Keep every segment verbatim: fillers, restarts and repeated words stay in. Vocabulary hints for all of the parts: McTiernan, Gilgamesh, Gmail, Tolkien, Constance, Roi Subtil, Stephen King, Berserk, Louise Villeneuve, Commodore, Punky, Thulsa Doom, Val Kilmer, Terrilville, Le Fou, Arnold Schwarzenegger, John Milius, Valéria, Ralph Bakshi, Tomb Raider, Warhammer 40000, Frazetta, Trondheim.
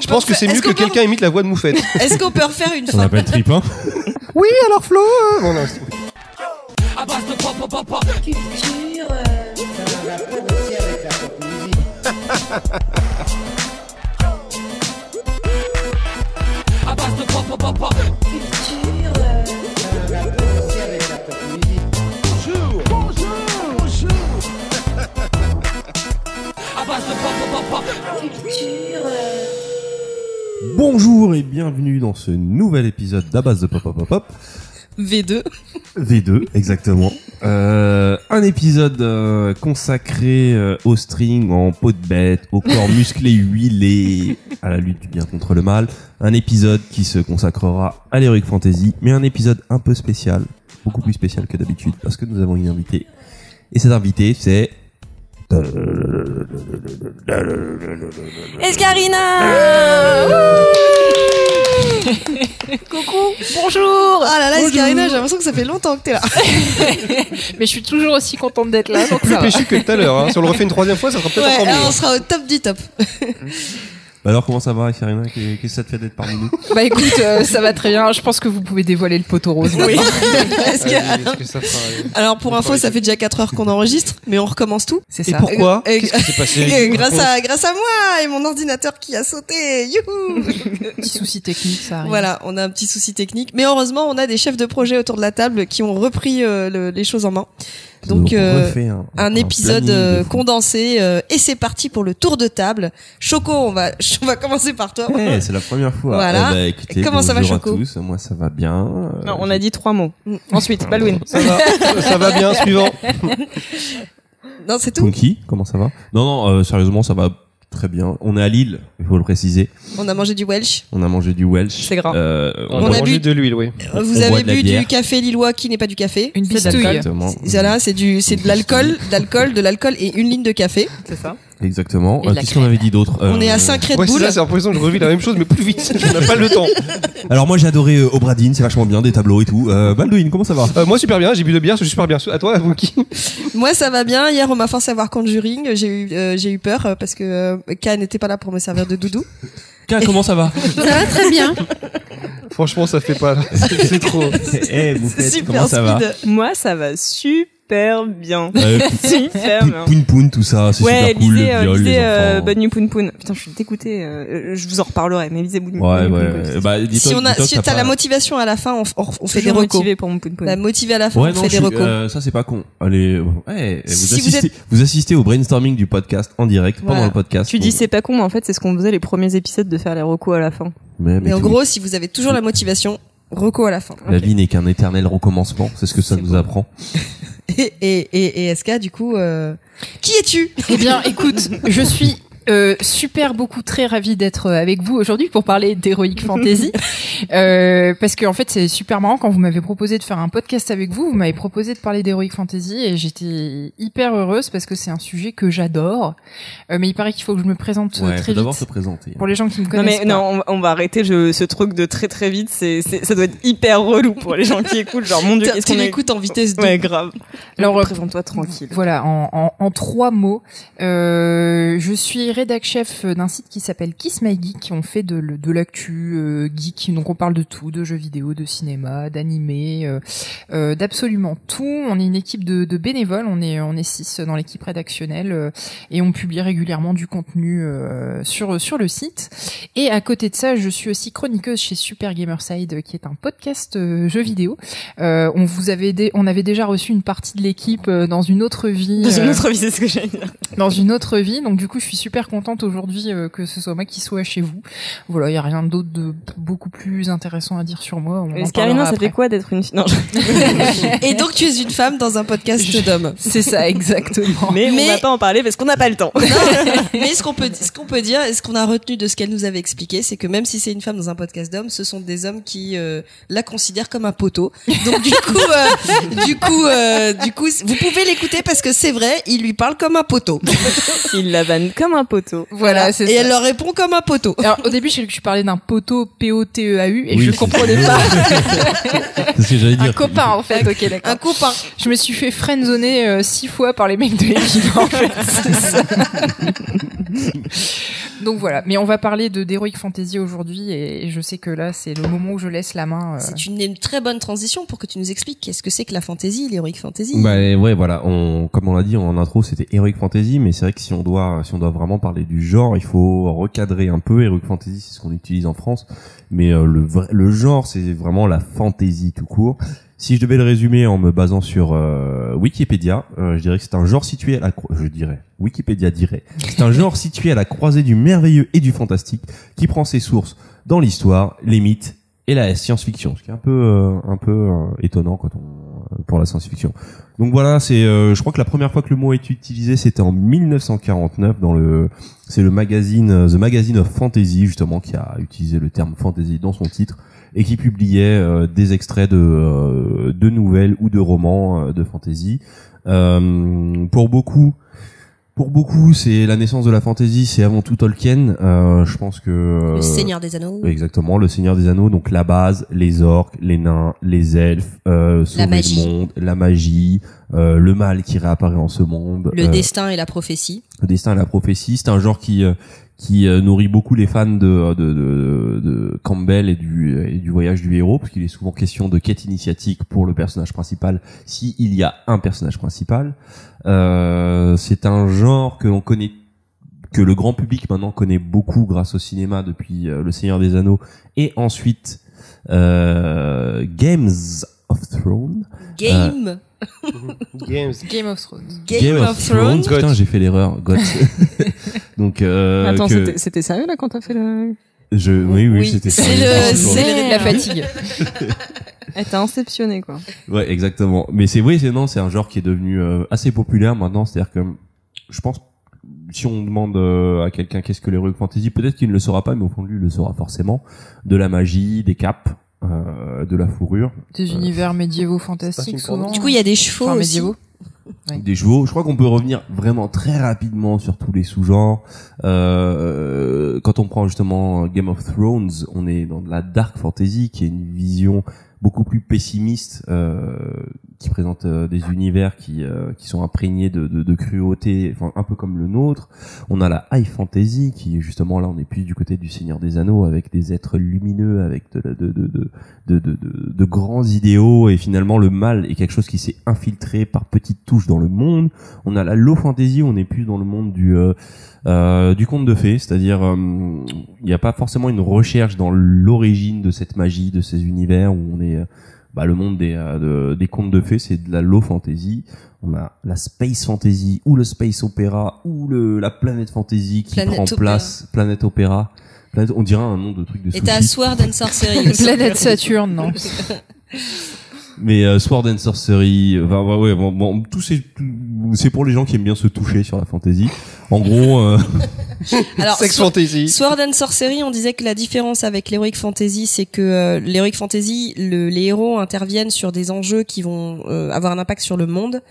Je pense que c'est mieux que quelqu'un imite la voix de Moufette. Est-ce qu'on peut refaire une fois? On appelle Trip, hein? Oui, alors Flo. Bon, non, c'est... Bonjour, bonjour, bonjour. Bonjour et bienvenue dans ce nouvel épisode d'A base de Pop Pop Pop Pop. V deux. V deux, exactement. Euh, un épisode euh, consacré euh, au string, en peau de bête, au corps musclé huilé, à la lutte du bien contre le mal. Un épisode qui se consacrera à l'Heroic Fantasy, mais un épisode un peu spécial, beaucoup plus spécial que d'habitude, parce que nous avons une invitée. Et cette invitée, c'est... Eskarina. Coucou, bonjour. Ah là là, Eskarina, j'ai l'impression que ça fait longtemps que t'es là. Mais je suis toujours aussi contente d'être là. Donc plus péchu que tout à l'heure, hein. Si on le refait une troisième fois, ça sera peut-être ouais, encore mieux. On sera au top du top. Bah alors, comment ça va, Eskarina? Qu'est-ce que ça te fait d'être parmi nous? Bah écoute, euh, ça va très bien. Je pense que vous pouvez dévoiler le poteau rose. Oui. Parce que, alors, Est-ce que ça fera, euh, alors pour info, ça fait déjà quatre heures qu'on enregistre, mais on recommence tout. C'est ça. Et pourquoi? Et, Qu'est-ce qui s'est passé? Grâce à, grâce à moi et mon ordinateur qui a sauté. Youhou! Petit souci technique, ça arrive. Voilà, on a un petit souci technique. Mais heureusement, on a des chefs de projet autour de la table qui ont repris euh, le, les choses en main. Donc, euh, un, un épisode un condensé, euh, et c'est parti pour le tour de table. Choco, on va, on va commencer par toi. Hey, c'est la première fois. Voilà. Eh ben, écoutez, comment ça va, Choco? Tous. Moi, ça va bien. Euh, non, on a dit trois mots. Ensuite, Balouine. Ça va, ça va bien, suivant. Non, c'est tout. Funky, comment ça va? Non, non, euh, sérieusement, ça va très bien. On est à Lille, il faut le préciser. On a mangé du Welsh. On a mangé du Welsh. C'est gras. Euh, on, on a, a mangé bu... de l'huile, oui. Vous on avez bu du café lillois qui n'est pas du café. Une bistouille. Exactement. Voilà, c'est du, c'est de l'alcool, d'alcool, de l'alcool et une ligne de café. C'est ça. Exactement. Euh, qu'est-ce qu'on avait dit d'autre? On euh... est à cinq Red Bull. Ouais, c'est ça, c'est l'impression que je revis la même chose, mais plus vite. On n'a pas le temps. Alors, moi, j'ai adoré euh, Obradine, c'est vachement bien, des tableaux et tout. Euh, Baldwin, comment ça va? Euh, moi, super bien, j'ai bu de bière, je suis super bien. À toi, Wookie? Moi, ça va bien. Hier, on m'a forcé à voir Conjuring. J'ai eu, euh, j'ai eu peur parce que euh, K n'était pas là pour me servir de doudou. K, comment ça va? Ça va très bien. Franchement, ça fait pas, là. C'est, c'est trop. Eh, vous faites, comment ça va? Moi, ça va super. Super bien. Euh, super bien. Poun Poun, tout ça, c'est ouais, super lisez, cool. Ouais, euh, lisez euh, Bonne Nuit Poun Poun. Putain, je suis dégoûtée. Euh, je vous en reparlerai, mais lisez Bonne Nuit Poun Poun. Ouais, ouais. Poun, bah, dis-toi, si on a, dis-toi, si t'as, t'as la motivation à la fin, on, on, on fait des recos. Motivé pour mon Poun Poun. La motivée à la fin, ouais, on non, fait des recos. Euh, ça, c'est pas con. Allez, ouais, vous, si assistez, vous, êtes... vous assistez au brainstorming du podcast en direct, voilà. Pendant le podcast. Tu dis c'est pas con, mais en fait, c'est ce qu'on faisait les premiers épisodes de faire les recos à la fin. Mais, mais en gros, si vous avez toujours la motivation, recos à la fin. La vie n'est qu'un éternel recommencement, c'est ce que ça nous apprend. Et, et, et, et S K, du coup, euh... qui es-tu? Eh bien, écoute, je suis euh, super, beaucoup, très ravie d'être avec vous aujourd'hui pour parler d'Heroic Fantasy. euh, parce que, en fait, c'est super marrant. Quand vous m'avez proposé de faire un podcast avec vous, vous m'avez proposé de parler d'Heroic Fantasy et j'étais hyper heureuse parce que c'est un sujet que j'adore. Euh, mais il paraît qu'il faut que je me présente ouais, très vite. D'abord se présenter. Hein. Pour les gens qui me connaissent. Non, mais pas. non, on va arrêter je, ce truc de très très vite. C'est, c'est, ça doit être hyper relou pour les gens qui écoutent. Genre, mon Dieu, qu'est-ce qu'on écoute en vitesse de. Ouais, grave. Alors, présente-toi tranquille. Voilà, en, en, en trois mots, euh, je suis rédac chef d'un site qui s'appelle Kiss My Geek. On fait de, de l'actu euh, geek, donc on parle de tout, de jeux vidéo, de cinéma, d'animé, euh, euh, d'absolument tout. On est une équipe de, de bénévoles, on est on est six dans l'équipe rédactionnelle euh, et on publie régulièrement du contenu euh, sur sur le site. Et à côté de ça, je suis aussi chroniqueuse chez Super Gamerside, qui est un podcast euh, jeux vidéo. Euh, on vous avait dé- on avait déjà reçu une partie de l'équipe dans une autre vie. Dans une autre vie, c'est ce que j'allais dire. Dans une autre vie, donc du coup, je suis super contente aujourd'hui que ce soit moi qui soit chez vous. Voilà, il y a rien d'autre de beaucoup plus intéressant à dire sur moi. Eskarina, ça fait quoi d'être une fille? Non. Et donc, tu es une femme dans un podcast je... d'hommes. C'est ça, exactement. Mais, mais on va pas en parler parce qu'on n'a pas le temps. Non, mais ce qu'on peut, ce qu'on peut dire, et ce qu'on a retenu de ce qu'elle nous avait expliqué, c'est que même si c'est une femme dans un podcast d'hommes, ce sont des hommes qui euh, la considèrent comme un poteau. Donc du coup, euh, du coup, euh, du coup, vous pouvez l'écouter parce que c'est vrai, il lui parle comme un poteau. Il la vanne comme un poteau. Voilà, c'est et ça. Et elle leur répond comme un poteau. Alors, au début, je, je parlais d'un poteau P O T E A U et oui, je comprenais c'est... pas. C'est ce que j'allais dire. Un copain, en fait. Ok, d'accord. Un copain. Je me suis fait friendzoner euh, six fois par les mecs de l'équipe, en fait. C'est ça. Donc voilà, mais on va parler de d'Heroic Fantasy aujourd'hui, et je sais que là c'est le moment où je laisse la main. Euh... C'est une, une très bonne transition pour que tu nous expliques qu'est-ce que c'est que la fantasy, l'Heroic Fantasy. Bah ouais, voilà, on, comme on l'a dit en intro, c'était Heroic Fantasy, mais c'est vrai que si on doit si on doit vraiment parler du genre, il faut recadrer un peu. Heroic Fantasy, c'est ce qu'on utilise en France, mais euh, le le genre, c'est vraiment la fantasy tout court. Si je devais le résumer en me basant sur euh, Wikipédia, euh, je dirais que c'est un genre situé à la cro- je dirais Wikipédia dirait c'est un genre situé à la croisée du merveilleux et du fantastique, qui prend ses sources dans l'histoire, les mythes et la science-fiction, ce qui est un peu euh, un peu euh, étonnant quand on euh, pour la science-fiction. Donc voilà, c'est euh, je crois que la première fois que le mot est utilisé, c'était en mille neuf cent quarante-neuf dans le c'est le magazine The Magazine of Fantasy, justement, qui a utilisé le terme fantasy dans son titre, et qui publiait euh, des extraits de, euh, de nouvelles ou de romans euh, de fantasy. Euh, pour beaucoup, pour beaucoup, c'est la naissance de la fantasy, c'est avant tout Tolkien. Euh, je pense que euh, Le Seigneur des Anneaux. Exactement, Le Seigneur des Anneaux. Donc la base, les orques, les nains, les elfes, euh, sauver le monde, la magie, euh, le mal qui réapparaît en ce monde, le euh, destin et la prophétie. Le destin et la prophétie, c'est un genre qui euh, qui nourrit beaucoup les fans de, de, de, de Campbell et du, et du voyage du héros, parce qu'il est souvent question de quête initiatique pour le personnage principal, si il y a un personnage principal. Euh, c'est un genre que l'on connaît, que le grand public maintenant connaît beaucoup grâce au cinéma depuis Le Seigneur des Anneaux, et ensuite euh, Games of Thrones. Game euh, Games. Game of Thrones. Game, Game of, of Thrones. Thrones. Putain, j'ai fait l'erreur. God. Donc, euh, attends, que... c'était, c'était sérieux là quand t'as fait le. Je, oui, oui, oui. C'était sérieux. C'est, le... c'est, c'est le... la fatigue. Elle t'a inceptionné, quoi. Ouais, exactement. Mais c'est vrai, c'est non, c'est un genre qui est devenu euh, assez populaire maintenant. C'est-à-dire que je pense, si on demande euh, à quelqu'un qu'est-ce que l'Heroic Fantasy, peut-être qu'il ne le saura pas, mais au fond de lui, il le saura forcément. De la magie, des capes. Euh, de la fourrure. Des univers euh, médiévaux fantastiques, souvent. Du coup, il y a des chevaux enfin, aussi. Médiévaux. Ouais. Des chevaux. Je crois qu'on peut revenir vraiment très rapidement sur tous les sous-genres. Euh, quand on prend justement Game of Thrones, on est dans de la dark fantasy, qui est une vision beaucoup plus pessimiste, euh, qui présente euh, des univers qui euh, qui sont imprégnés de, de de cruauté, enfin un peu comme le nôtre. On a la high fantasy, qui justement là on est plus du côté du Seigneur des Anneaux, avec des êtres lumineux, avec de de de de de, de, de, de grands idéaux, et finalement le mal est quelque chose qui s'est infiltré par petites touches dans le monde. On a la low fantasy, on est plus dans le monde du euh, euh, du conte de fées, c'est-à-dire il euh, n'y a pas forcément une recherche dans l'origine de cette magie, de ces univers, où on est bah, le monde des, euh, de, des contes de fées, c'est de la low fantasy. On a la space fantasy, ou le space opéra, ou le, la planète fantasy qui planète prend opéra. place, planète opéra. Planète, on dirait un nom de truc de sushi. Et t'as Sword and Sorcery. Planète Saturne, non. Mais euh, Sword and Sorcery, enfin, bah, ouais, bon, bon, tout c'est, c'est pour les gens qui aiment bien se toucher sur la fantasy. En gros, euh... Alors, Sex so- Fantasy. Sword and Sorcery, on disait que la différence avec l'Heroic Fantasy, c'est que euh, l'Heroic Fantasy, le, les héros interviennent sur des enjeux qui vont euh, avoir un impact sur le monde.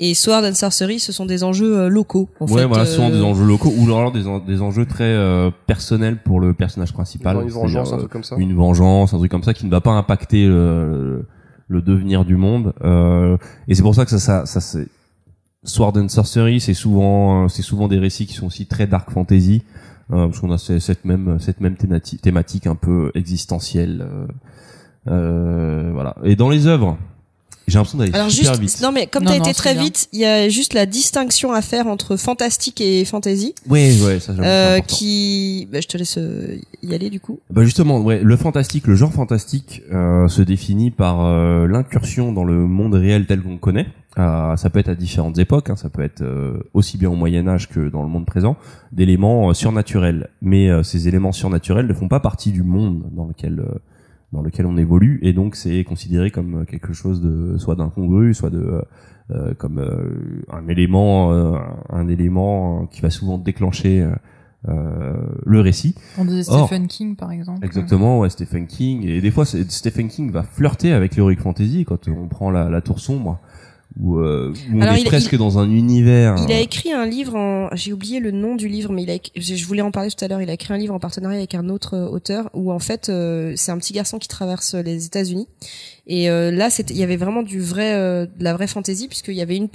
Et Sword and Sorcery, ce sont des enjeux euh, locaux. En ouais, fait, voilà, ce sont euh... des enjeux locaux, ou alors des, en- des enjeux très euh, personnels pour le personnage principal. Une vengeance, un truc comme ça. Une vengeance, un truc comme ça, qui ne va pas impacter le... le le devenir du monde, euh, et c'est pour ça que ça, ça, ça c'est Sword and Sorcery, c'est souvent, euh, c'est souvent des récits qui sont aussi très dark fantasy, euh, parce qu'on a cette même, cette même thématique, thématique un peu existentielle, euh, euh, voilà. Et dans les œuvres, j'ai l'impression d'aller Alors super juste, vite. Non mais comme non, t'as non, été très bien. vite, il y a juste la distinction à faire entre fantastique et fantasy. Oui, ouais, ça. Euh, qui, bah, je te laisse y aller du coup. Bah justement, ouais, le fantastique, le genre fantastique euh, se définit par euh, l'incursion dans le monde réel tel qu'on le connaît. Euh, ça peut être à différentes époques, hein, ça peut être euh, aussi bien au Moyen Âge que dans le monde présent, d'éléments euh, surnaturels. Mais euh, ces éléments surnaturels ne font pas partie du monde dans lequel. Euh, dans lequel on évolue, et donc c'est considéré comme quelque chose de soit d'incongru, soit de euh, comme euh, un élément euh, un élément qui va souvent déclencher euh, le récit. On disait Stephen King par exemple. Exactement, ouais, Stephen King, et des fois Stephen King va flirter avec l'heroic fantasy quand on prend la, la tour sombre, où, euh, où on Alors, est il, presque il, dans un univers. Il a écrit un livre, en, j'ai oublié le nom du livre, mais il a, je voulais en parler tout à l'heure. Il a écrit un livre en partenariat avec un autre auteur, où en fait euh, c'est un petit garçon qui traverse les États-Unis. Et euh, là, il y avait vraiment du vrai, euh, de la vraie fantasy, puisqu'il y avait une,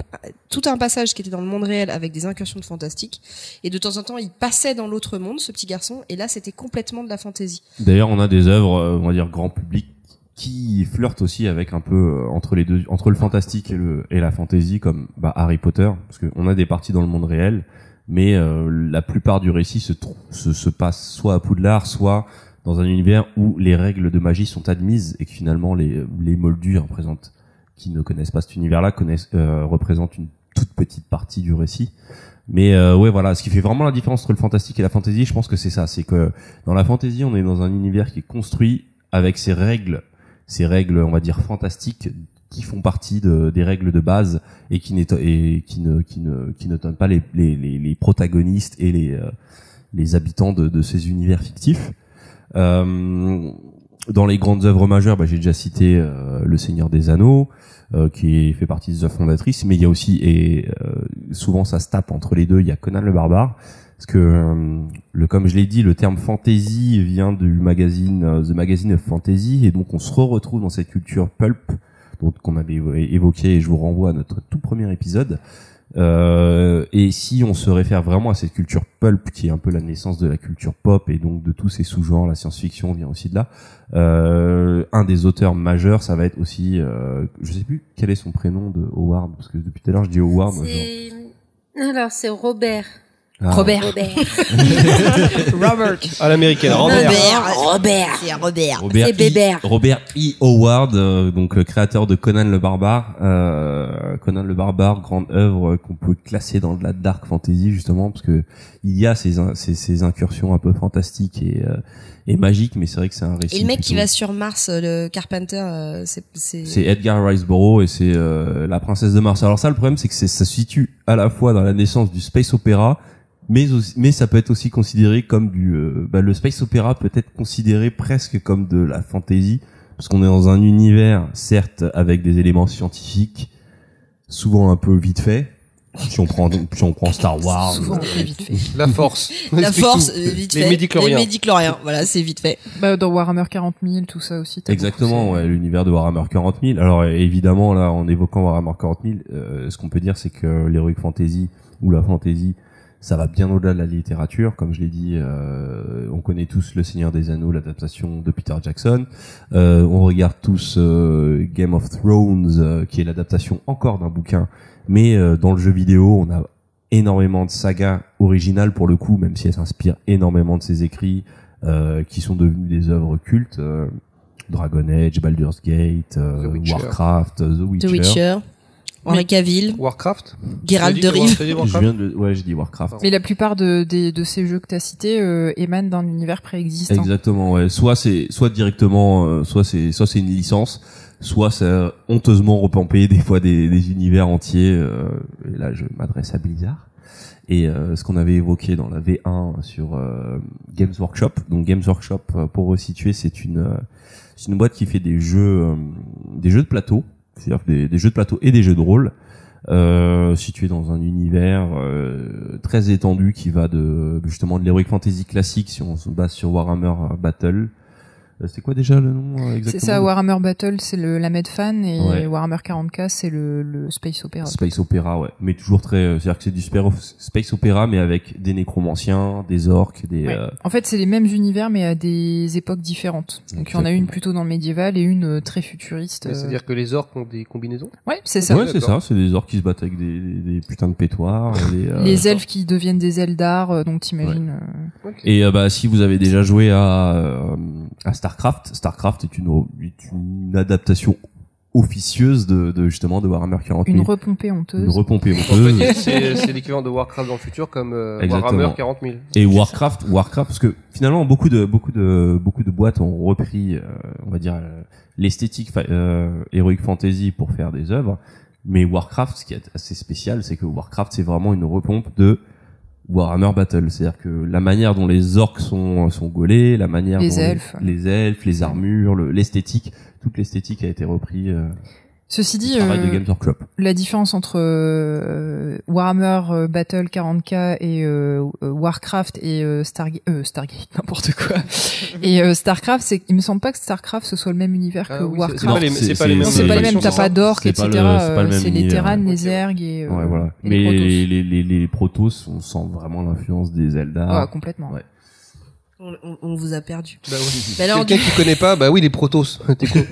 tout un passage qui était dans le monde réel avec des incursions de fantastique. Et de temps en temps, il passait dans l'autre monde, ce petit garçon. Et là, c'était complètement de la fantasy. D'ailleurs, on a des œuvres, on va dire grand public, qui flirtent aussi avec un peu entre les deux, entre le fantastique et le et la fantasy, comme bah, Harry Potter, parce qu'on a des parties dans le monde réel, mais euh, la plupart du récit se, se se passe soit à Poudlard, soit dans un univers où les règles de magie sont admises et que finalement les les moldus représentent, qui ne connaissent pas cet univers-là, connaissent euh, représentent une toute petite partie du récit. Mais euh, ouais, voilà, ce qui fait vraiment la différence entre le fantastique et la fantasy, je pense que c'est ça, c'est que dans la fantasy, on est dans un univers qui est construit avec ses règles. Ces règles, on va dire fantastiques, qui font partie de, des règles de base et qui, et qui ne qui ne qui ne donnent pas les, les les protagonistes et les les habitants de, de ces univers fictifs. Euh, dans les grandes œuvres majeures, bah, j'ai déjà cité euh, Le Seigneur des Anneaux, euh, qui fait partie des œuvres fondatrices, mais il y a aussi, et euh, souvent ça se tape entre les deux, il y a Conan le Barbare. Parce que, euh, le, comme je l'ai dit, le terme fantasy vient du magazine euh, The Magazine of Fantasy, et donc on se re-retrouve dans cette culture pulp dont qu'on avait évoqué, et je vous renvoie à notre tout premier épisode. Euh, et si on se réfère vraiment à cette culture pulp, qui est un peu la naissance de la culture pop, et donc de tous ces sous-genres, la science-fiction vient aussi de là. Euh, un des auteurs majeurs, ça va être aussi, euh, je sais plus quel est son prénom de Howard, parce que depuis tout à l'heure je dis Howard. C'est... Genre... Alors c'est Robert. Ah. Robert. Robert. Robert. À l'américaine. Robert. Robert. C'est Robert. Robert. C'est Bébert. Robert E. Howard, euh, donc euh, créateur de Conan le Barbare. Euh, Conan le Barbare, grande œuvre euh, qu'on peut classer dans de la dark fantasy justement, parce que il y a ces ces, ces incursions un peu fantastiques et euh, et magiques, mais c'est vrai que c'est un récit. Et le mec plutôt... qui va sur Mars, euh, le Carpenter, euh, c'est c'est. C'est Edgar Rice Burroughs et c'est euh, la princesse de Mars. Alors ça, le problème, c'est que c'est, ça se situe à la fois dans la naissance du space opéra. Mais, aussi, mais ça peut être aussi considéré comme du... Euh, bah le space opéra peut être considéré presque comme de la fantasy, parce qu'on est dans un univers, certes, avec des éléments scientifiques, souvent un peu vite fait. Si on prend, si on prend Star Wars... Souvent un peu vite fait. La force. La force, euh, vite fait. Les médicloriens. Les médicloriens, voilà, c'est vite fait. Bah, dans Warhammer quarante mille, tout ça aussi. Exactement, ouais, l'univers de Warhammer quarante mille. Alors évidemment, là, en évoquant Warhammer quarante mille, euh, ce qu'on peut dire, c'est que l'heroic fantasy ou la fantasy... Ça va bien au-delà de la littérature, comme je l'ai dit. Euh, on connaît tous Le Seigneur des Anneaux, l'adaptation de Peter Jackson. Euh, on regarde tous euh, Game of Thrones, euh, qui est l'adaptation encore d'un bouquin. Mais euh, dans le jeu vidéo, on a énormément de sagas originales pour le coup, même si elles s'inspirent énormément de ses écrits, euh, qui sont devenus des œuvres cultes. Euh, Dragon Age, Baldur's Gate, euh, The Witcher. Warcraft, euh, The Witcher. The Witcher. Henri Cavill, Warcraft, Geralt de Rive. Je viens de, ouais, j'ai dit Warcraft. Mais la plupart de, de, de ces jeux que t'as cités euh, émanent d'un univers préexistant. Exactement, ouais. Soit c'est, soit directement, euh, soit c'est, soit c'est une licence, soit c'est honteusement repampé des fois des, des univers entiers. Euh, et là, je m'adresse à Blizzard. Et euh, ce qu'on avait évoqué dans la V un sur euh, Games Workshop. Donc Games Workshop, pour resituer, c'est une, euh, c'est une boîte qui fait des jeux, euh, des jeux de plateau. C'est-à-dire des, des jeux de plateau et des jeux de rôle euh, situés dans un univers euh, très étendu qui va de justement de l'heroic fantasy classique si on se base sur Warhammer Battle. Euh, c'est quoi déjà le nom euh, exactement ? C'est ça, Warhammer Battle, c'est le, la Medfan, et ouais. Warhammer quarante K, c'est le, le Space Opera. Space Opera, ouais. Mais toujours très, euh, c'est-à-dire que c'est du Space Opera, mais avec des nécromanciens, des orques, des. Ouais. Euh... En fait, c'est les mêmes univers, mais à des époques différentes. Donc il y en a une plutôt dans le médiéval et une euh, très futuriste. Euh... C'est-à-dire que les orques ont des combinaisons ? Ouais, c'est ça. Ouais, c'est ça. C'est des orques qui se battent avec des, des, des putains de pétoirs. Des, euh... Les elfes qui deviennent des Eldar, euh, donc t'imagines. Ouais. Euh... Okay. Et euh, bah si vous avez déjà joué à euh, à Star Starcraft, Starcraft est une, est une adaptation officieuse de, de justement de Warhammer quarante mille. Une repompée honteuse. Une repompée honteuse. c'est, c'est l'équivalent de Warcraft dans le futur, comme euh, Warhammer quarante mille. Et Warcraft, Warcraft, parce que finalement beaucoup de beaucoup de beaucoup de boîtes ont repris, euh, on va dire euh, l'esthétique euh, heroic fantasy pour faire des œuvres, mais Warcraft, ce qui est assez spécial, c'est que Warcraft c'est vraiment une repompe de Warhammer Battle, c'est-à-dire que la manière dont les orques sont sont gaulés, la manière les dont elfes. Les, les elfes, les armures, le, l'esthétique, toute l'esthétique a été reprise. Euh... Ceci dit, euh, la différence entre euh, Warhammer Battle quarante K et euh, Warcraft et euh, Stargate, euh, Stargate n'importe quoi, et euh, Starcraft, c'est qu'il me semble pas que Starcraft ce soit le même univers que ah, oui, Warcraft. C'est pas les, c'est pas les mêmes. C'est pas les mêmes. T'as pas d'orques, et cetera. C'est les Terrans, les Zergs et. Ouais, voilà. Mais les les les, les Protoss, on sent vraiment l'influence des Eldar. Ouais, complètement. Ouais. On, on, on vous a perdu. Bah oui. Bah alors, quelqu'un qui connaît pas, bah oui, les Protoss. T'es con.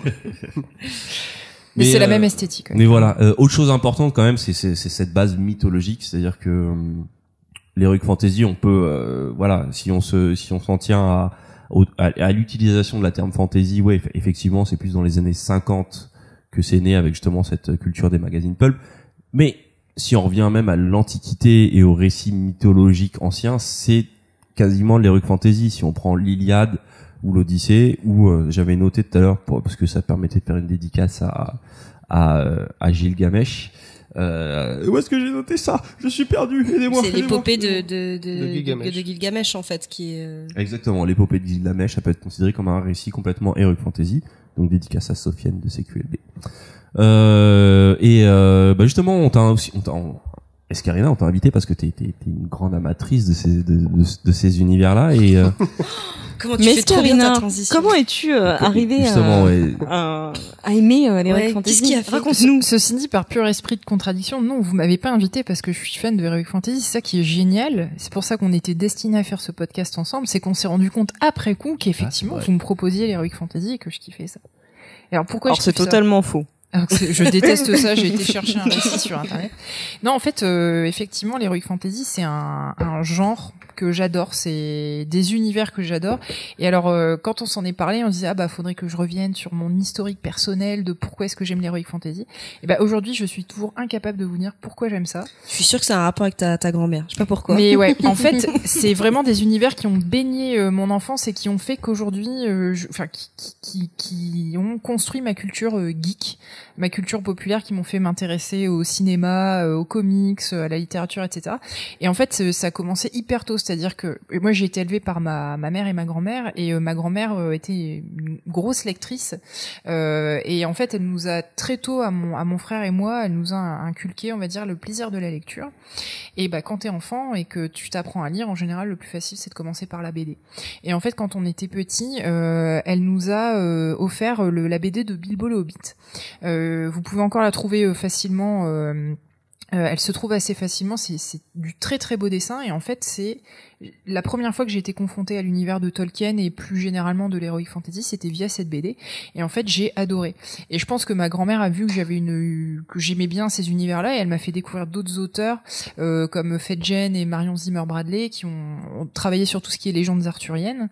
Mais, mais c'est euh, la même esthétique. Ouais. Mais voilà, euh, autre chose importante quand même, c'est, c'est, c'est cette base mythologique, c'est-à-dire que euh, l'heroic fantasy, on peut, euh, voilà, si on se, si on s'en tient à, à, à l'utilisation de la terme fantasy, ouais, effectivement, c'est plus dans les années cinquante que c'est né avec justement cette culture des magazines pulp. Mais si on revient même à l'Antiquité et aux récits mythologiques anciens, c'est quasiment l'heroic fantasy. Si on prend l'Iliade ou l'Odyssée, où euh, j'avais noté tout à l'heure, pour, parce que ça permettait de faire une dédicace à à, à Gilgamesh. Euh, où est-ce que j'ai noté ça? Je suis perdu, aidez-moi. C'est aidez-moi. L'épopée de, de, de, de, Gilgamesh. de Gilgamesh, en fait, qui est... Euh... Exactement, l'épopée de Gilgamesh, ça peut être considéré comme un récit complètement heroic fantasy, donc dédicace à Sofiane de C Q L B. Euh, et euh, bah justement, on t'a aussi... On t'a, on, Eskarina, on t'a invité parce que t'es, t'es, t'es une grande amatrice de ces, de, de, de ces univers-là et... Euh, Comment tu mais fais trop bien ta transition. Comment es-tu euh, arrivée à, ouais. à, à aimer euh, les ouais, Heroic Fantasy? Qu'est-ce qui a fait raconte-nous. Ceci dit, par pur esprit de contradiction, non, vous m'avez pas invité parce que je suis fan de Heroic Fantasy. C'est ça qui est génial. C'est pour ça qu'on était destinés à faire ce podcast ensemble. C'est qu'on s'est rendu compte après coup qu'effectivement, ah, vous me proposiez les Heroic Fantasy et que je kiffais ça. Alors pourquoi Alors je c'est totalement faux. Alors je déteste ça, j'ai été chercher un récit sur internet. Non, en fait, euh, effectivement, l'heroic fantasy, c'est un, un genre que j'adore, c'est des univers que j'adore. Et alors, euh, quand on s'en est parlé, on disait ah bah faudrait que je revienne sur mon historique personnel de pourquoi est-ce que j'aime l'heroic fantasy. Et bah aujourd'hui, je suis toujours incapable de vous dire pourquoi j'aime ça. Je suis sûre que c'est un rapport avec ta, ta grand-mère, je sais pas pourquoi. Mais ouais, en fait, c'est vraiment des univers qui ont baigné euh, mon enfance et qui ont fait qu'aujourd'hui, euh, je, enfin, qui, qui, qui, qui ont construit ma culture euh, geek. Ma culture populaire qui m'ont fait m'intéresser au cinéma, aux comics, à la littérature, et cetera. Et en fait, ça a commencé hyper tôt, c'est-à-dire que moi j'ai été élevée par ma, ma mère et ma grand-mère, et euh, ma grand-mère euh, était une grosse lectrice, euh, et en fait elle nous a très tôt, à mon, à mon frère et moi, elle nous a inculqué, on va dire, le plaisir de la lecture. Et bah quand t'es enfant et que tu t'apprends à lire, en général le plus facile c'est de commencer par la B D. Et en fait quand on était petit, euh, elle nous a euh, offert le, la B D de Bilbo le Hobbit. Euh, vous pouvez encore la trouver euh, facilement. Euh, euh, elle se trouve assez facilement. C'est, c'est du très très beau dessin. Et en fait, c'est la première fois que j'ai été confrontée à l'univers de Tolkien et plus généralement de l'heroic fantasy. C'était via cette B D. Et en fait, j'ai adoré. Et je pense que ma grand-mère a vu que j'avais une que j'aimais bien ces univers-là. Et elle m'a fait découvrir d'autres auteurs euh, comme Fedgen et Marion Zimmer Bradley qui ont, ont travaillé sur tout ce qui est légendes arthuriennes.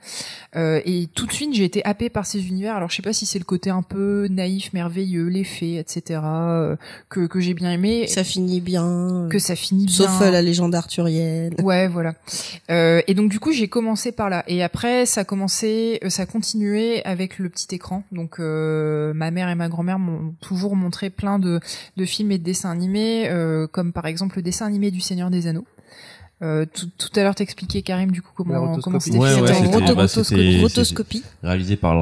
Euh, et tout de suite, j'ai été happée par ces univers. Alors, je sais pas si c'est le côté un peu naïf, merveilleux, les fées, et cetera euh, que que j'ai bien aimé. Ça finit bien, que ça finit bien, sauf la légende arthurienne. Ouais, voilà. Euh, et donc du coup, j'ai commencé par là. Et après, ça a commencé, ça a continué avec le petit écran. Donc euh, ma mère et ma grand-mère m'ont toujours montré plein de, de films et de dessins animés, euh, comme par exemple le dessin animé du Seigneur des Anneaux. Euh, tout, tout à l'heure t'expliquais Karim du coup comment comment c'était ouais, ouais, c'était, roto- bah, c'était rotoscopie c'était réalisé par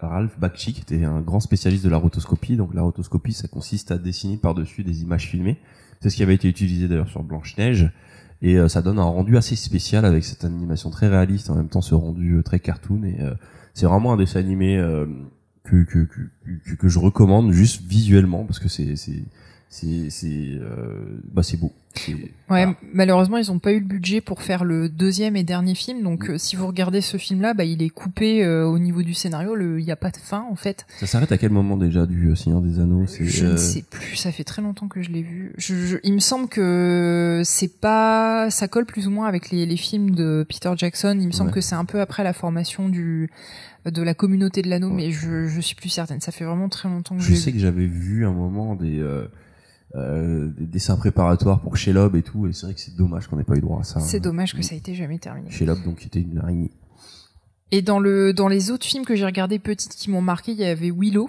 Ralph Bakshi qui était un grand spécialiste de la rotoscopie. Donc la rotoscopie, ça consiste à dessiner par-dessus des images filmées. C'est ce qui avait été utilisé d'ailleurs sur Blanche-Neige et euh, ça donne un rendu assez spécial avec cette animation très réaliste en même temps ce rendu euh, très cartoon et euh, c'est vraiment un dessin animé euh, que, que que que je recommande juste visuellement parce que c'est c'est c'est c'est euh, bah c'est beau. C'est, ouais, voilà. Malheureusement, ils ont pas eu le budget pour faire le deuxième et dernier film. Donc, mmh. euh, si vous regardez ce film-là, bah il est coupé euh, au niveau du scénario. Il y a pas de fin en fait. Ça s'arrête à quel moment déjà du euh, Seigneur des Anneaux? C'est, Je euh... ne sais plus. Ça fait très longtemps que je l'ai vu. Je, je, il me semble que c'est pas. Ça colle plus ou moins avec les, les films de Peter Jackson. Il me semble ouais. que c'est un peu après la formation du de la communauté de l'anneau, ouais. mais je je suis plus certaine. Ça fait vraiment très longtemps que je. Je sais vu. que j'avais vu un moment des. Euh... Euh, des dessins préparatoires pour Chelob et tout, et c'est vrai que c'est dommage qu'on n'ait pas eu droit à ça. C'est dommage que ça ait été jamais terminé. Chelob, donc, était une araignée. Et dans le, dans les autres films que j'ai regardés petites qui m'ont marqué, il y avait Willow.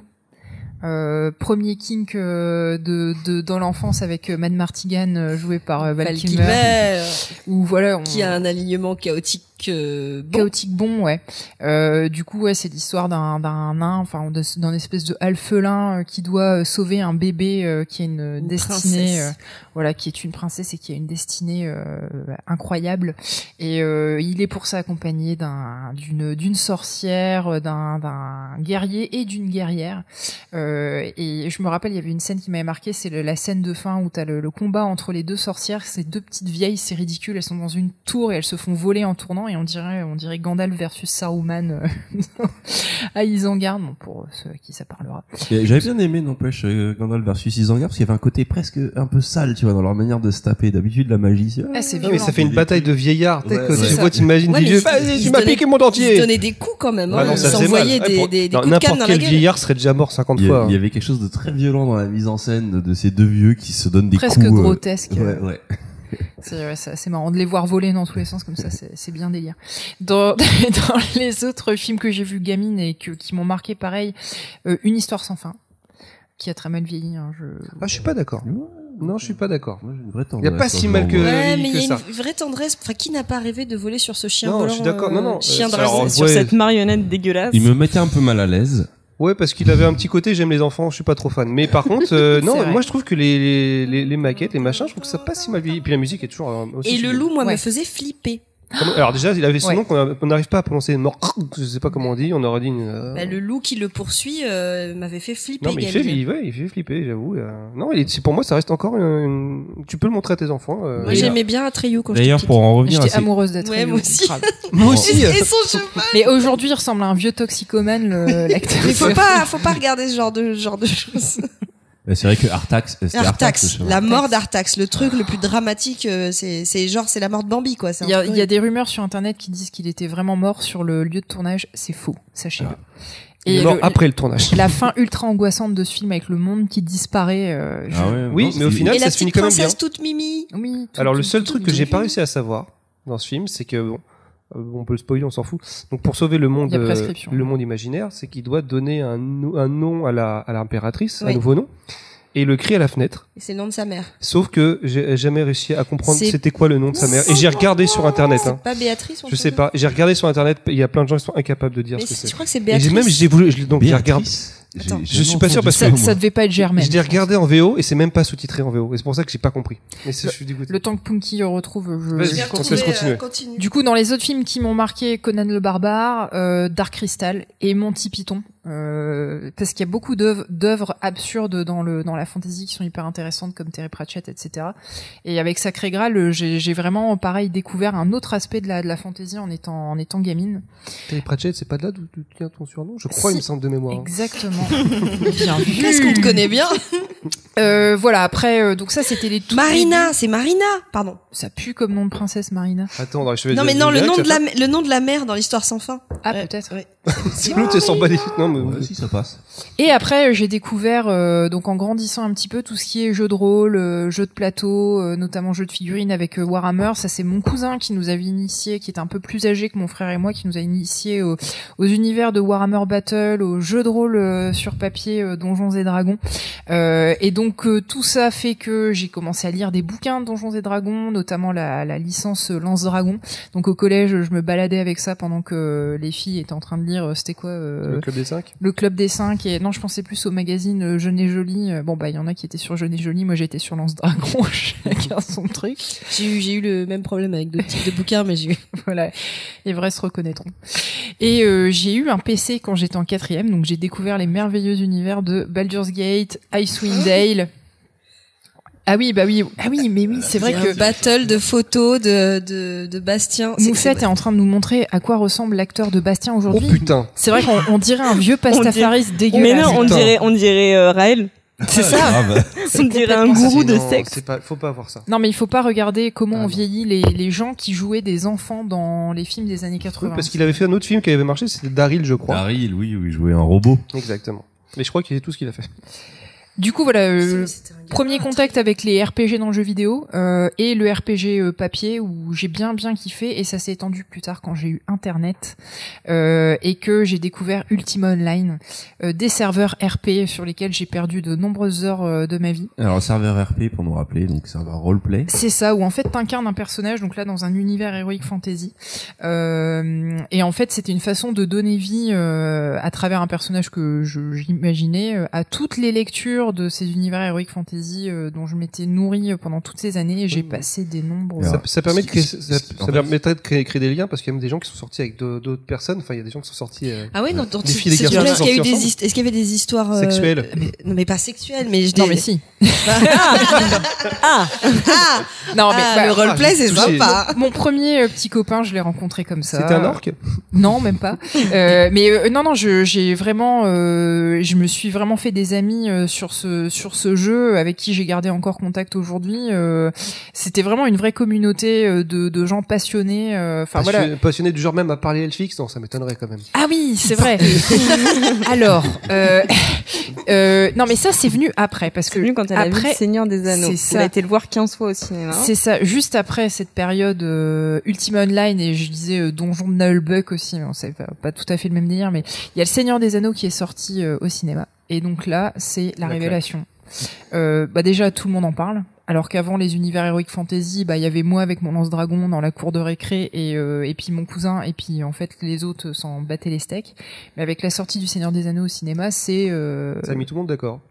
Euh, premier kink euh, de, de dans l'enfance avec euh, Mad Martigan euh, joué par euh, Val Kilmer, ou voilà on... qui a un alignement chaotique chaotique euh, bon. Chaotique bon, ouais. Euh, du coup, ouais, c'est l'histoire d'un d'un nain, enfin d'un espèce de alphelin euh, qui doit sauver un bébé euh, qui a une, une destinée, euh, voilà, qui est une princesse et qui a une destinée euh, incroyable. Et euh, il est pour ça accompagné d'un d'une d'une sorcière, d'un d'un guerrier et d'une guerrière. Euh, et je me rappelle, il y avait une scène qui m'avait marqué, c'est la scène de fin où t'as le, le combat entre les deux sorcières, ces deux petites vieilles, c'est ridicule, elles sont dans une tour et elles se font voler en tournant et on dirait, on dirait Gandalf versus Saruman à Isengard, bon, pour ceux à qui ça parlera. Et j'avais bien aimé, n'empêche, Gandalf versus Isengard, parce qu'il y avait un côté presque un peu sale, tu vois, dans leur manière de se taper. D'habitude, la magie, c'est, ah, c'est violent, mais ça fait une bataille de vieillards, ouais, ouais. Tu vois, t'imagines, ouais, tu, tu m'as piqué mon dentier. Ils se donnaient des coups quand même, hein, ah, ils s'envoyaient des, ouais, pour... des, des non, coups de canne dans la gueule. N'importe quel vieillard serait déjà mort cinquante fois. Il y avait quelque chose de très violent dans la mise en scène de ces deux vieux qui se donnent des coups. Presque grotesque. Ouais, ouais. C'est, ouais, c'est marrant de les voir voler dans tous les sens comme ça, c'est, c'est bien délire. Dans, dans les autres films que j'ai vus gamine et que, qui m'ont marqué, pareil, euh, Une histoire sans fin, qui a très mal vieilli. Hein, je... Ah, je suis pas d'accord. Non, je suis pas d'accord. Il y a pas si mal que, ouais, mais il y a une ça. vraie tendresse. Enfin, qui n'a pas rêvé de voler sur ce chien non, volant, je suis d'accord. Euh, non, non. Chien dressé, sur ouais. cette marionnette dégueulasse. Il me mettait un peu mal à l'aise. Ouais, parce qu'il avait un petit côté, j'aime les enfants, je suis pas trop fan. Mais par contre, euh, non, moi je trouve que les, les, les, les maquettes, les machins, je trouve que ça passe si mal vieilli. Et puis la musique est toujours euh, aussi. Et le loup, moi, ouais. me faisait flipper. Comment, alors déjà, il avait ce ouais. nom qu'on n'arrive pas à prononcer. Mort, je sais pas comment on dit, on aurait dit une, euh... bah, le loup qui le poursuit euh, m'avait fait flipper. Non, mais il fait, il, ouais, il fait flipper, j'avoue. Euh... Non, il, c'est, pour moi, ça reste encore une, une... Tu peux le montrer à tes enfants. Euh... Moi, j'aimais bien Atreyu quand j'étais petite. D'ailleurs, pour en revenir, j'étais amoureuse d'Atreyu. Ouais, moi aussi. Moi aussi. Et son cheval. Mais aujourd'hui, il ressemble à un vieux toxicomane, le, l'acteur. Il faut pas, faut pas regarder ce genre de, genre de choses. C'est vrai que Artax, c'est Artax, Artax la mort d'Artax, le truc le plus dramatique, c'est, c'est genre, c'est la mort de Bambi, quoi. Il y, y, y a des rumeurs sur Internet qui disent qu'il était vraiment mort sur le lieu de tournage. C'est faux, sachez-le. Ah. Et le, après le tournage. La fin ultra angoissante de ce film avec le monde qui disparaît. Euh, je... ah ouais, oui, non, mais au final, et ça se finit quand même bien. La princesse toute mimi. Oui, tout, alors tout, le seul tout, truc tout, que tout, j'ai tout. pas réussi à savoir dans ce film, c'est que bon, on peut le spoiler, on s'en fout. Donc pour sauver le monde, euh, le monde imaginaire, c'est qu'il doit donner un, un nom à la à l'impératrice, oui. un nouveau nom, et le crie à la fenêtre. Et c'est le nom de sa mère. Sauf que j'ai jamais réussi à comprendre c'est... c'était quoi le nom de sa mère. Et j'ai regardé sur internet. C'est hein. pas Béatrice. Je sais pas. J'ai regardé sur internet. Il y a plein de gens qui sont incapables de dire mais ce que c'est. Tu crois que c'est Béatrice? Et même j'ai voulu. Je, donc j'ai regardé. Attends, je, je suis pas sûr parce ça, que ça devait pas être Germaine. Je l'ai regardé en V O et c'est même pas sous-titré en V O et c'est pour ça que j'ai pas compris. Mais je suis dégoûté. Le temps que Punky retrouve, je, Vas-y, je continue. Continue. Euh, continue. Du coup, dans les autres films qui m'ont marqué, Conan le Barbare, euh, Dark Crystal et Monty Python, euh, parce qu'il y a beaucoup d'œuvres, d'œuvres absurdes dans le dans la fantasy qui sont hyper intéressantes comme Terry Pratchett, et cetera. Et avec Sacré Graal, j'ai, j'ai vraiment pareil découvert un autre aspect de la de la fantasy en étant en étant gamine. Terry Pratchett, c'est pas de là d'où tu tiens ton surnom, je crois, si. Il me semble de mémoire. Exactement. Bien vu. Qu'est-ce qu'on te connaît bien. Euh, voilà, après, euh, donc ça, c'était les tout. Marina, débuts. C'est Marina, pardon. Ça pue comme nom de princesse, Marina. Attends, dans les cheveux. Non, mais non, le nom de la, le nom de la mère dans l'histoire sans fin. Ah, ouais. peut-être, oui. Si l'autre, elle s'en bat les chutes. Non, mais ouais, ouais. si, ça passe. Et après, j'ai découvert, euh, donc en grandissant un petit peu, tout ce qui est jeu de rôle, euh, jeu de plateau, euh, notamment jeu de figurines avec euh, Warhammer. Ça, c'est mon cousin qui nous avait initié, qui était un peu plus âgé que mon frère et moi, qui nous a initié aux, aux univers de Warhammer Battle, aux jeux de rôle euh, sur papier, euh, Donjons et Dragons. Euh, et donc, Donc euh, tout ça fait que j'ai commencé à lire des bouquins de Donjons et Dragons, notamment la, la licence Lance Dragon. Donc au collège, je me baladais avec ça pendant que les filles étaient en train de lire, c'était quoi euh, Le Club des Cinq. Le Club des Cinq. Et non, je pensais plus au magazine Jeune et Jolie. Bon bah il y en a qui étaient sur Jeune et Jolie, moi j'étais sur Lance Dragon. Chacun son truc. J'ai eu, j'ai eu le même problème avec d'autres types de bouquins, mais j'ai eu. Voilà, les vrais se reconnaîtront. Et euh, j'ai eu un P C quand j'étais en quatrième, donc j'ai découvert les merveilleux univers de Baldur's Gate, Icewind Dale. Ah oui, bah oui, ah oui, mais oui, c'est vrai que battle de photos de de, de Bastien. Moufette est en train de nous montrer à quoi ressemble l'acteur de Bastien aujourd'hui. Oh putain. C'est vrai qu'on on dirait un vieux pastafariste dégueulasse. Mais non, on dirait on dirait euh, Raël. C'est ça. Grave. On dirait un gourou de sexe. C'est pas, faut pas voir ça. Non, mais il faut pas regarder comment ah, on vieillit les, les gens qui jouaient des enfants dans les films des années quatre-vingts. Oui, parce qu'il avait fait un autre film qui avait marché, c'était Daryl, je crois. Daryl, oui, où il jouait un robot. Exactement. Mais je crois qu'il c'est tout ce qu'il a fait. Du coup, voilà, euh, premier contact avec les R P G dans le jeu vidéo euh, et le R P G euh, papier où j'ai bien bien kiffé, et ça s'est étendu plus tard quand j'ai eu Internet euh, et que j'ai découvert Ultima Online, euh, des serveurs R P sur lesquels j'ai perdu de nombreuses heures euh, de ma vie. Alors, serveur R P, pour nous rappeler, donc serveur roleplay. C'est ça, où en fait t'incarnes un personnage, donc là dans un univers héroïque fantasy. Euh, et en fait, c'était une façon de donner vie euh, à travers un personnage que je, j'imaginais euh, à toutes les lectures de ces univers héroïques fantasy euh, dont je m'étais nourrie pendant toutes ces années, et j'ai passé des nombres. Ça, ça permet de créer, ça, ça permettrait de créer, créer des liens, parce qu'il y a même des gens qui sont sortis avec de, d'autres personnes. Enfin, il y a des gens qui sont sortis. Euh, ah oui, non, donc, des filles, des garçons. Est-ce qu'il y a eu des histoires, est-ce qu'il y avait des histoires euh, sexuelles? Mais, non, mais pas sexuelles, mais je dis. Non, mais si. ah, ah, ah, non, mais ah, bah, le roleplay, ah, c'est sympa. Mon, mon premier euh, petit copain, je l'ai rencontré comme ça. C'était un orc? Non, même pas. euh, mais euh, non, non, je, j'ai vraiment, euh, je me suis vraiment fait des amis euh, sur ce, sur ce jeu, avec qui j'ai gardé encore contact aujourd'hui. Euh, c'était vraiment une vraie communauté de, de gens passionnés. Enfin euh, voilà, passionnés du genre même à parler elfique, non, ça m'étonnerait quand même. Ah oui, c'est vrai. Alors, euh, euh, non, mais ça c'est venu après, parce c'est que quand elle après, a vu Le Seigneur des Anneaux, c'est ça. On a été le voir quinze fois au cinéma. C'est ça, juste après cette période euh, Ultima Online, et je disais euh, Donjon de Nullbuck aussi, mais on savait pas, pas tout à fait le même délire, mais il y a Le Seigneur des Anneaux qui est sorti euh, au cinéma, et donc là c'est la D'accord. révélation. Euh, bah déjà tout le monde en parle, alors qu'avant les univers héroïques fantasy, bah il y avait moi avec mon lance-dragon dans la cour de récré, et euh, et puis mon cousin, et puis en fait les autres s'en battaient les steaks. Mais avec la sortie du Seigneur des Anneaux au cinéma, c'est euh... ça a mis tout le monde d'accord.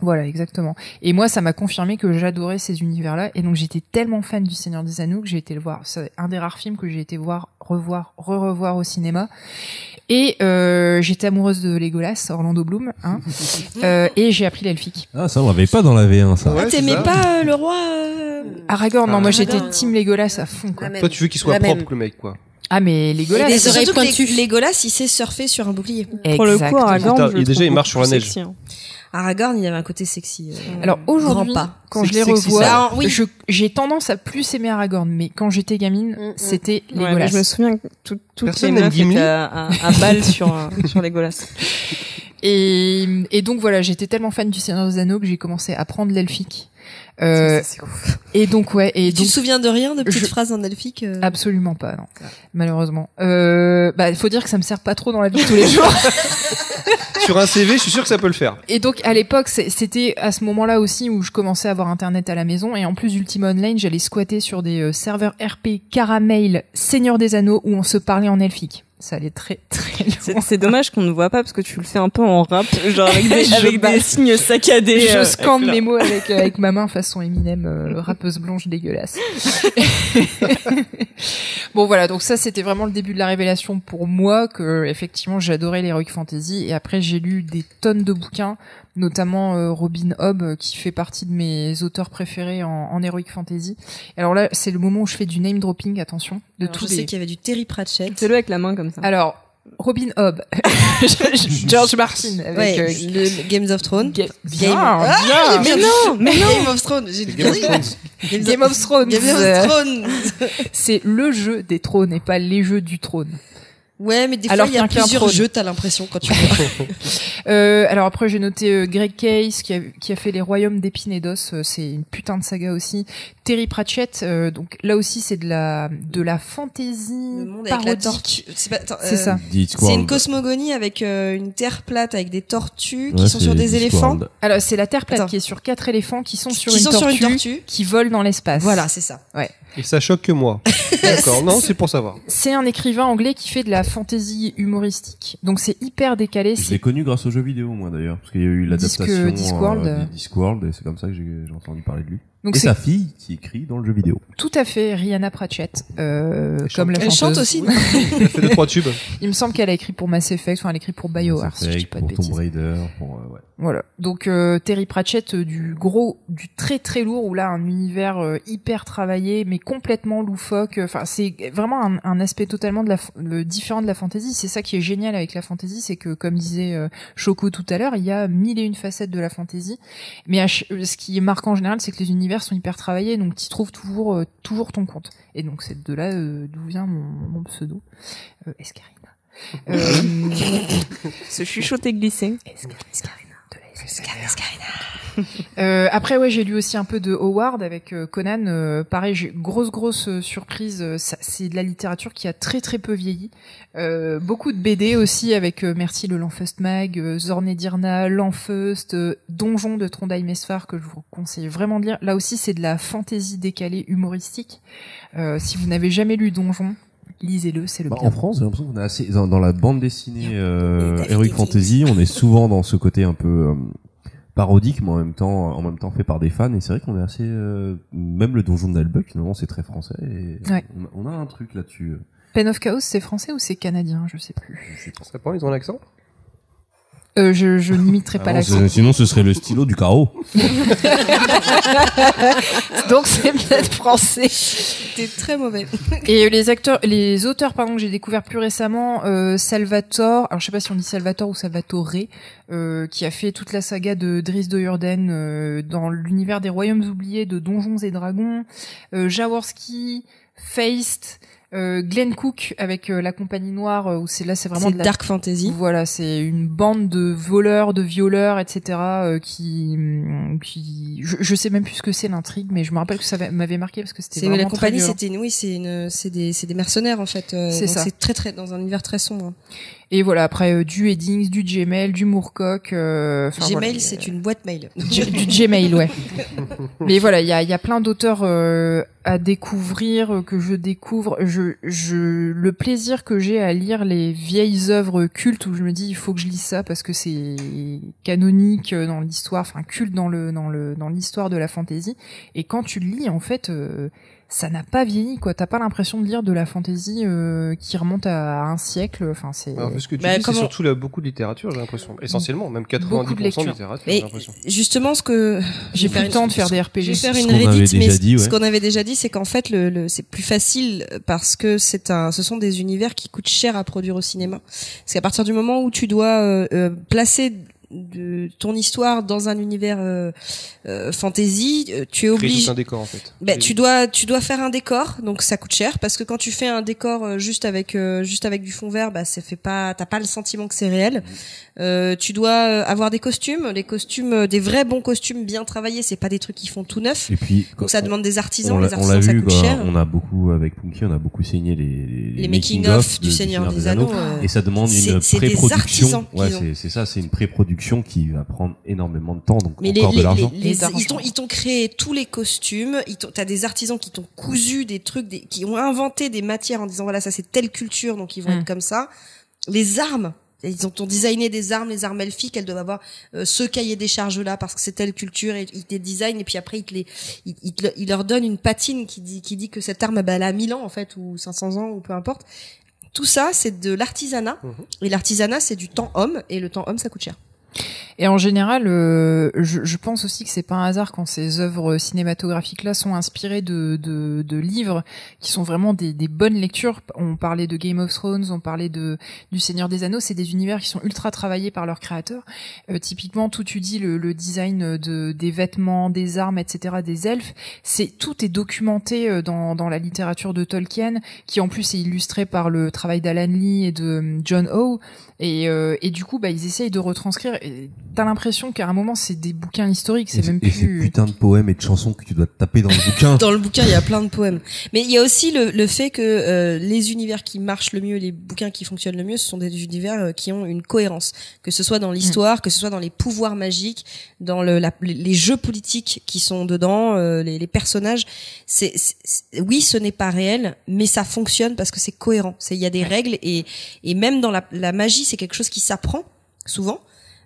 Voilà, exactement. Et moi, ça m'a confirmé que j'adorais ces univers-là, et donc j'étais tellement fan du Seigneur des Anneaux que j'ai été le voir. C'est un des rares films que j'ai été voir, revoir, re-revoir au cinéma. Et euh, j'étais amoureuse de Legolas, Orlando Bloom, hein. euh, et j'ai appris l'elfique. Ah, ça on l'avait pas dans la V un, ça. Ouais, ah, t'aimais ça. pas euh, le roi euh... Aragorn. Non, moi j'étais team Legolas à fond, quoi. Toi, tu veux qu'il soit la propre, même. le mec, quoi. Ah, mais Legolas, les oreilles pointues. Legolas, il sait surfer sur un bouclier. Exactement. Pour le coup, Aragorn, il déjà il marche sur la neige. Sexy, hein. Aragorn, il avait un côté sexy. Euh, Alors aujourd'hui, pas. quand sexy, je les revois, Alors, oui. je, j'ai tendance à plus aimer Aragorn, mais quand j'étais gamine, mm, mm. c'était Legolas. Ouais, je me souviens que tout, toutes les meufs étaient à, à, à balle sur, sur Legolas. Et, et donc voilà, j'étais tellement fan du Seigneur des Anneaux que j'ai commencé à prendre l'elfique. Euh, c'est, c'est ouf. Et donc ouais. Et, et donc, tu te souviens de rien de petites je... phrases en elfique euh... Absolument pas, non. Ouais. Malheureusement. Euh, bah, faut dire que ça me sert pas trop dans la vie de tous les jours. Sur un C V, je suis sûr que ça peut le faire. Et donc, à l'époque, c'était à ce moment-là aussi où je commençais à avoir Internet à la maison. Et en plus, Ultima Online, j'allais squatter sur des serveurs R P, Caramel, Seigneur des Anneaux, où on se parlait en elfique. Ça allait très, très loin. C'est, c'est dommage qu'on ne voit pas, parce que tu le fais un peu en rap, genre avec des, avec des signes saccadés. Je euh, scande mes mots avec, euh, avec ma main façon Eminem, euh, rappeuse blanche dégueulasse. Bon, voilà. Donc ça, c'était vraiment le début de la révélation pour moi, que, effectivement, j'adorais l'heroic fantasy. Et après, j'ai lu des tonnes de bouquins, notamment euh, Robin Hobb, qui fait partie de mes auteurs préférés en, en heroic fantasy. Alors là, c'est le moment où je fais du name dropping, attention. De Alors, tous je les... sais qu'il y avait du Terry Pratchett. C'est le avec la main comme ça. Alors, Robin Hobb, George Martin, avec ouais, euh, le Game of Thrones. Ga- bien, ah, bien. Mais non, mais non. Game of Thrones, j'ai Game of Thrones. Game, Game of Thrones. Game of Thrones. C'est le jeu des trônes et pas les jeux du trône. Ouais, mais des alors fois, il y a plusieurs trône. jeux, t'as l'impression, quand tu vois. euh, alors après, j'ai noté euh, Greg Case, qui a, qui a fait Les Royaumes d'épines et d'os, euh, c'est une putain de saga aussi. Terry Pratchett, euh, donc là aussi, c'est de la, de la fantaisie parodique. C'est pas, attends, c'est euh, ça. C'est une cosmogonie avec euh, une terre plate, avec des tortues ouais, qui sont sur des éléphants. World. Alors, c'est la terre plate attends. qui est sur quatre éléphants qui sont sur, qui une, sont tortue, sur une tortue, qui volent dans l'espace. Voilà, c'est ça. Ouais. Et ça choque que moi. D'accord. Non, c'est pour savoir. C'est un écrivain anglais qui fait de la fantaisie humoristique. Donc c'est hyper décalé. Je c'est... l'ai connu grâce aux jeux vidéo, moi d'ailleurs, parce qu'il y a eu l'adaptation Disque, Discworld. Euh, Discworld, et c'est comme ça que j'ai, j'ai entendu parler de lui. Donc et c'est... sa fille qui écrit dans le jeu vidéo. Tout à fait, Rihanna Pratchett, euh, elle comme chante. la chanteuse. Elle chante aussi. Elle fait deux trois tubes. Il me semble qu'elle a écrit pour Mass Effect, enfin elle a écrit pour BioWare, si je dis pas de bêtises. Pour Tomb Raider, pour euh, ouais. Voilà. Donc euh, Terry Pratchett euh, du gros, du très très lourd, où là un univers euh, hyper travaillé, mais complètement loufoque. Enfin c'est vraiment un, un aspect totalement de la le différent de la fantasy. C'est ça qui est génial avec la fantasy, c'est que comme disait euh, Choco tout à l'heure, il y a mille et une facettes de la fantasy. Mais ch- ce qui est marquant en général, c'est que les univers sont hyper travaillés, donc t'y trouves toujours euh, toujours ton compte. Et donc c'est de là euh, d'où vient mon, mon pseudo euh, Eskarina. Euh, Ce chuchoté glissé. Eskarina. Eskarina. De la Eskarina. Eskarina. Euh, après, ouais, j'ai lu aussi un peu de Howard avec euh, Conan. Euh, pareil, j'ai grosse grosse euh, surprise. Euh, c'est de la littérature qui a très très peu vieilli. Euh, beaucoup de B D aussi avec euh, merci le Lanfeust Mag, euh, Zornedirna, Lanfeust, euh, Donjon de Trondheim Mesfar que je vous conseille vraiment de lire. Là aussi, c'est de la fantaisie décalée humoristique. Euh, si vous n'avez jamais lu Donjon, lisez-le, c'est le bah, en France, j'ai l'impression qu'on a assez dans, dans la bande dessinée euh, Heroic Fantasy, on est souvent dans ce côté un peu euh, parodique, mais en même temps, en même temps fait par des fans. Et c'est vrai qu'on est assez, euh, même le donjon d'Albuck, finalement, c'est très français. Et ouais. on, on a un truc là-dessus. Pen of Chaos, c'est français ou c'est canadien, je sais plus. Je sais pas, ils ont l'accent. Euh, je, je n'imiterai ah pas non, l'accent. Sinon, ce serait le stylo du carreau. Donc, c'est peut-être français. C'était très mauvais. Et les acteurs, les auteurs, pardon, que j'ai découvert plus récemment, euh, Salvatore, alors je sais pas si on dit Salvatore ou Salvatore, euh, qui a fait toute la saga de Dries Doyerden euh, dans l'univers des Royaumes oubliés, de Donjons et Dragons, euh, Jaworski, Feist. Euh, Glenn Cook avec euh, la compagnie noire euh, où c'est là c'est vraiment c'est de la dark fantasy. Voilà, c'est une bande de voleurs, de violeurs, et cetera. Euh, qui, qui, je, je sais même plus ce que c'est l'intrigue, mais je me rappelle que ça m'avait marqué parce que c'était c'est, vraiment la compagnie. Très c'était une, oui, c'est une, c'est des, c'est des mercenaires en fait. Euh, c'est donc ça. C'est très très dans un univers très sombre. Et voilà, après euh, du Eddings, du Gmail, du Moorcock. Euh, Gmail, voilà, euh, c'est une boîte mail. Du, du Gmail, ouais. Mais voilà, il y a, il y a plein d'auteurs euh, à découvrir euh, que je découvre. Je, je, le plaisir que j'ai à lire les vieilles œuvres cultes où je me dis il faut que je lise ça parce que c'est canonique dans l'histoire, enfin culte dans le, dans le, dans l'histoire de la fantasy. Et quand tu le lis, en fait. Euh, ça n'a pas vieilli, quoi. T'as pas l'impression de lire de la fantasy euh, qui remonte à un siècle. Enfin, c'est. Alors, parce que tu bah, dis, c'est on... surtout là, beaucoup de littérature, j'ai l'impression. Essentiellement, même quatre-vingt-dix pour cent de, de littérature. Mais j'ai l'impression. Justement, ce que j'ai pas le temps de faire des R P G. Je vais faire une Reddit, mais dit, ouais. ce qu'on avait déjà dit, c'est qu'en fait, le, le, c'est plus facile parce que c'est un, ce sont des univers qui coûtent cher à produire au cinéma. Parce qu'à partir du moment où tu dois euh, euh, placer de ton histoire dans un univers euh, euh, fantasy, euh, tu es obligé. Créer tout un décor en fait. Bah, tu dois tu dois faire un décor, donc ça coûte cher parce que quand tu fais un décor juste avec euh, juste avec du fond vert, bah ça fait pas, t'as pas le sentiment que c'est réel. Euh, tu dois avoir des costumes, les costumes des vrais bons costumes bien travaillés, c'est pas des trucs qui font tout neuf. Et puis donc ça on, demande des artisans, les artisans ça vu, coûte quoi, cher. On a beaucoup avec Punky, on a beaucoup saigné les les, les making of du Seigneur des Anneaux euh, et ça demande c'est, une c'est pré-production. Des ouais, c'est c'est ça, c'est une pré-production qui va prendre énormément de temps, donc mais encore les, de l'argent. Les, les, les, ils, t'ont, ils t'ont créé tous les costumes, ils t'ont, t'as des artisans qui t'ont cousu des trucs, des, qui ont inventé des matières en disant voilà ça c'est telle culture donc ils vont mmh. être comme ça. Les armes, ils ont, ont designé des armes, les armes elfiques, elles doivent avoir euh, ce cahier des charges là parce que c'est telle culture et ils te les designent et puis après ils, te les, ils, ils, te, ils leur donnent une patine qui dit, qui dit que cette arme bah, elle a mille ans en fait ou cinq cents ans ou peu importe. Tout ça c'est de l'artisanat mmh. et l'artisanat c'est du temps homme et le temps homme ça coûte cher. Et en général, euh, je, je pense aussi que c'est pas un hasard quand ces œuvres cinématographiques-là sont inspirées de, de, de livres qui sont vraiment des, des bonnes lectures. On parlait de Game of Thrones, on parlait de du Seigneur des Anneaux. C'est des univers qui sont ultra travaillés par leurs créateurs. Euh, typiquement, tout tu dis le, le design de des vêtements, des armes, et cetera, des elfes, c'est tout est documenté dans dans la littérature de Tolkien, qui en plus est illustré par le travail d'Alan Lee et de John Howe. Et, euh, et du coup, bah ils essayent de retranscrire. Et t'as l'impression qu'à un moment c'est des bouquins historiques, c'est et même c'est, plus. Et putain de poèmes et de chansons que tu dois taper dans le bouquin. Dans le bouquin, il y a plein de poèmes. Mais il y a aussi le, le fait que euh, les univers qui marchent le mieux, les bouquins qui fonctionnent le mieux, ce sont des univers euh, qui ont une cohérence, que ce soit dans l'histoire, mmh. que ce soit dans les pouvoirs magiques, dans le, la, les jeux politiques qui sont dedans, euh, les, les personnages. C'est, c'est, c'est oui, ce n'est pas réel, mais ça fonctionne parce que c'est cohérent. C'est il y a des ouais. règles et et même dans la, la magie, c'est quelque chose qui s'apprend souvent.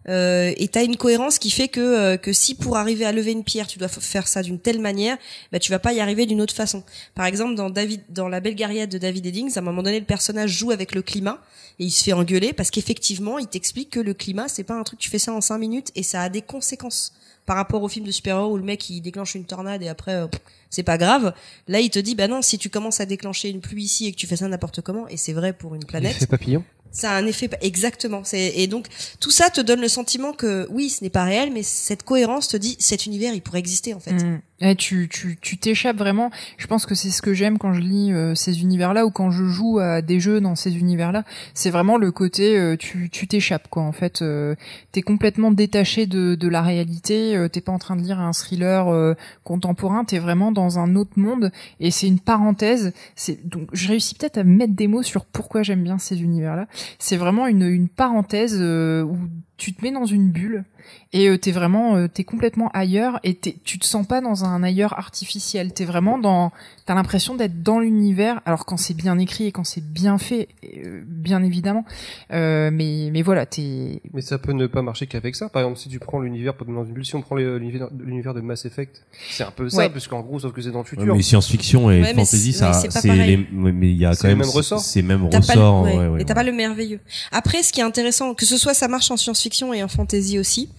Euh, et t'as une cohérence qui fait que euh, que si pour arriver à lever une pierre tu dois f- faire ça d'une telle manière, bah tu vas pas y arriver d'une autre façon. Par exemple dans David dans La Belle Guerrière de David Eddings, à un moment donné le personnage joue avec le climat et il se fait engueuler parce qu'effectivement il t'explique que le climat c'est pas un truc tu fais ça en cinq minutes et ça a des conséquences par rapport au film de super-héros où le mec il déclenche une tornade et après euh, pff, c'est pas grave. Là il te dit bah non si tu commences à déclencher une pluie ici et que tu fais ça n'importe comment et c'est vrai pour une planète. C'est papillon. Ça a un effet exactement. C'est, et donc tout ça te donne le sentiment que oui, ce n'est pas réel, mais cette cohérence te dit cet univers il pourrait exister en fait. Mmh. Ouais, tu tu tu t'échappes vraiment. Je pense que c'est ce que j'aime quand je lis euh, ces univers-là ou quand je joue à des jeux dans ces univers-là. C'est vraiment le côté euh, tu tu t'échappes quoi. En fait, euh, t'es complètement détaché de de la réalité. Euh, t'es pas en train de lire un thriller euh, contemporain. T'es vraiment dans un autre monde et c'est une parenthèse. C'est donc je réussis peut-être à mettre des mots sur pourquoi j'aime bien ces univers-là. C'est vraiment une une parenthèse euh, où tu te mets dans une bulle et euh, t'es vraiment euh, t'es complètement ailleurs et t'es, tu te sens pas dans un ailleurs artificiel, t'es vraiment dans, t'as l'impression d'être dans l'univers, alors quand c'est bien écrit et quand c'est bien fait euh, bien évidemment euh, mais mais voilà t'es mais ça peut ne pas marcher qu'avec ça. Par exemple, si tu prends l'univers dans une bulle, si on prend l'univers, l'univers de Mass Effect, c'est un peu ça, ouais. Parce qu'en gros, sauf que c'est dans le futur, ouais, mais science-fiction et ouais, fantasy, ça c'est, c'est les, mais il y a c'est quand même, même ressort. C'est même t'as ressort le, ouais, ouais, ouais, et t'as ouais. pas le merveilleux. Après, ce qui est intéressant, que ce soit ça marche en science-fiction et en fantasy aussi.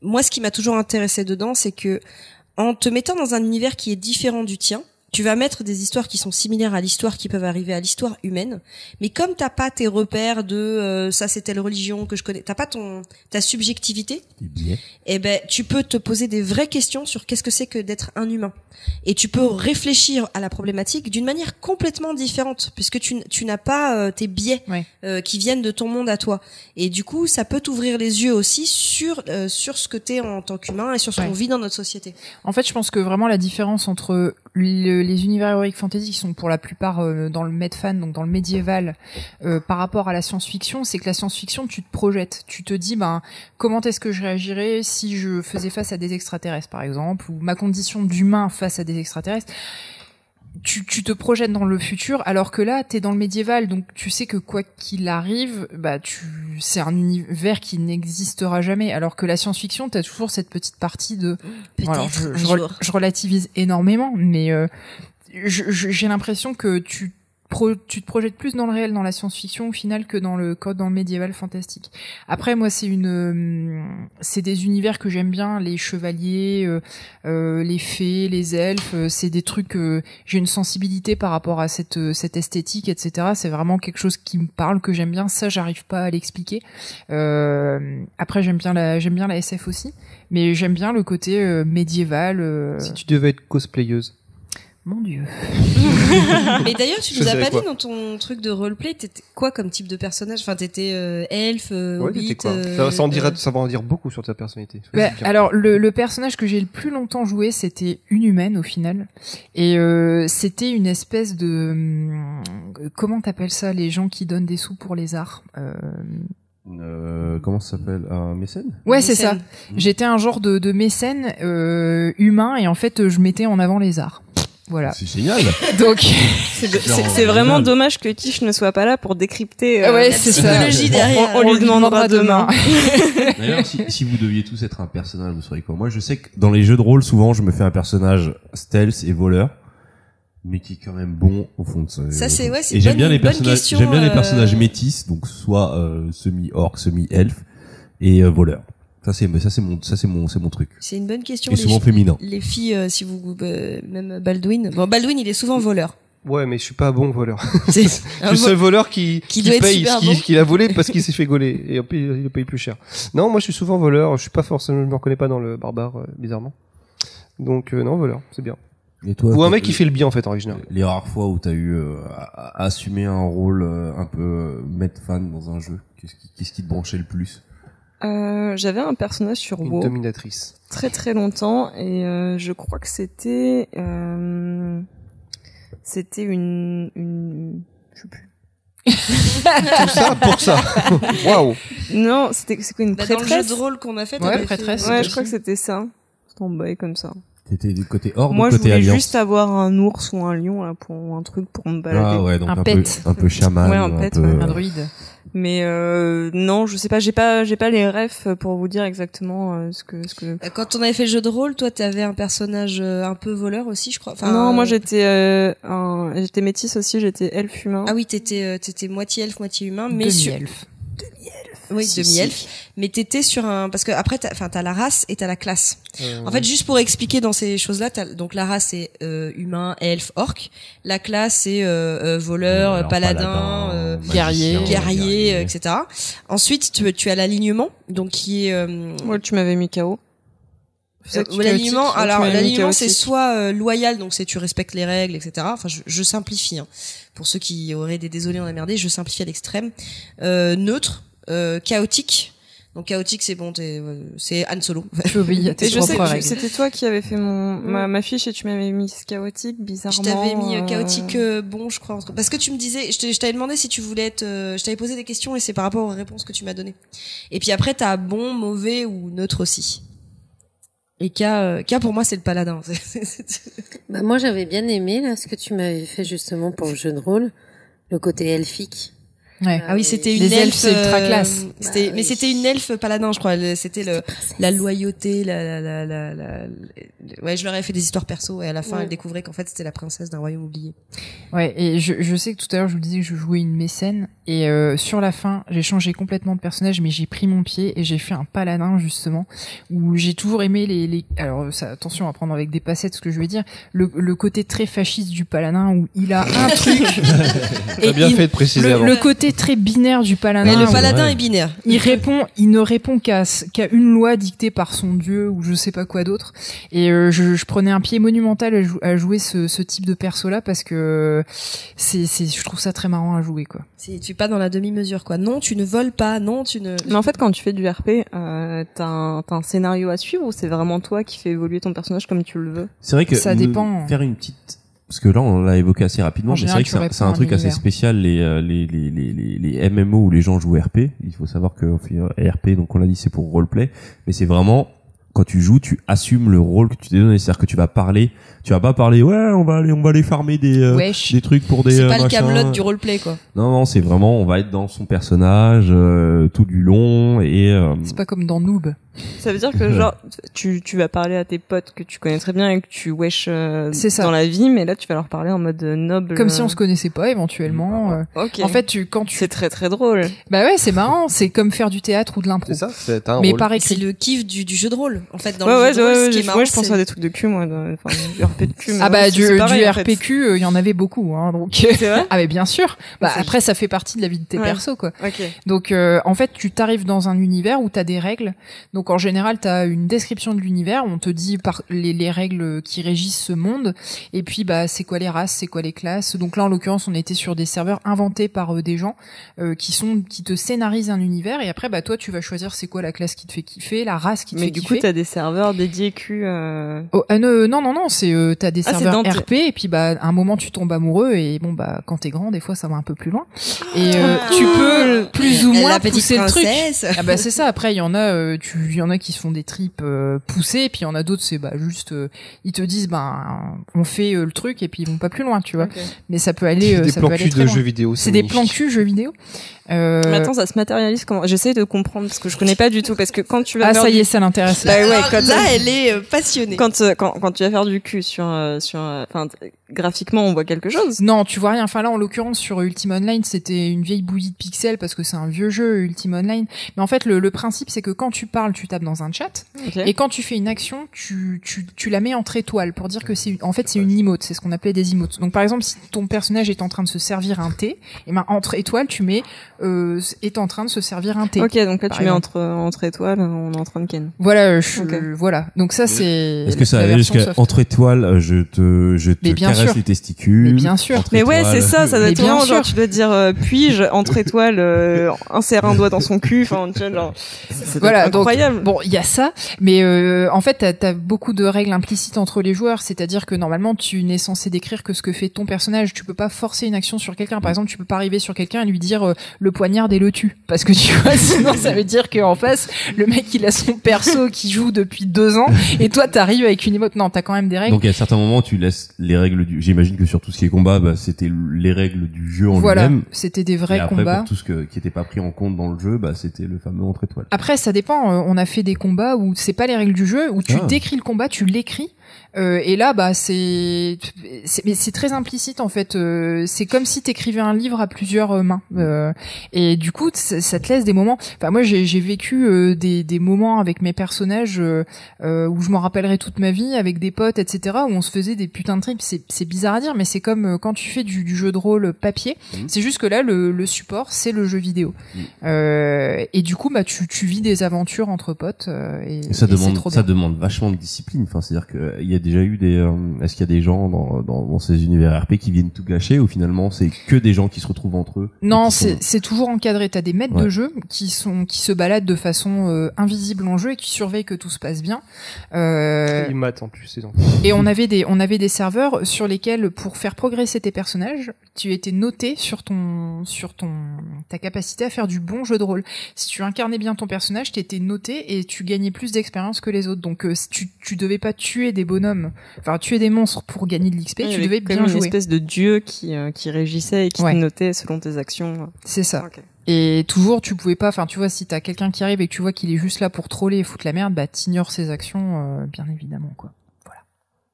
Moi, ce qui m'a toujours intéressé dedans, c'est que en te mettant dans un univers qui est différent du tien, tu vas mettre des histoires qui sont similaires à l'histoire, qui peuvent arriver à l'histoire humaine, mais comme t'as pas tes repères de euh, ça c'est telle religion que je connais, t'as pas ton ta subjectivité, et ben tu peux te poser des vraies questions sur qu'est-ce que c'est que d'être un humain, et tu peux réfléchir à la problématique d'une manière complètement différente puisque tu tu n'as pas euh, tes biais ouais. euh, qui viennent de ton monde à toi, et du coup ça peut t'ouvrir les yeux aussi sur euh, sur ce que t'es en tant qu'humain et sur ce ouais. qu'on vit dans notre société. En fait, je pense que vraiment la différence entre le les univers héroïques fantasy qui sont pour la plupart euh, dans le Medfan, donc dans le médiéval, euh, par rapport à la science-fiction, c'est que la science-fiction, tu te projettes, tu te dis ben comment est-ce que je réagirais si je faisais face à des extraterrestres par exemple, ou ma condition d'humain face à des extraterrestres. Tu, tu te projettes dans le futur, alors que là, t'es dans le médiéval, donc tu sais que quoi qu'il arrive, bah tu, c'est un univers qui n'existera jamais. Alors que la science-fiction, t'as toujours cette petite partie de. Peut-être bon, alors je, un je, jour. je relativise énormément, mais euh, je, je, j'ai l'impression que tu. Pro, tu te projettes plus dans le réel, dans la science-fiction au final que dans le dans le médiéval fantastique. Après, moi, c'est une, c'est des univers que j'aime bien, les chevaliers, euh, euh, les fées, les elfes. Euh, c'est des trucs. Euh, j'ai une sensibilité par rapport à cette euh, cette esthétique, et cetera. C'est vraiment quelque chose qui me parle, que j'aime bien. Ça, j'arrive pas à l'expliquer. Euh, après, j'aime bien la j'aime bien la S F aussi, mais j'aime bien le côté euh, médiéval. Euh... Si tu devais être cosplayeuse. Mon Dieu. Mais d'ailleurs, tu je nous as pas dit dans ton truc de roleplay, t'étais quoi comme type de personnage? Enfin, t'étais euh, elfe, euh, ouais, hobbit, quoi euh, ça, ça, en dira, euh... ça va en dire beaucoup sur ta personnalité. Bah, alors, le, le personnage que j'ai le plus longtemps joué, c'était une humaine au final, et euh, c'était une espèce de comment t'appelles ça les gens qui donnent des sous pour les arts. Euh... Euh, comment ça s'appelle? Un mécène? Ouais, mécène. C'est ça. Mmh. J'étais un genre de, de mécène euh, humain, et en fait, je mettais en avant les arts. Voilà. C'est génial. Donc, c'est, de, c'est, c'est vraiment génial. Dommage que Tiff ne soit pas là pour décrypter euh, ouais, la c'est psychologie ça. Derrière. On, on, on lui demandera, demandera demain. demain. D'ailleurs, si, si vous deviez tous être un personnage, vous seriez quoi? Moi, je sais que dans les jeux de rôle, souvent, je me fais un personnage stealth et voleur, mais qui est quand même bon au fond de ça. Ça, c'est ouais, c'est. Et bonne, j'aime bien les personnages. Question, j'aime bien euh... les personnages métis, donc soit euh, semi-orc, semi-elfe et euh, voleur. Ça c'est ça c'est mon ça c'est mon c'est mon truc. C'est une bonne question. Et souvent les, féminin. Les filles euh, si vous euh, même Baldwin. Bon, Baldwin il est souvent voleur. Ouais, mais je suis pas bon voleur. C'est je suis le seul voleur qui qui, qui paye ce qu'il bon. Qui a volé parce qu'il s'est fait gauler et il le paye plus cher. Non, moi je suis souvent voleur, je suis pas forcément, je me reconnais pas dans le barbare euh, bizarrement. Donc euh, non, voleur, c'est bien. Et toi, ou un mec qui fait le bien en fait en original. Les rares fois où t'as eu euh, à, à assumer un rôle euh, un peu euh, metfan dans un jeu, qu'est-ce qui qu'est-ce qui te branchait le plus? Euh, j'avais un personnage sur WoW. Une dominatrice. Très très longtemps, et euh, je crois que c'était euh, c'était une une je sais plus. Tout ça pour ça. Waouh. Non, c'était c'est quoi une bah, prêtresse. Dans le jeu de rôle qu'on a fait. Ouais, prêtresse. Fait... Ouais, je crois que c'était ça. Je tombais comme ça. T'étais du côté hors du côté alliance. Moi, je voulais alliance. Juste avoir un ours ou un lion là pour un truc pour me balader. Ah ouais, donc un, un pet. Peu un peu chaman, ouais, un, un pet, peu ouais. Un druide. Mais euh, non, je sais pas, j'ai pas, j'ai pas les refs pour vous dire exactement ce que, ce que. Quand on avait fait le jeu de rôle, toi, t'avais un personnage un peu voleur aussi, je crois. Enfin, non, euh... moi j'étais, euh, un... j'étais métisse aussi, j'étais elfe humain. Ah oui, t'étais, t'étais moitié elfe, moitié humain, mais demi-elfe. Sur... Demi-elfe. Oui, si, demi-elfe. Si. Mais t'étais sur un, parce que après, t'as, enfin, t'as la race et t'as la classe. Euh, en ouais. fait, juste pour expliquer dans ces choses-là, t'as... donc la race c'est euh, humain, elfe, orc. La classe c'est euh, voleur, alors, paladin, paladin euh, guerrier, guerrier, guerrier, et cetera. Ensuite, tu, tu as l'alignement, donc qui est. Euh... Ouais, tu m'avais mis K O. L'aliment, alors l'aliment c'est soit euh, loyal, donc c'est tu respectes les règles, et cetera. Enfin, je, je simplifie. Hein. Pour ceux qui auraient des désolés on a merdé, je simplifie à l'extrême. Euh, neutre, euh, chaotique. Donc chaotique, c'est bon, t'es, c'est Han Solo. Tu oublies tes propres règles. C'était toi qui avais fait mon ma, ma fiche et tu m'avais mis chaotique bizarrement. Je t'avais mis euh... chaotique euh, bon, je crois, parce que tu me disais, je, je t'avais demandé si tu voulais être, euh, je t'avais posé des questions et c'est par rapport aux réponses que tu m'as données. Et puis après t'as bon, mauvais ou neutre aussi. Et K, euh, K pour moi c'est le paladin. Bah moi j'avais bien aimé là ce que tu m'avais fait justement pour le jeu de rôle, le côté elfique. Ouais. Ah oui, c'était une les elfe, elfes, c'est ultra classe. C'était, bah, mais oui. C'était une elfe paladin, je crois. C'était le, la loyauté, la, la, la, la, la, ouais, je leur ai fait des histoires perso et à la fin, ouais. Elle découvrait qu'en fait, c'était la princesse d'un royaume oublié. Ouais, et je, je sais que tout à l'heure, je vous disais que je jouais une mécène et euh, sur la fin, j'ai changé complètement de personnage, mais j'ai pris mon pied et j'ai fait un paladin justement où j'ai toujours aimé les, les, alors ça, attention à prendre avec des passettes ce que je vais dire, le, le côté très fasciste du paladin où il a un truc. T'as bien il, fait de préciser le, avant. Le côté très binaire du paladin. Mais le paladin ouais. Est binaire. Il répond, il ne répond qu'à, qu'à une loi dictée par son dieu ou je sais pas quoi d'autre. Et euh, je, je prenais un pied monumental à, jou- à jouer ce, ce type de perso là parce que c'est, c'est, je trouve ça très marrant à jouer quoi. C'est, tu es pas dans la demi-mesure quoi. Non, tu ne voles pas. Non, tu ne. Mais en fait, quand tu fais du R P, euh, t'as, un, t'as un scénario à suivre ou c'est vraiment toi qui fais évoluer ton personnage comme tu le veux. C'est vrai que ça dépend. Faire une petite. Parce que là, on l'a évoqué assez rapidement, général, mais c'est vrai que c'est, c'est un truc assez spécial, les, les, les, les, les M M O où les gens jouent R P. Il faut savoir que R P, donc on l'a dit, c'est pour roleplay. Mais c'est vraiment, quand tu joues, tu assumes le rôle que tu t'es donné. C'est-à-dire que tu vas parler, tu vas pas parler, ouais, on va aller, on va aller farmer des, euh, des trucs pour des, c'est pas euh, le Kaamelott du roleplay, quoi. Non, non, c'est vraiment, on va être dans son personnage, euh, tout du long, et, euh... C'est pas comme dans Noob. Ça veut dire que genre tu tu vas parler à tes potes que tu connais très bien et que tu wesh euh, dans la vie, mais là tu vas leur parler en mode noble. Comme si on se connaissait pas éventuellement. Ah, euh. okay. En fait, tu quand tu c'est très très drôle. Bah ouais, c'est marrant, c'est comme faire du théâtre ou de l'impro. C'est ça, c'est un mais rôle. Pareil, c'est le kiff du du jeu de rôle. En fait, dans ouais, le ouais, jeu de ouais, rôle, ouais, ce qui ouais, est marrant, ouais, je pense c'est... à des trucs de cul moi, de, enfin du R P de cul. Ah bah du du R P Q, il euh, y en avait beaucoup hein, donc c'est vrai. Ah mais bien sûr. Bah c'est après juste... ça fait partie de la vie de tes ouais. persos quoi. Okay. Donc euh, en fait, tu t'arrives dans un univers où tu as des règles. Donc Donc en général, t'as une description de l'univers, on te dit par les, les règles qui régissent ce monde, et puis bah c'est quoi les races, c'est quoi les classes. Donc là en l'occurrence, on était sur des serveurs inventés par euh, des gens euh, qui sont qui te scénarisent un univers, et après bah toi tu vas choisir c'est quoi la classe qui te fait kiffer, la race qui te mais fait kiffer. Mais du coup t'as des serveurs dédiés Q. Euh... Oh, euh, euh, non non non, c'est euh, t'as des ah, serveurs dans... R P, et puis bah à un moment tu tombes amoureux, et bon bah quand t'es grand des fois ça va un peu plus loin, et euh, ah, tu peux plus ou moins pousser princesse. Le truc. Ah bah c'est ça. Après il y en a euh, tu il y en a qui se font des tripes euh, poussées, et puis il y en a d'autres c'est bah juste euh, ils te disent ben bah, on fait euh, le truc et puis ils vont pas plus loin tu vois. Okay. Mais ça peut aller euh, ça peut aller très loin. C'est des plans cul de jeux vidéo. C'est, c'est des plans cul jeux vidéo. Euh... Mais attends, ça se matérialise comment? J'essaie de comprendre parce que je connais pas du tout, parce que quand tu vas ah faire ça y est du... ça l'intéresse. Bah, ouais, quand là elle est euh, passionnée. Quand, euh, quand quand tu vas faire du cul sur euh, sur enfin euh, graphiquement on voit quelque chose? Non, tu vois rien. Enfin là en l'occurrence sur Ultima Online, c'était une vieille bouillie de pixels parce que c'est un vieux jeu Ultima Online, mais en fait le, le principe c'est que quand tu parles, tu tapes dans un chat, okay. Et quand tu fais une action, tu tu tu la mets entre étoiles pour dire que c'est en fait c'est une emote, c'est ce qu'on appelait des emotes. Donc par exemple, si ton personnage est en train de se servir un thé, et ben entre étoiles, tu mets Euh, est en train de se servir un thé. Ok, donc là tu mets entre entre étoiles, on est en train de ken. Voilà, je, okay. euh, voilà. Donc ça c'est. Est-ce que ça allait jusqu'à entre étoiles, je te je te caresse sûr. Les testicules. Mais bien sûr. Entre mais étoiles. Ouais, c'est ça, ça doit être vraiment genre tu dois dire euh, puis-je entre étoiles euh, insérer un doigt dans son cul, enfin genre. C'est voilà, incroyable. Donc, bon, il y a ça, mais euh, en fait t'as, t'as beaucoup de règles implicites entre les joueurs, c'est-à-dire que normalement tu n'es censé décrire que ce que fait ton personnage, tu peux pas forcer une action sur quelqu'un. Par exemple, tu peux pas arriver sur quelqu'un et lui dire euh, le poignard des le tue, parce que tu vois sinon ça veut dire qu'en face le mec il a son perso qui joue depuis deux ans et toi t'arrives avec une émote. Non, t'as quand même des règles, donc à certains moments tu laisses les règles du j'imagine que sur tout ce qui est combat bah, c'était les règles du jeu en voilà, lui-même, c'était des vrais et après, combats pour tout ce que, qui était pas pris en compte dans le jeu bah, c'était le fameux entre étoiles. Après ça dépend, on a fait des combats où c'est pas les règles du jeu où tu ah. décris le combat, tu l'écris Euh, et là, bah, c'est, c'est, mais c'est très implicite en fait. Euh, c'est comme si t'écrivais un livre à plusieurs euh, mains. Euh, et du coup, ça, ça te laisse des moments. Enfin, moi, j'ai, j'ai vécu euh, des, des moments avec mes personnages euh, euh, où je m'en rappellerai toute ma vie, avec des potes, et cetera. Où on se faisait des putains de trips. C'est, c'est bizarre à dire, mais c'est comme euh, quand tu fais du, du jeu de rôle papier. Mmh. C'est juste que là, le, le support, c'est le jeu vidéo. Mmh. Euh, et du coup, bah, tu, tu vis des aventures entre potes. Euh, et, et ça et demande, c'est trop bien. Ça demande vachement de discipline. Enfin, c'est-à-dire que il y a déjà eu des euh, est-ce qu'il y a des gens dans, dans dans ces univers R P qui viennent tout gâcher ou finalement c'est que des gens qui se retrouvent entre eux? Non, c'est sont... c'est toujours encadré. T'as des maîtres ouais. de jeu qui sont qui se baladent de façon euh, invisible en jeu et qui surveillent que tout se passe bien. Euh... Ils m'attendent, tu sais. Donc. Et on avait des on avait des serveurs sur lesquels pour faire progresser tes personnages, tu étais noté sur ton sur ton ta capacité à faire du bon jeu de rôle. Si tu incarnais bien ton personnage, t'étais noté et tu gagnais plus d'expérience que les autres. Donc euh, tu tu devais pas tuer des bonhommes, enfin tuer des monstres pour gagner de l'X P, ouais, tu devais bien jouer. Comme une espèce de dieu qui euh, qui régissait et qui ouais. te notait selon tes actions. C'est ça. Okay. Et toujours, tu pouvais pas. Enfin, tu vois, si t'as quelqu'un qui arrive et que tu vois qu'il est juste là pour troller et foutre la merde, bah t'ignores ses actions, euh, bien évidemment, quoi. Voilà.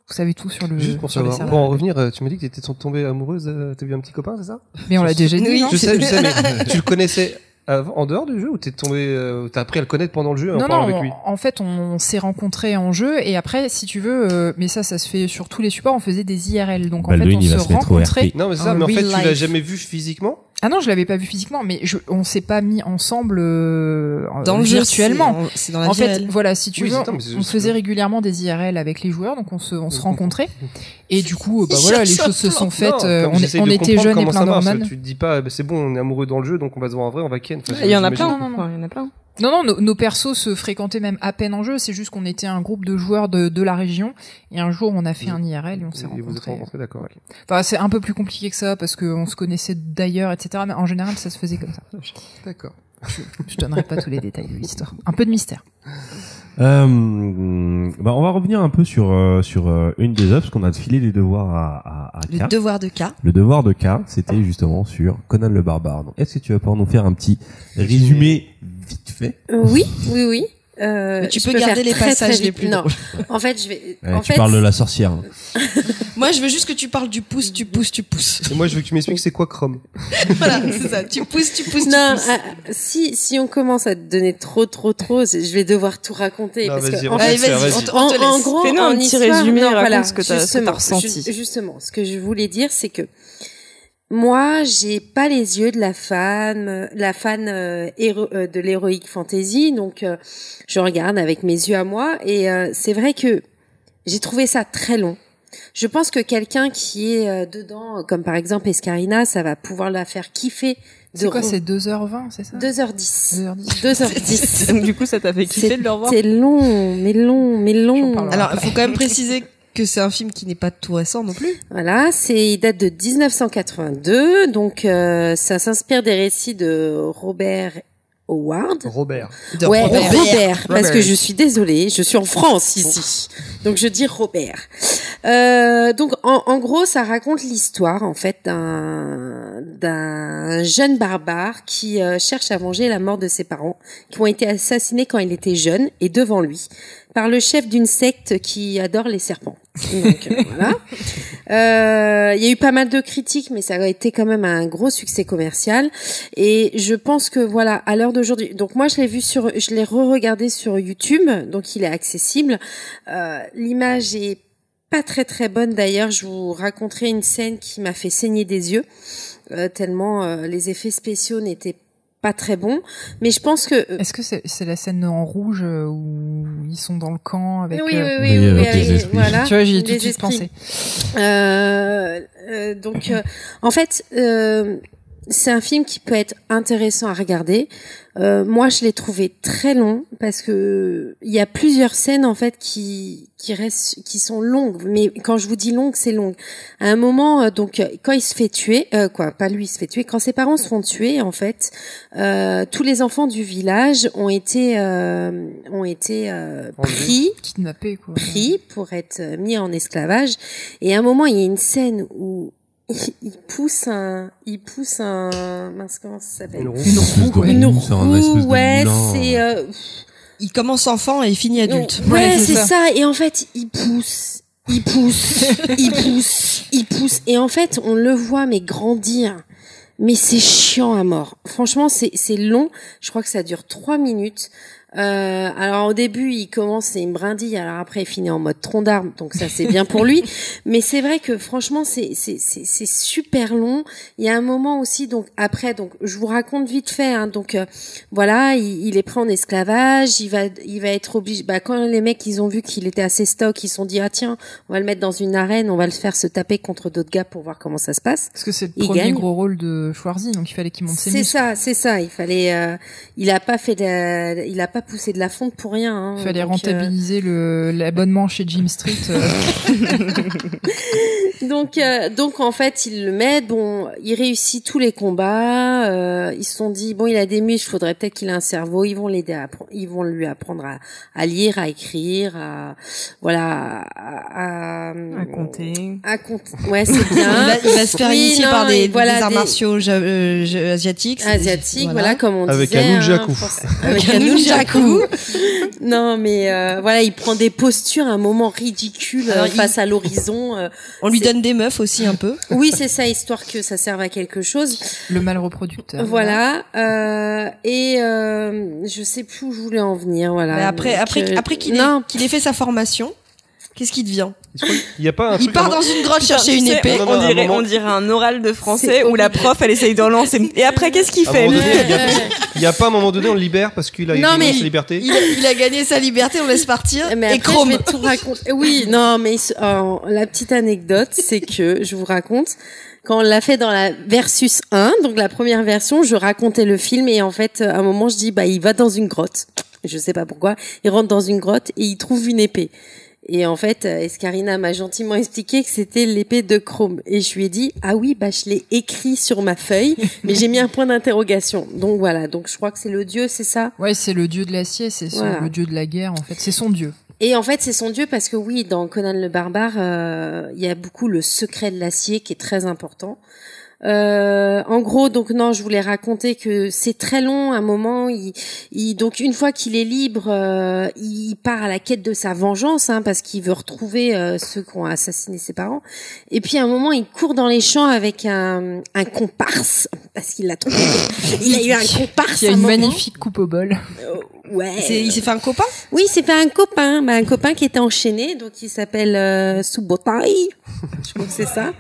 Vous savez tout sur le. Juste pour savoir. Pour en revenir, tu me dis que t'étais tombée amoureuse. Euh, t'as vu un petit copain, c'est ça? Mais on l'a déjà dit. Oui, je sais, je sais. Mais tu le connaissais. En dehors du jeu ou t'es tombé, euh, t'as appris à le connaître pendant le jeu? Non, en parlant non, avec lui. En fait, on, on s'est rencontrés en jeu et après, si tu veux, euh, mais ça, ça se fait sur tous les supports. On faisait des I R L, donc bah en fait, lui, on se, se rencontrait. Non, mais c'est ça. Mais en fait, life. Tu l'as jamais vu physiquement? Ah non, je l'avais pas vu physiquement, mais je, on s'est pas mis ensemble euh, dans le virtuellement. Jeu, c'est, c'est dans la en virtuelle. Fait, voilà, si tu oui, veux, attends, on faisait bien. Régulièrement des I R L avec les joueurs, donc on se, on se rencontrait. Et du coup, bah voilà, les choses se sont faites. Non, on on était jeunes et plein d'hormones. Tu te dis pas, c'est bon, on est amoureux dans le jeu, donc on va se voir en vrai, on va ken. Il y en a plein, non, non, il y en a plein. Non, non, nos, nos persos se fréquentaient même à peine en jeu. C'est juste qu'on était un groupe de joueurs de, de la région. Et un jour, on a fait oui. un I R L et on s'est et rencontrés. Vous êtes rencontrés, d'accord. Okay. Enfin, c'est un peu plus compliqué que ça parce qu'on se connaissait d'ailleurs, et cetera. Mais en général, ça se faisait comme ça. D'accord. Je, je donnerai pas tous les détails de l'histoire. Un peu de mystère. Euh, bah on va revenir un peu sur euh, sur euh, une des œuvres parce qu'on a filé les devoirs à, à, à K. Le devoir de K. Le devoir de K, c'était justement sur Conan le Barbare. Donc, est-ce que tu vas pouvoir nous faire un petit résumé vite fait? euh, Oui, oui, oui. Euh, tu peux, peux garder les très, passages très les plus. Non, en fait, je vais. Ouais, en tu fait... parles de la sorcière. Hein. Moi, je veux juste que tu parles du pouce, tu pousses, tu pousses. Et moi, je veux que tu m'expliques c'est quoi Chrome. Voilà, c'est ça. Tu pousses, tu pousses. Non, tu pousses. Ah, si si on commence à te donner trop, trop, trop, je vais devoir tout raconter. Non, parce vas-y, que en, allez, fait, vas-y, on, on en gros, fais-nous un petit résumé, raconte voilà, ce que t'as, ce que t'as ressenti. Je, justement, ce que je voulais dire, c'est que moi, j'ai pas les yeux de la fan, la fan euh, héro, euh, de l'héroïque fantasy, donc euh, je regarde avec mes yeux à moi. Et euh, c'est vrai que j'ai trouvé ça très long. Je pense que quelqu'un qui est euh, dedans, comme par exemple Eskarina, ça va pouvoir la faire kiffer. C'est quoi, c'est deux heures vingt, c'est ça? deux heures dix. deux heures dix. Donc du coup, ça t'a fait kiffer c'est, de le revoir? C'est long, mais long, mais long. Alors, il faut quand même préciser que c'est un film qui n'est pas tout récent non plus. Voilà, c'est il date de dix-neuf cent quatre-vingt-deux, donc euh, ça s'inspire des récits de Robert Howard. Robert. De ouais, Robert. Robert, Robert. Parce que je suis désolée, je suis en France ici, donc je dis Robert. Euh, donc en, en gros, ça raconte l'histoire en fait d'un d'un jeune barbare qui euh, cherche à venger la mort de ses parents qui ont été assassinés quand il était jeune et devant lui. Par le chef d'une secte qui adore les serpents. Donc euh, voilà. Euh, il y a eu pas mal de critiques, mais ça a été quand même un gros succès commercial. Et je pense que voilà, à l'heure d'aujourd'hui. Donc moi, je l'ai vu sur, je l'ai re-regardé sur YouTube, donc il est accessible. Euh, l'image est pas très très bonne d'ailleurs. Je vous raconterai une scène qui m'a fait saigner des yeux euh, tellement euh, les effets spéciaux n'étaient pas pas très bon, mais je pense que est-ce que c'est, c'est la scène en rouge où ils sont dans le camp avec oui oui oui, oui, oui, oui avec, voilà tu vois j'y ai tout de suite pensé euh, euh, donc euh, en fait euh, c'est un film qui peut être intéressant à regarder. Euh, moi je l'ai trouvé très long parce que il y a plusieurs scènes en fait qui qui restent qui sont longues, mais quand je vous dis longue, c'est longue. À un moment euh, donc quand il se fait tuer euh, quoi, pas lui, il se fait tuer, quand ses parents se font tuer en fait, euh, tous les enfants du village ont été euh, ont été euh, pris, kidnappés quoi. Pris pour être mis en esclavage, et à un moment il y a une scène où il pousse un, il pousse un, mince, comment ça s'appelle? Une roue, une roue, une roue, ouais, c'est, euh, il commence enfant et il finit adulte. Ouais, ouais c'est, c'est ça. ça. Et en fait, il pousse, il pousse, il pousse, il pousse. Et en fait, on le voit mais grandir. Mais c'est chiant à mort. Franchement, c'est c'est long. Je crois que ça dure trois minutes. Euh, alors au début il commence c'est une brindille, alors après il finit en mode tronc d'arbre, donc ça c'est bien pour lui. Mais c'est vrai que franchement c'est c'est c'est, c'est super long. Il y a un moment aussi donc après donc je vous raconte vite fait hein, donc euh, voilà il, il est pris en esclavage, il va il va être obligé. Bah quand les mecs ils ont vu qu'il était assez stock, ils se sont dit ah tiens on va le mettre dans une arène, on va le faire se taper contre d'autres gars pour voir comment ça se passe. Parce que c'est le il premier gagne. gros rôle de Schwarzy, donc il fallait qu'il monte ses muscles. C'est ça c'est ça il fallait euh, il a pas fait de la, il a pas pousser de la fonte pour rien. Hein. Il fallait donc, rentabiliser euh... le, l'abonnement chez Jim Street. Euh... donc, euh, donc, en fait, il le met. Bon, il réussit tous les combats. Euh, ils se sont dit, bon, il a des muscles, il faudrait peut-être qu'il ait un cerveau. Ils vont l'aider à appre- ils vont lui apprendre à, à lire, à écrire, à, voilà, à, à, à compter. À compter. Ouais, c'est bien. il, va, il va se faire initier oui, par des, voilà, des arts des... martiaux ja- euh, ja- asiatiques. Asiatiques, voilà. voilà, comme on Avec disait. Un nunjaku. Hein, Avec un nunjaku. non mais euh, voilà il prend des postures à un moment ridicule euh, face il... à l'horizon euh, on lui c'est... donne des meufs aussi un peu oui c'est ça histoire que ça serve à quelque chose le mal reproducteur voilà euh, et euh, je sais plus où je voulais en venir voilà mais après donc, après euh... après qu'il ait, qu'il ait fait sa formation qu'est-ce qu'il devient? Il, y a pas un il part dans une grotte chercher une épée. Non, non, non, on, dirait, on dirait un oral de français où la prof elle essaye d'en lancer. Et après, qu'est-ce qu'il fait? Il n'y a pas un moment donné, on le libère parce qu'il a gagné sa liberté. Il a, il a gagné sa liberté, on laisse partir. Mais et après, Chrome. Je vais tout raconter. Oui, non, mais euh, la petite anecdote, c'est que je vous raconte. Quand on l'a fait dans la versus un, donc la première version, je racontais le film et en fait, à un moment, je dis bah il va dans une grotte. Je sais pas pourquoi. Il rentre dans une grotte et il trouve une épée. Et en fait, Eskarina m'a gentiment expliqué que c'était l'épée de Chrome. Et je lui ai dit, ah oui, bah, je l'ai écrit sur ma feuille, mais j'ai mis un point d'interrogation. Donc voilà. Donc je crois que c'est le dieu, c'est ça? Ouais, c'est le dieu de l'acier, c'est voilà. son, le dieu de la guerre, en fait. C'est son dieu. Et en fait, c'est son dieu parce que oui, dans Conan le Barbare, euh, il y a beaucoup le secret de l'acier qui est très important. Euh, en gros, donc non, je voulais raconter que c'est très long. À un moment, il, il donc une fois qu'il est libre, euh, il part à la quête de sa vengeance, hein, parce qu'il veut retrouver euh, ceux qui ont assassiné ses parents. Et puis à un moment, il court dans les champs avec un, un comparse, parce qu'il l'a trouvé. Il a eu un comparse. Il a une magnifique coupe au bol. Euh, ouais. C'est, il s'est fait un copain. Oui, il s'est fait un copain, bah, un copain qui était enchaîné, donc il s'appelle euh, Subotai. Je crois que c'est ça.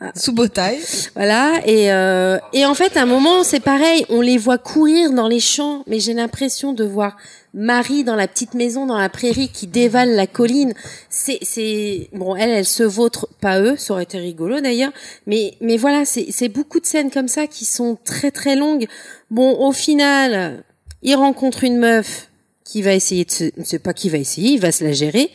Ah. Subotai. Voilà. Et, euh, et en fait, à un moment, c'est pareil, on les voit courir dans les champs, mais j'ai l'impression de voir Marie dans la petite maison, dans la prairie, qui dévale la colline. C'est, c'est, bon, elle, elle se vautre, pas eux, ça aurait été rigolo d'ailleurs, mais, mais voilà, c'est, c'est beaucoup de scènes comme ça qui sont très très longues. Bon, au final, il rencontre une meuf. Qui va essayer de se, c'est pas qui va essayer, il va se la gérer.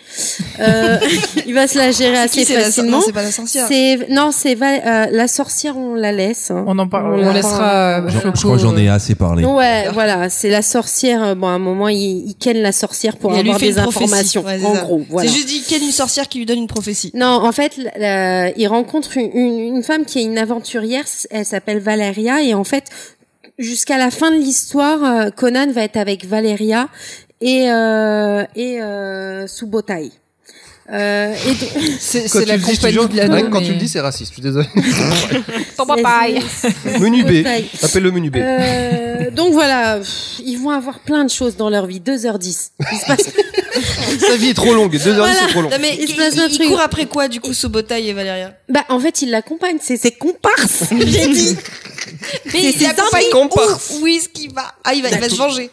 Euh, il va se la gérer assez c'est facilement. La, non, c'est pas la sorcière. C'est, non, c'est va, euh, la sorcière, on la laisse. Hein. On en parle, on, on la laissera. Parle, je, voilà. je crois que j'en ai assez parlé. Ouais, voilà, c'est la sorcière. Bon, à un moment, il, il ken la sorcière pour il avoir des informations. Ouais, en ça. gros, voilà. C'est juste il ken une sorcière qui lui donne une prophétie. Non, en fait, la, il rencontre une, une, une femme qui est une aventurière. Elle s'appelle Valéria et en fait. Jusqu'à la fin de l'histoire, Conan va être avec Valéria et euh, et euh, Subotai. Euh, et donc... C'est, c'est la compagnie toujours, de l'anneau. Quand mais... tu le dis, c'est raciste. Je suis désolée. Subotai. Menu B. Appelle le menu B. Euh, donc voilà, ils vont avoir plein de choses dans leur vie. deux heures dix. Il se passe... Sa vie est trop longue. deux heures dix, voilà. C'est trop long. Non, mais il, il, se passe il, il court après quoi, du coup, Subotai et Valéria? Bah, en fait, il l'accompagne. C'est ses comparses. J'ai dit. Mais c'est, c'est un oui, ce qui va. Ah, il va, bah, il va se venger.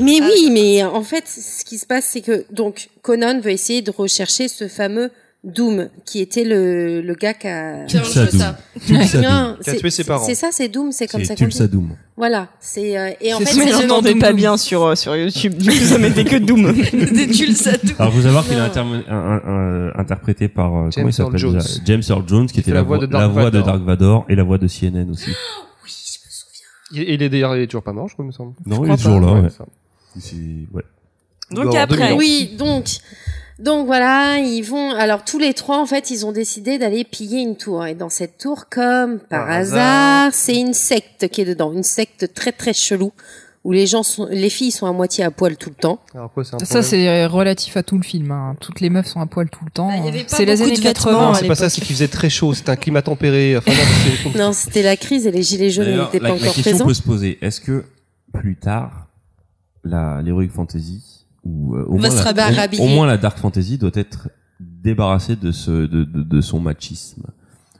Mais ah. oui, mais en fait, ce qui se passe, c'est que donc Conan veut essayer de rechercher ce fameux Doom, qui était le le gars qui a Thulsa Doom. Thulsa Doom. Qui a tué ses parents. C'est ça, c'est Doom, c'est comme c'est ça qu'on dit. Thulsa Doom. Voilà, c'est euh, et en c'est fait, c'est le nom des pas bien sur euh, sur YouTube. Du coup, ça mettait que Doom. Des Thulsa Doom. Alors, vous savez qu'il est interm- un, un, un, interprété par euh, James Earl Jones. James Earl Jones, qui, qui était la voix, de Dark, la voix de Dark Vador et la voix de C N N aussi. Il est d'ailleurs, il est toujours pas mort, je crois, il me semble. Non, il est toujours là, ouais. Ici, ouais. Donc alors, après, oui, donc, donc voilà, ils vont, alors tous les trois, en fait, ils ont décidé d'aller piller une tour. Et dans cette tour, comme par, par hasard, hasard, c'est une secte qui est dedans. Une secte très très chelou. où les gens sont, les filles sont à moitié à poil tout le temps. Alors quoi, c'est un ça c'est relatif à tout le film. Hein. Toutes les meufs sont à poil tout le temps. Bah, c'est les années quatre-vingts. Non, c'est pas ça, c'est qu'il faisait très chaud. C'était un climat tempéré. Enfin, non, non, c'était la crise et les gilets jaunes n'étaient pas encore présents. La question peut se poser. Est-ce que plus tard, la l'heroic fantasy ou euh, au, moins la, au, au moins la dark fantasy doit être débarrassée de ce de, de, de son machisme?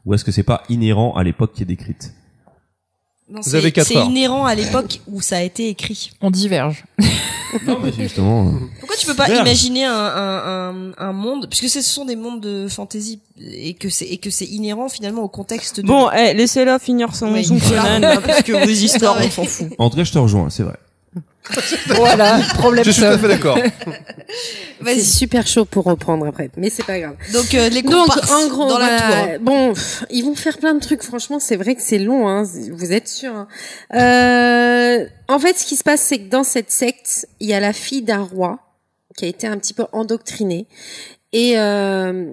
Ou est-ce que c'est pas inhérent à l'époque qui est décrite? Non, Vous c'est, avez quatre c'est inhérent à l'époque où ça a été écrit. On diverge. Non, mais justement. Pourquoi tu peux pas Verge. imaginer un, un, un, un monde, puisque ce sont des mondes de fantasy et que c'est et que c'est inhérent finalement au contexte. De... Bon, eh, laissez-la finir son son Conan, là, parce que vos histoires, on s'en fout. En tout cas, je te rejoins, c'est vrai. Voilà, problème. Je suis tout à fait d'accord. Vas-y. C'est super chaud pour reprendre après, mais c'est pas grave. Donc euh, les comparses en gros, dans la tour. Euh, bon, pff, ils vont faire plein de trucs. Franchement, c'est vrai que c'est long. Hein, vous êtes sûrs. Hein. Euh, en fait, ce qui se passe, c'est que dans cette secte, il y a la fille d'un roi qui a été un petit peu endoctrinée. Et euh,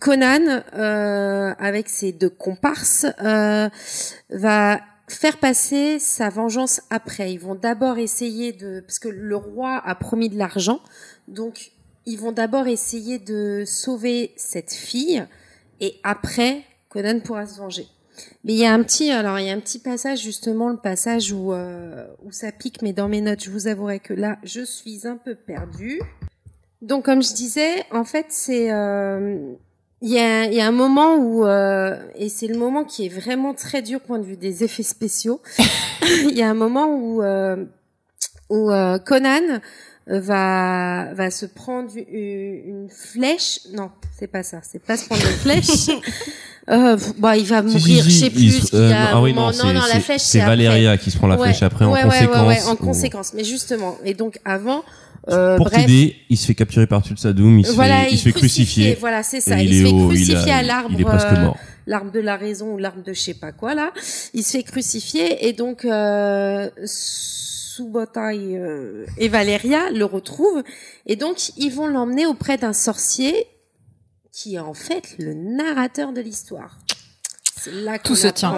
Conan, euh, avec ses deux comparses, euh, va faire passer sa vengeance après. Ils vont d'abord essayer de... Parce que le roi a promis de l'argent, donc ils vont d'abord essayer de sauver cette fille, et après, Conan pourra se venger. Mais il y a un petit... Alors, il y a un petit passage, justement, le passage où, euh, où ça pique, mais dans mes notes, je vous avouerai que là, je suis un peu perdue. Donc, comme je disais, en fait, c'est... Euh, Il y a, il y a un moment où, euh, et c'est le moment qui est vraiment très dur point de vue des effets spéciaux. Il y a un moment où, euh, où euh, Conan va va se prendre une, une flèche. Non, c'est pas ça. C'est pas se prendre une flèche. euh, bah, il va mourir. Si, si, je sais plus. Se, euh, il y a ah oui, non, non, non, non, la flèche. C'est, c'est Valéria après. Qui se prend la ouais, flèche après ouais, en ouais, conséquence. Ouais, ouais, en ou... conséquence. Mais justement, et donc avant. Euh, pour bref. T'aider, il se fait capturer par Thulsa Doom, il se voilà, fait, il il se fait crucifier. Voilà, c'est ça. Il, il se fait crucifier à l'arbre, il est presque mort. Euh, l'arbre de la raison ou l'arbre de je sais pas quoi là. Il se fait crucifier et donc euh, Subotai euh, et Valéria le retrouvent et donc ils vont l'emmener auprès d'un sorcier qui est en fait le narrateur de l'histoire. C'est là qu'on tout se tient.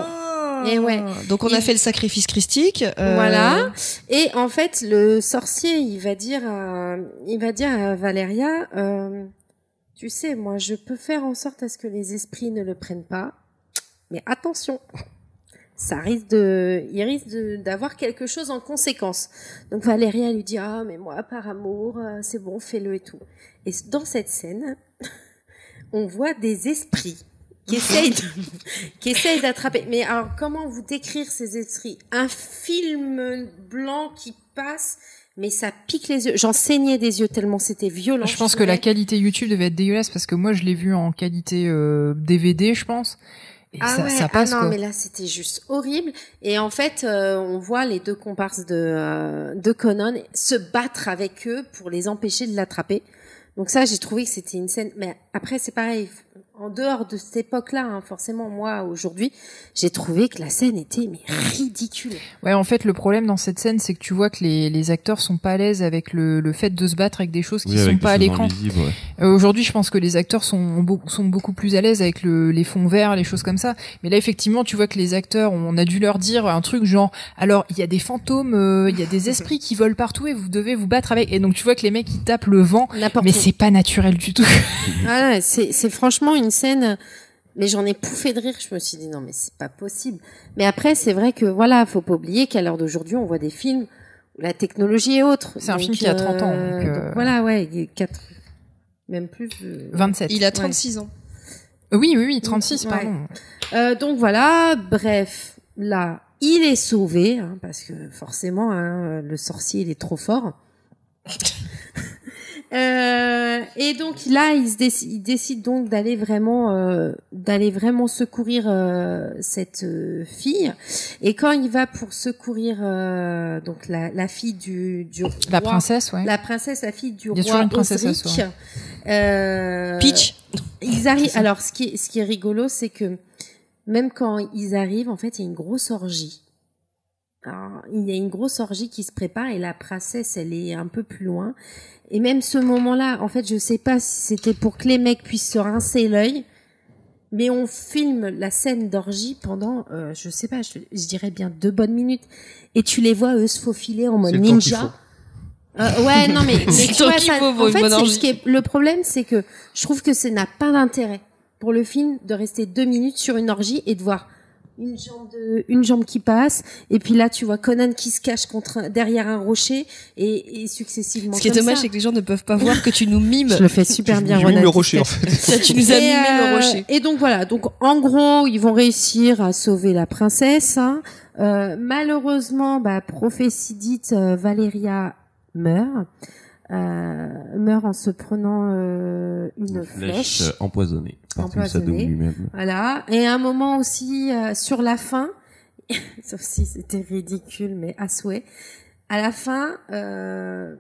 Et ouais. Donc on a il... fait le sacrifice christique. Euh... Voilà. Et en fait, le sorcier, il va dire, à... il va dire à Valéria, euh, tu sais, moi, je peux faire en sorte à ce que les esprits ne le prennent pas, mais attention, ça risque de, il risque de... d'avoir quelque chose en conséquence. Donc Valéria lui dit, ah, mais moi, par amour, c'est bon, fais-le et tout. Et dans cette scène, on voit des esprits. Qui essaye, de, qui essaye d'attraper. Mais alors, comment vous décrire ces esprits? Un film blanc qui passe, mais ça pique les yeux. J'en saignais des yeux tellement c'était violent. Je pense je que la qualité YouTube devait être dégueulasse parce que moi, je l'ai vu en qualité euh, D V D, je pense. Et ah ça, ouais, ça passe, ah non, quoi. Mais là, c'était juste horrible. Et en fait, euh, on voit les deux comparses de, euh, de Conan se battre avec eux pour les empêcher de l'attraper. Donc ça, j'ai trouvé que c'était une scène... Mais après, c'est pareil... En dehors de cette époque-là, hein, forcément, moi, aujourd'hui, j'ai trouvé que la scène était mais ridicule. Ouais, en fait, le problème dans cette scène, c'est que tu vois que les, les acteurs sont pas à l'aise avec le, le fait de se battre avec des choses qui oui, sont pas à l'écran. Visible, ouais. euh, aujourd'hui, je pense que les acteurs sont, sont beaucoup plus à l'aise avec le, les fonds verts, les choses comme ça. Mais là, effectivement, tu vois que les acteurs, on a dû leur dire un truc genre, alors, il y a des fantômes, euh, il y a des esprits qui volent partout et vous devez vous battre avec. Et donc, tu vois que les mecs, ils tapent le vent, n'importe mais où. C'est pas naturel du tout. Voilà, c'est, c'est franchement une scène, mais j'en ai pouffé de rire. Je me suis dit non mais c'est pas possible. Mais après c'est vrai que voilà, faut pas oublier qu'à l'heure d'aujourd'hui on voit des films où la technologie est autre. C'est donc, un film qui euh, a trente ans. Donc, euh... donc, voilà ouais, il est quatre, même plus. Euh, vingt-sept. Il a trente-six ouais. ans. Oui oui oui, trente-six pardon. Ouais. Euh, donc voilà, bref, là il est sauvé hein, parce que forcément hein, le sorcier il est trop fort. Euh, et donc là, ils déc- il décident donc d'aller vraiment, euh, d'aller vraiment secourir euh, cette euh, fille. Et quand il va pour secourir euh, donc la, la fille du, du roi, la princesse, ouais, la princesse, la fille du roi, il y a toujours une princesse à soi. Euh, Peach. Ils arrivent. Alors, ce qui est, ce qui est rigolo, c'est que même quand ils arrivent, en fait, il y a une grosse orgie. Alors, il y a une grosse orgie qui se prépare et la princesse, elle est un peu plus loin. Et même ce moment-là, en fait, je sais pas si c'était pour que les mecs puissent se rincer l'œil, mais on filme la scène d'orgie pendant, euh, je sais pas, je, je dirais bien deux bonnes minutes, et tu les vois eux se faufiler en mode ninja. Euh, ouais, non mais, mais tu vois, ça, faut, en fait, c'est ce qui est, le problème, c'est que je trouve que ça n'a pas d'intérêt pour le film de rester deux minutes sur une orgie et de voir une jambe de, une jambe qui passe, et puis là tu vois Conan qui se cache contre un, derrière un rocher, et, et successivement. Ce qui est dommage, c'est que les gens ne peuvent pas voir que tu nous mimes. Je le fais super tu bien. Tu mimes le rocher en fait. Ça, tu nous as mimé euh, le rocher. Et donc voilà, donc en gros ils vont réussir à sauver la princesse. Hein. Euh, malheureusement, bah, prophétie dite, euh, Valéria meurt, euh, meurt en se prenant euh, une, une flèche, flèche empoisonnée par Thulsa Doom lui-même. Voilà. Et à un moment aussi, euh, sur la fin, sauf si c'était ridicule, mais à souhait, à la fin, il euh,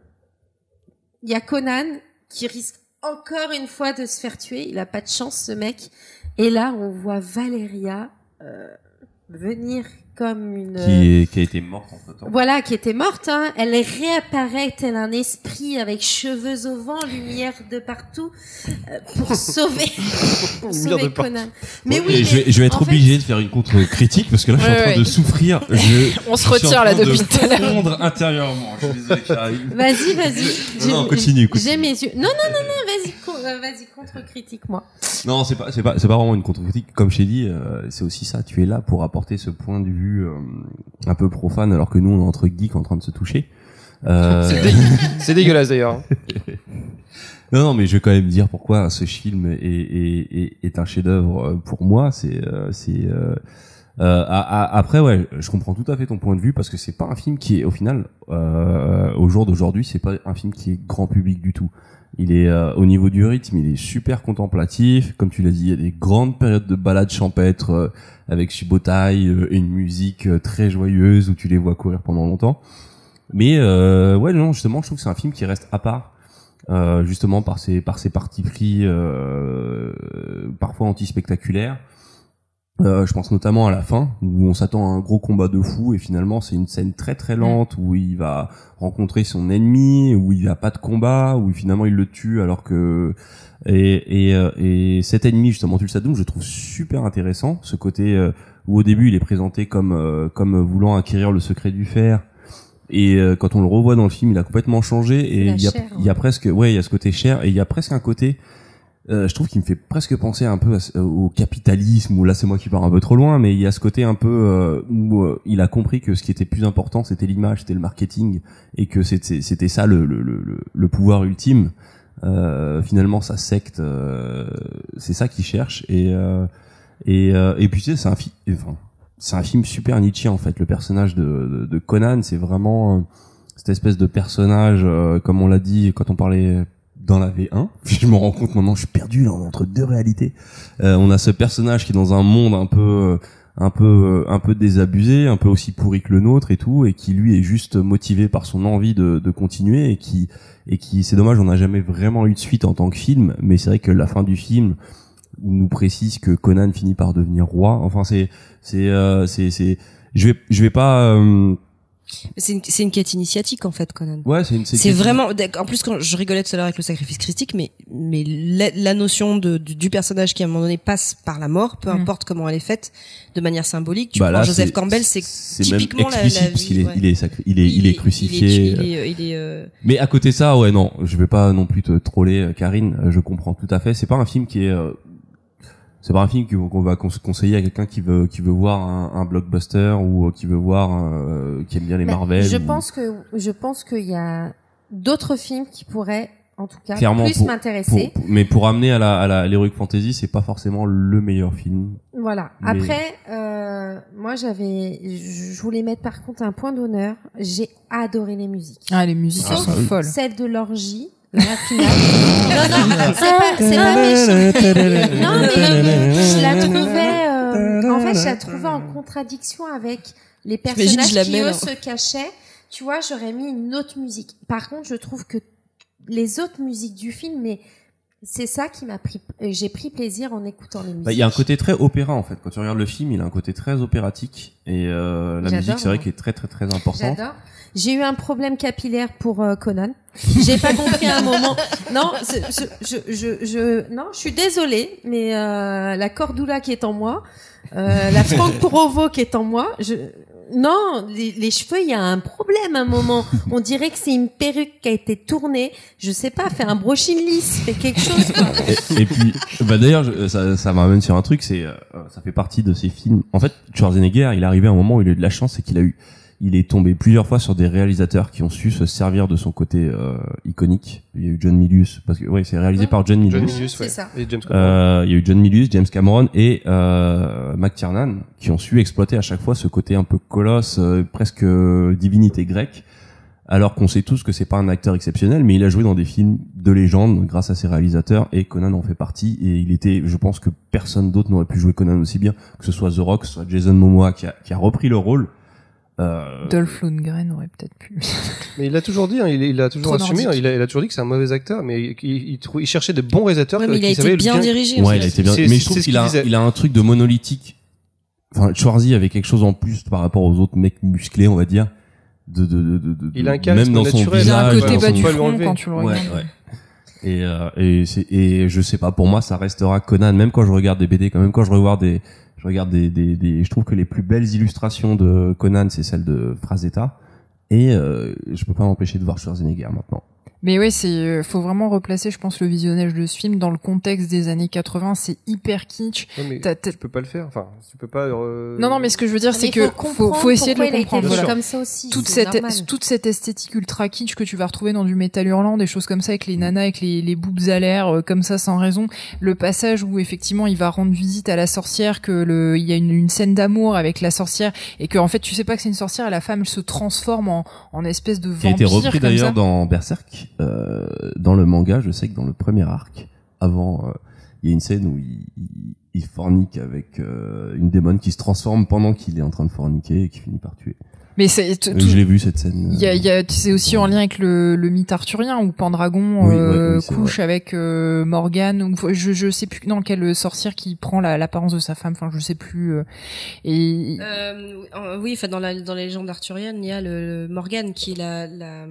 y a Conan qui risque encore une fois de se faire tuer. Il a pas de chance, ce mec. Et là, on voit Valéria euh, venir comme une... Qui, est, qui a été morte entre temps. Voilà, qui était morte. Hein. Elle réapparaît tel un esprit avec cheveux au vent, lumière de partout, euh, pour sauver, pour sauver Conan. Mais ouais, oui, mais je, vais, je vais être obligé fait... de faire une contre-critique parce que là, je suis ouais, en train ouais. de souffrir. Je, On se retire là depuis tout à l'heure. Je suis en train de fondre intérieurement. Je suis désolée, Karine. Vas-y, vas-y. Non, non, continue. continue. J'ai mes yeux. Non, non, non, non. Vas-y, con, euh, vas-y, contre-critique, moi. Non, c'est pas, c'est pas, c'est pas vraiment une contre-critique. Comme je t'ai dit, euh, c'est aussi ça. Tu es là pour apporter ce point de vue un peu profane, alors que nous on est entre geeks en train de se toucher. Euh... C'est, dé... c'est dégueulasse d'ailleurs. Non, non, mais je vais quand même dire pourquoi ce film est, est, est un chef-d'œuvre pour moi. C'est, c'est euh, euh, à, à, après ouais, je comprends tout à fait ton point de vue parce que c'est pas un film qui est au final euh, au jour d'aujourd'hui, c'est pas un film qui est grand public du tout. Il est euh, au niveau du rythme, il est super contemplatif. Comme tu l'as dit, il y a des grandes périodes de balades champêtres euh, avec Subotai euh, et une musique euh, très joyeuse où tu les vois courir pendant longtemps. Mais euh, ouais, non, justement, je trouve que c'est un film qui reste à part, euh, justement par ses par ses parties pris euh, parfois anti-spectaculaires. Euh, je pense notamment à la fin où on s'attend à un gros combat de fou et finalement c'est une scène très très lente où il va rencontrer son ennemi, où il n'a pas de combat, où finalement il le tue alors que et et, et cet ennemi justement Thulsa Doom, je trouve super intéressant ce côté où au début il est présenté comme comme voulant acquérir le secret du fer. Et quand on le revoit dans le film, il a complètement changé et il y a chair, il y a presque ouais, il y a ce côté chair et il y a presque un côté Euh, je trouve qu'il me fait presque penser un peu à, euh, au capitalisme, où là c'est moi qui pars un peu trop loin, mais il y a ce côté un peu euh, où euh, il a compris que ce qui était plus important c'était l'image, c'était le marketing, et que c'était, c'était ça le, le, le, le pouvoir ultime. Euh, finalement sa secte, euh, c'est ça qu'il cherche, et, euh, et, euh, et puis tu sais, c'est un, fi- enfin, c'est un film super Nietzsche en fait, le personnage de, de, de Conan, c'est vraiment euh, cette espèce de personnage, euh, comme on l'a dit quand on parlait... dans la V un, puis je me rends compte maintenant, je suis perdu là entre deux réalités. Euh, on a ce personnage qui est dans un monde un peu, un peu, un peu désabusé, un peu aussi pourri que le nôtre et tout, et qui lui est juste motivé par son envie de, de continuer et qui, et qui, c'est dommage, on n'a jamais vraiment eu de suite en tant que film, mais c'est vrai que la fin du film nous précise que Conan finit par devenir roi. Enfin, c'est, c'est, euh, c'est, c'est, je vais, je vais pas. Euh, C'est une, c'est une quête initiatique en fait, Conan. Ouais, c'est une. C'est, c'est vraiment. En plus, quand je rigolais tout à l'heure avec le sacrifice christique, mais mais la, la notion de du, du personnage qui à un moment donné passe par la mort, peu mmh. importe comment elle est faite, de manière symbolique. Tu bah prends là, Joseph c'est, Campbell, c'est, c'est typiquement même explicite, la, la vie. Parce qu'il est, ouais. il est sacré, il est, il, il est crucifié. Il est, il est, il est, il est euh... Mais à côté de ça, ouais, non, je vais pas non plus te troller, Karine. Je comprends tout à fait. C'est pas un film qui est. Euh... C'est pas un film qu'on va conseiller à quelqu'un qui veut qui veut voir un, un blockbuster ou qui veut voir euh, qui aime bien les bah, Marvel. Je ou... pense que je pense qu'il y a d'autres films qui pourraient en tout cas clairement plus pour, m'intéresser. Pour, pour, mais pour amener à la à la l'heroic fantasy, c'est pas forcément le meilleur film. Voilà. Mais... Après, euh, moi j'avais je voulais mettre par contre un point d'honneur. J'ai adoré les musiques. Ah les musiques ah, sont folles. Celle de l'orgie. La finale. Non, non, c'est pas, c'est pas méchant. Non, mais je la trouvais, euh, en fait, je la trouvais en contradiction avec les personnages qui, eux, se cachaient. Tu vois, j'aurais mis une autre musique. Par contre, je trouve que les autres musiques du film, mais C'est ça qui m'a pris, j'ai pris plaisir en écoutant les musiques. Bah, il y a un côté très opéra, en fait. Quand tu regardes le film, il a un côté très opératique. Et, euh, la musique, c'est vrai qu'elle est très, très, très importante. J'adore. J'ai eu un problème capillaire pour euh, Conan. J'ai pas compris à un moment. Non, je, je, je, je, non, je suis désolée, mais, euh, la Cordula qui est en moi, euh, la Franck Provo qui est en moi, je, non, les, les cheveux, il y a un problème à un moment. On dirait que c'est une perruque qui a été tournée. Je sais pas, faire un brushing lisse, fait quelque chose, quoi. Et, et puis, bah d'ailleurs, je, ça, ça m'amène sur un truc, c'est, euh, ça fait partie de ces films. En fait, Schwarzenegger, il est arrivé à un moment où il a eu de la chance, c'est qu'il a eu, il est tombé plusieurs fois sur des réalisateurs qui ont su se servir de son côté euh, iconique. Il y a eu John Milius, parce que ouais, c'est réalisé mmh. par John Milius. John Milius, ouais. C'est ça. Et James euh, il y a eu John Milius, James Cameron et euh, McTiernan qui ont su exploiter à chaque fois ce côté un peu colosse, euh, presque euh, divinité grecque. Alors qu'on sait tous que c'est pas un acteur exceptionnel, mais il a joué dans des films de légende grâce à ses réalisateurs et Conan en fait partie. Et il était, je pense que personne d'autre n'aurait pu jouer Conan aussi bien, que ce soit The Rock, que ce soit Jason Momoa qui a, qui a repris le rôle. Euh... Dolph Lundgren aurait peut-être pu. Mais il l'a toujours dit, hein, il, il a toujours Trop assumé, hein, il, a, il a toujours dit que c'est un mauvais acteur, mais il, il, il cherchait de bons réalisateurs. Ouais, mais il a été bien dirigé. Ouais, il a été bien. Mais je trouve qu'il a, il a un truc de monolithique. Enfin, Schwarzy avait quelque chose en plus par rapport aux autres mecs musclés, on va dire. De, de, de, de, de il a un même dans naturel, son visage, il a un côté bas du front quand tu le regardes. Ouais, ouais. Et, euh, et, c'est, et je sais pas, pour moi, ça restera Conan. Même quand je regarde des B D, quand même quand je revois des, je regarde des, des, des, je trouve que les plus belles illustrations de Conan, c'est celle de Frazetta. Et euh, je peux pas m'empêcher de voir Schwarzenegger maintenant. Mais ouais, c'est, faut vraiment replacer, je pense, le visionnage de ce film dans le contexte des années quatre-vingts. C'est hyper kitsch. Ouais, mais t'as, t'as... tu peux pas le faire. Enfin, tu peux pas. Euh... Non, non, mais ce que je veux dire, mais c'est que faut, faut essayer de le comprendre. Voilà. Comme ça aussi, toute cette, normal. toute cette esthétique ultra kitsch que tu vas retrouver dans du métal hurlant, des choses comme ça, avec les nanas, avec les, les boobs à l'air, euh, comme ça, sans raison. Le passage où effectivement, il va rendre visite à la sorcière, que le, il y a une, une scène d'amour avec la sorcière, et que en fait, tu sais pas que c'est une sorcière, et la femme elle se transforme en, en espèce de vampire. Qui a été repris comme d'ailleurs ça. Dans Berserk. Euh, dans le manga, je sais que dans le premier arc, avant, il euh, y a une scène où il, il, il fornique avec euh, une démon qui se transforme pendant qu'il est en train de forniquer et qui finit par tuer. Mais c'est, t- euh, tout, je l'ai vu cette scène. Il y a, il y a, c'est aussi en lien avec le, le mythe arthurien où Pendragon oui, euh, oui, couche vrai. avec euh, Morgane, ou je, je sais plus dans quelle sorcière qui prend la, l'apparence de sa femme. Enfin, je sais plus. Euh, et euh, oui, enfin dans la dans la légende arthurienne, il y a le, le Morgane qui est la, la...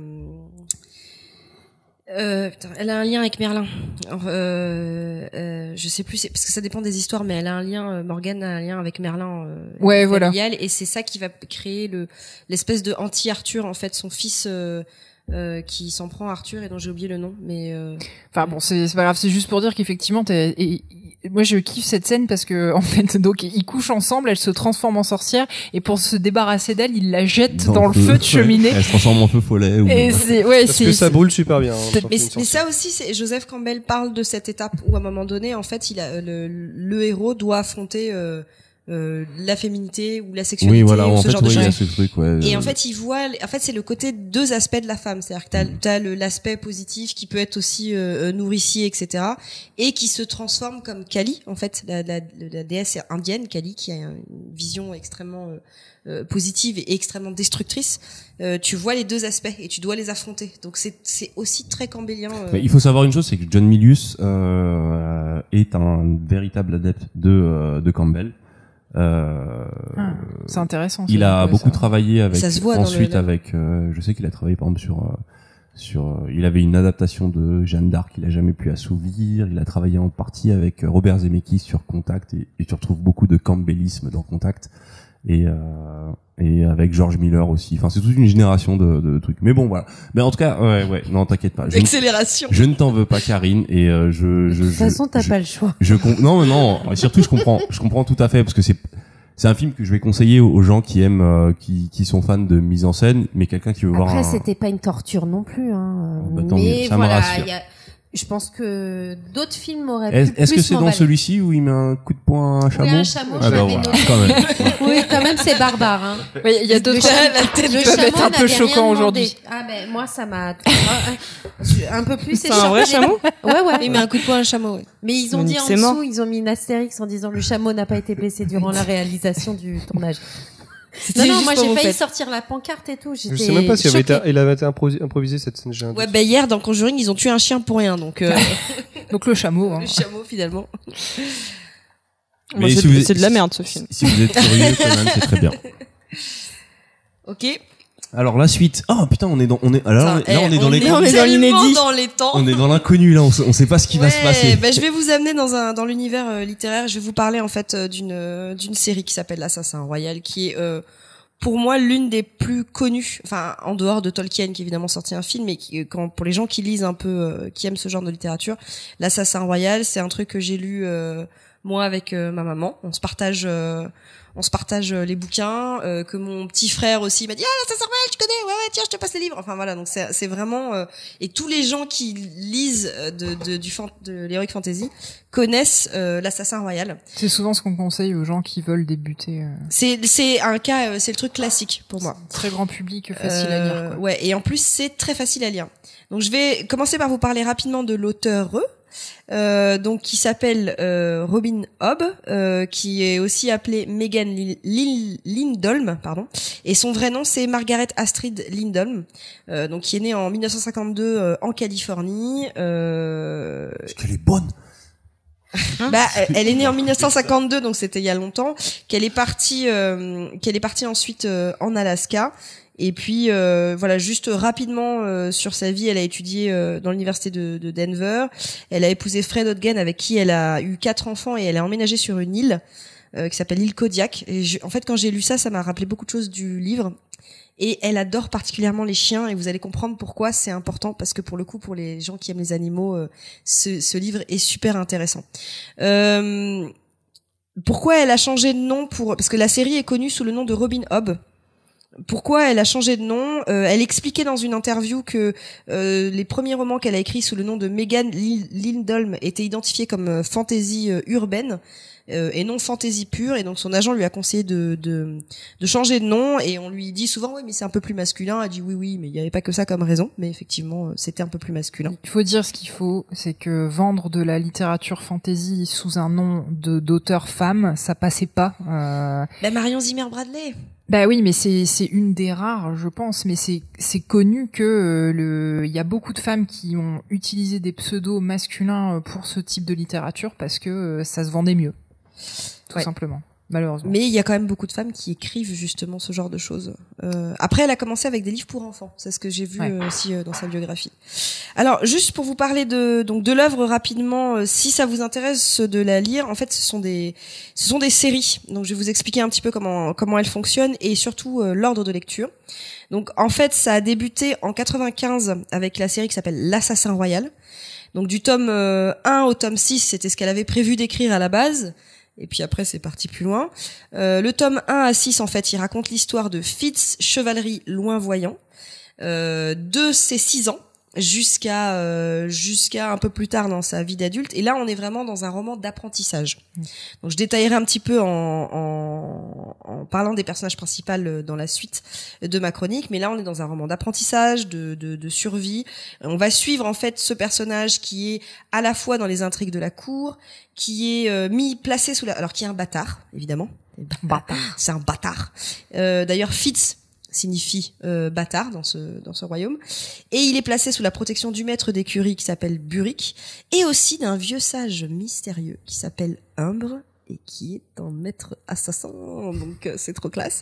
Euh, putain, elle a un lien avec Merlin. Alors, euh, euh, je sais plus, c'est, parce que ça dépend des histoires, mais elle a un lien. Euh, Morgane a un lien avec Merlin. Euh, ouais, voilà. Royal, et c'est ça qui va créer le l'espèce de anti-Arthur en fait, son fils. Euh, Euh, qui s'en prend à Arthur et dont j'ai oublié le nom, mais euh... enfin bon, c'est, c'est pas grave, c'est juste pour dire qu'effectivement, t'es, et, et, moi je kiffe cette scène parce que en fait, donc ils couchent ensemble, elle se transforme en sorcière et pour se débarrasser d'elle, il la jette dans, dans le feu de cheminée. Ouais. Elle se transforme en feu follet. Ou... Et c'est, ouais, parce c'est, que ça c'est... brûle super bien. Hein, mais, mais ça aussi, c'est, Joseph Campbell parle de cette étape où à un moment donné, en fait, il a, le, le héros doit affronter. Euh, Euh, la féminité ou la sexualité oui, voilà, ou ce fait, genre oui, de choses. Ce truc, ouais. Et en fait, il voit, en fait, c'est le côté deux aspects de la femme, c'est-à-dire que t'as, mmh. t'as le, l'aspect positif qui peut être aussi euh, nourricier, et cetera, et qui se transforme comme Kali, en fait, la, la, la déesse indienne Kali, qui a une vision extrêmement euh, euh, positive et extrêmement destructrice. Euh, tu vois les deux aspects et tu dois les affronter. Donc c'est, c'est aussi très campbellien. Euh... Mais il faut savoir une chose, c'est que John Milius euh, est un véritable adepte de euh, de Campbell. Euh, ah, c'est intéressant. Il a beaucoup ça. travaillé avec. Ça se voit ensuite dans le... avec. Euh, je sais qu'il a travaillé par exemple sur euh, sur. Euh, il avait une adaptation de Jeanne d'Arc qu'il a jamais pu assouvir. Il a travaillé en partie avec Robert Zemeckis sur Contact et, et tu retrouves beaucoup de campbellisme dans Contact et euh, et avec George Miller aussi. Enfin, c'est toute une génération de, de trucs. Mais bon, voilà. Mais en tout cas, ouais, ouais. Non, t'inquiète pas. Je Accélération. N- je ne t'en veux pas, Karine. Et euh, je, je. De toute je, façon, t'as je, pas le choix. Je, je non, non. Surtout, je comprends. Je comprends tout à fait parce que c'est. C'est un film que je vais conseiller aux gens qui aiment, euh, qui, qui sont fans de mise en scène, mais quelqu'un qui veut Après, voir. Après, c'était un... pas une torture non plus. Hein. Bah, tant mais mieux, ça voilà, me rassure. Y a... Je pense que d'autres films auraient est-ce plus Est-ce que c'est dans celui-ci où il met un coup de poing à un chameau? Oui, un chameau, ah je l'avais voilà, quand même. Oui, quand même, c'est barbare, hein. Oui, il y a d'autres films. La tête peut être un peu choquant aujourd'hui. Ah, ben, moi, ça m'a... un peu plus, c'est C'est un vrai chameau? Ouais, ouais. Il met un coup de poing à un chameau, ouais. Mais ils ont dit en dessous, ils ont mis une astérix en disant le chameau n'a pas été blessé durant la réalisation du tournage. Non, non, moi j'ai failli sortir la pancarte et tout. Je sais même pas si elle avait été, elle avait été improvisée cette scène. Ouais, bah hier dans Conjuring ils ont tué un chien pour rien, donc euh... donc le chameau. Hein. Le chameau finalement. Bon, si c'est êtes... de la merde ce film. Si vous êtes curieux quand même, c'est très bien. Ok. Alors la suite. Ah oh, putain, on est dans, on est, alors enfin, là on est on dans les, on est dans l'inédit, dans les temps. On est dans l'inconnu là, on, on sait pas ce qui ouais, va se passer. Ben je vais vous amener dans un, dans l'univers euh, littéraire. Je vais vous parler en fait d'une, d'une série qui s'appelle Assassin Royal, qui est euh, pour moi l'une des plus connues. Enfin en dehors de Tolkien, qui évidemment sorti un film, mais qui, quand pour les gens qui lisent un peu, euh, qui aiment ce genre de littérature, l'Assassin Royal, c'est un truc que j'ai lu. Euh, Moi avec euh, ma maman, on se partage, euh, on se partage euh, les bouquins euh, que mon petit frère aussi m'a dit ah ça sert mal, tu connais ouais ouais tiens je te passe les livres. Enfin voilà donc c'est c'est vraiment euh, et tous les gens qui lisent de de du fan, de l'heroic fantasy connaissent euh, l'Assassin Royal. C'est souvent ce qu'on conseille aux gens qui veulent débuter. Euh... C'est c'est un cas euh, c'est le truc classique pour moi. Très grand public, facile euh, à lire. Quoi. Ouais et en plus c'est très facile à lire. Donc je vais commencer par vous parler rapidement de l'auteur. Euh, donc qui s'appelle euh, Robin Hobb, euh, qui est aussi appelée Megan Lil- Lil- Lindholm, pardon, et son vrai nom c'est Margaret Astrid Lindholm, euh, donc qui est née en mille neuf cent cinquante-deux euh, en Californie. Euh... Est-ce qu'elle est bonne? Hein bah, elle est née en mille neuf cent cinquante-deux, donc c'était il y a longtemps. Qu'elle est partie, euh, qu'elle est partie ensuite euh, en Alaska. Et puis euh, voilà, juste rapidement euh, sur sa vie, elle a étudié euh, dans l'université de, de Denver. Elle a épousé Fred Hodgen, avec qui elle a eu quatre enfants, et elle a emménagé sur une île euh, qui s'appelle l'île Kodiak. Et je, en fait, quand j'ai lu ça, ça m'a rappelé beaucoup de choses du livre. Et elle adore particulièrement les chiens, et vous allez comprendre pourquoi c'est important, parce que pour le coup, pour les gens qui aiment les animaux, euh, ce, ce livre est super intéressant. Euh, pourquoi elle a changé de nom pour parce que la série est connue sous le nom de Robin Hobb. Pourquoi elle a changé de nom ? euh, Elle expliquait dans une interview que euh, les premiers romans qu'elle a écrits sous le nom de Megan Lindholm étaient identifiés comme euh, fantasy euh, urbaine euh, et non fantasy pure, et donc son agent lui a conseillé de, de de changer de nom, et on lui dit souvent oui mais c'est un peu plus masculin. Elle dit oui oui mais il n'y avait pas que ça comme raison, mais effectivement euh, c'était un peu plus masculin. Il faut dire ce qu'il faut, c'est que vendre de la littérature fantasy sous un nom de d'auteur femme, ça passait pas. Euh... La Marion Zimmer Bradley. Bah oui, mais c'est c'est une des rares, je pense, mais c'est c'est connu que le il y a beaucoup de femmes qui ont utilisé des pseudos masculins pour ce type de littérature parce que ça se vendait mieux. Tout ouais. simplement. Malheureusement. Mais il y a quand même beaucoup de femmes qui écrivent justement ce genre de choses. Euh, après, elle a commencé avec des livres pour enfants. C'est ce que j'ai vu ouais. euh, aussi euh, dans sa biographie. Alors, juste pour vous parler de donc de l'œuvre rapidement, euh, si ça vous intéresse de la lire, en fait, ce sont des ce sont des séries. Donc, je vais vous expliquer un petit peu comment comment elles fonctionnent et surtout euh, l'ordre de lecture. Donc, en fait, ça a débuté en quatre-vingt-quinze avec la série qui s'appelle L'Assassin Royal. Donc, du tome euh, un au tome six, c'était ce qu'elle avait prévu d'écrire à la base. Et puis après, c'est parti plus loin. Euh, le tome un à six, en fait, il raconte l'histoire de Fitz, Chevalerie, Loinvoyant, euh, de ses six ans jusqu'à euh, jusqu'à un peu plus tard dans sa vie d'adulte. Et là, on est vraiment dans un roman d'apprentissage. Donc, je détaillerai un petit peu en, en, en parlant des personnages principaux dans la suite de ma chronique. Mais là, on est dans un roman d'apprentissage, de, de, de survie. On va suivre, en fait, ce personnage qui est à la fois dans les intrigues de la cour, qui est euh, mis, placé sous la... Alors, qui est un bâtard, évidemment. Bâtard. C'est un bâtard. Euh, d'ailleurs, Fitz signifie euh, bâtard dans ce dans ce royaume, et il est placé sous la protection du maître d'écurie qui s'appelle Buric, et aussi d'un vieux sage mystérieux qui s'appelle Umbre et qui est un maître assassin, donc euh, c'est trop classe.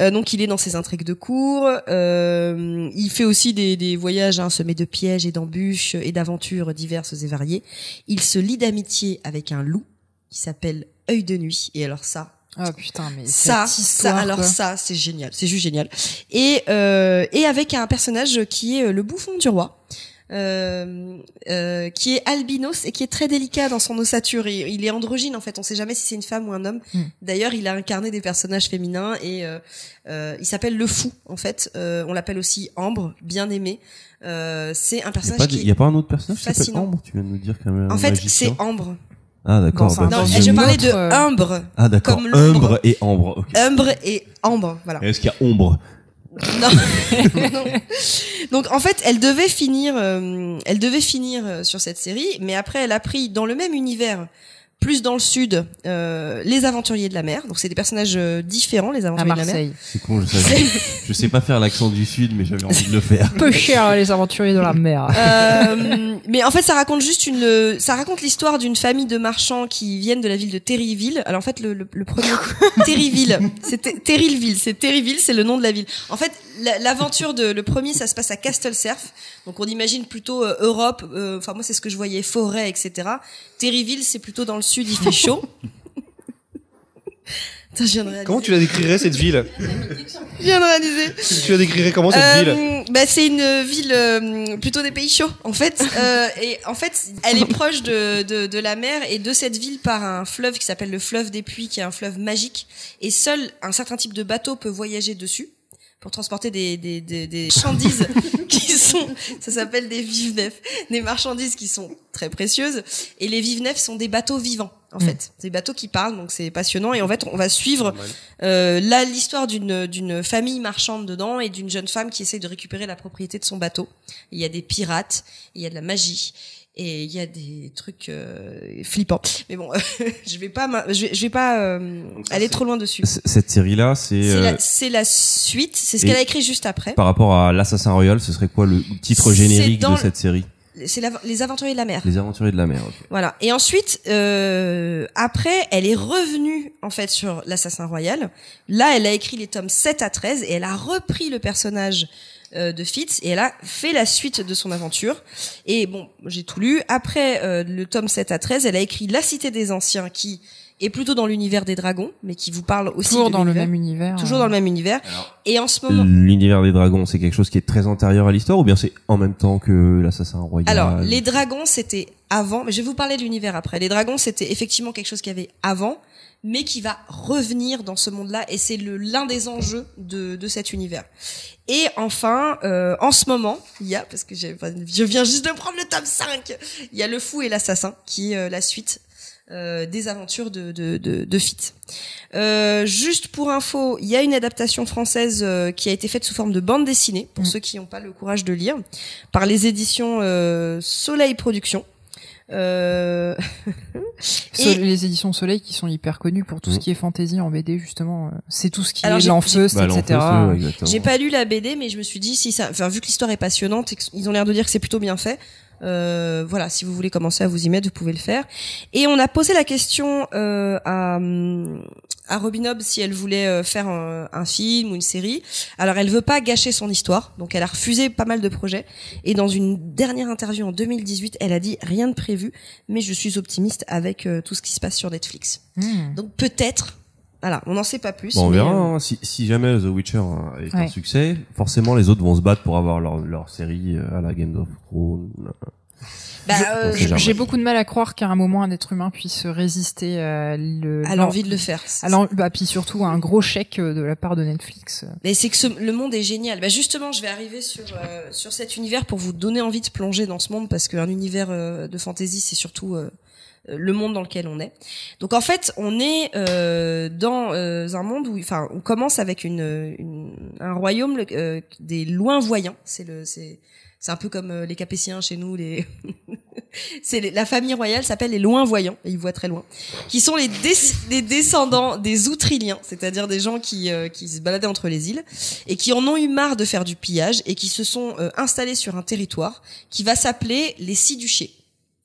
Euh, donc il est dans ses intrigues de cour, euh, il fait aussi des, des voyages hein, semés de pièges et d'embûches et d'aventures diverses et variées. Il se lie d'amitié avec un loup qui s'appelle Œil de Nuit, et alors ça Ah putain mais ça, cette histoire, ça alors quoi. Ça c'est génial, c'est juste génial. Et euh, et avec un personnage qui est le bouffon du roi, euh, euh, qui est albinos et qui est très délicat dans son ossature. Et il est androgyne en fait, on sait jamais si c'est une femme ou un homme. Mmh. D'ailleurs, il a incarné des personnages féminins et euh, euh, il s'appelle le fou en fait. Euh, on l'appelle aussi Ambre, bien aimé. Euh, c'est un personnage. Il y a pas un autre personnage qui s'appelle Ambre, tu viens de nous dire quand même. En fait, c'est Ambre. Ah d'accord. Bon, bah, non, je, je parlais de Umbre. Ah d'accord. Comme Umbre et Ambre. Okay. Umbre et Ambre, voilà. Et est-ce qu'il y a Ombre ? Non. Non. Donc en fait, elle devait finir, euh, elle devait finir sur cette série, mais après elle a pris dans le même univers plus dans le sud, euh, les aventuriers de la mer. Donc c'est des personnages différents, les aventuriers à Marseille. de la mer. C'est con, je sais, je sais pas faire l'accent du sud, mais j'avais envie de le faire. Peu cher les aventuriers de la mer. Euh, mais en fait, ça raconte juste une, ça raconte l'histoire d'une famille de marchands qui viennent de la ville de Terrilville. Alors en fait, le, le, le premier Terrilville, c'est t- Terrilville, c'est Terrilville, c'est le nom de la ville. En fait, l'aventure de le premier, ça se passe à Castlesurf. Donc on imagine plutôt euh, Europe. Euh, enfin moi, c'est ce que je voyais, forêt, et cetera. Terrilville, c'est plutôt dans le sud, il fait chaud. Attends, je viens de réaliser. Comment tu la décrirais cette ville ? Je viens de réaliser. Tu la décrirais comment cette euh, ville ? Bah c'est une ville euh, plutôt des pays chauds en fait. Euh, et en fait, elle est proche de, de de la mer et de cette ville par un fleuve qui s'appelle le fleuve des Puits, qui est un fleuve magique. Et seul un certain type de bateau peut voyager dessus pour transporter des des des, des chandises qui sont, ça s'appelle des vives-nefs, des marchandises qui sont très précieuses. Et les vives-nefs sont des bateaux vivants. En mmh. fait, c'est des bateaux qui parlent, donc c'est passionnant. Et en fait, on va suivre euh, là l'histoire d'une d'une famille marchande dedans et d'une jeune femme qui essaye de récupérer la propriété de son bateau. Il y a des pirates, il y a de la magie et il y a des trucs euh, flippants. Mais bon, je vais pas, ma- je vais, je vais pas euh, ça, aller trop loin dessus. C- cette série-là, c'est c'est, euh... la, c'est la suite. C'est ce et qu'elle a écrit juste après. Par rapport à l'Assassin Royal, ce serait quoi le titre générique de cette série ? C'est la, les aventuriers de la mer. Les aventuriers de la mer. Okay. Voilà. Et ensuite, euh, après, elle est revenue en fait sur l'Assassin Royal. Là, elle a écrit les tomes sept à treize et elle a repris le personnage euh, de Fitz et elle a fait la suite de son aventure. Et bon, j'ai tout lu. Après euh, le tome sept à treize, elle a écrit La Cité des Anciens, qui est plutôt dans l'univers des dragons, mais qui vous parle aussi toujours de dans l'univers. le même univers. Toujours euh... dans le même univers. Alors, et en ce moment, l'univers des dragons, c'est quelque chose qui est très antérieur à l'histoire, ou bien c'est en même temps que l'Assassin Royal? Alors, les dragons, c'était avant, mais je vais vous parler de l'univers après. Les dragons, c'était effectivement quelque chose qu'il y avait avant, mais qui va revenir dans ce monde-là, et c'est le l'un des enjeux de de cet univers. Et enfin, euh, en ce moment, il y a, parce que j'ai, je viens juste de prendre le tome cinq, il y a Le Fou et l'Assassin, qui est euh, la suite Euh, des aventures de de de, de Fitz. Euh, juste pour info, il y a une adaptation française euh, qui a été faite sous forme de bande dessinée pour mmh. ceux qui n'ont pas le courage de lire, par les éditions euh, Soleil Productions. Euh... Et... Les éditions Soleil qui sont hyper connues pour tout mmh. ce qui est fantasy en B D, justement. C'est tout ce qui Alors est l'enfeuse, bah, et cetera. L'enfeuse, ouais, j'ai pas lu la B D, mais je me suis dit si ça, enfin vu que l'histoire est passionnante et qu'ils ont l'air de dire que c'est plutôt bien fait. Euh, voilà, si vous voulez commencer à vous y mettre, vous pouvez le faire. Et on a posé la question euh, à, à Robin Hobb si elle voulait euh, faire un, un film ou une série. Alors, elle veut pas gâcher son histoire, donc elle a refusé pas mal de projets. Et dans une dernière interview en deux mille dix-huit, elle a dit « Rien de prévu, mais je suis optimiste avec euh, tout ce qui se passe sur Netflix. Mmh. » Donc, peut-être... Voilà, on n'en sait pas plus. Bon, on verra. Euh... Hein, si, si jamais The Witcher est ouais. un succès, forcément les autres vont se battre pour avoir leur, leur série à la Game of Thrones. Bah, euh, j'ai jamais. beaucoup de mal à croire qu'à un moment un être humain puisse résister à, le, à l'envie de le faire. À l'en... bah, puis surtout à un gros chèque de la part de Netflix. Mais c'est que ce... le monde est génial. Bah, justement, je vais arriver sur euh, sur cet univers pour vous donner envie de plonger dans ce monde, parce qu'un univers euh, de fantasy, c'est surtout euh... le monde dans lequel on est. Donc en fait, on est euh, dans euh, un monde où, enfin, on commence avec une, une un royaume le, euh, des loinvoyants. C'est le, c'est, c'est un peu comme euh, les Capétiens chez nous. Les, c'est les, la famille royale s'appelle les loinvoyants et ils voient très loin. Qui sont les dé- les descendants des Outriliens, c'est-à-dire des gens qui euh, qui se baladaient entre les îles et qui en ont eu marre de faire du pillage et qui se sont euh, installés sur un territoire qui va s'appeler les Six-Duchés.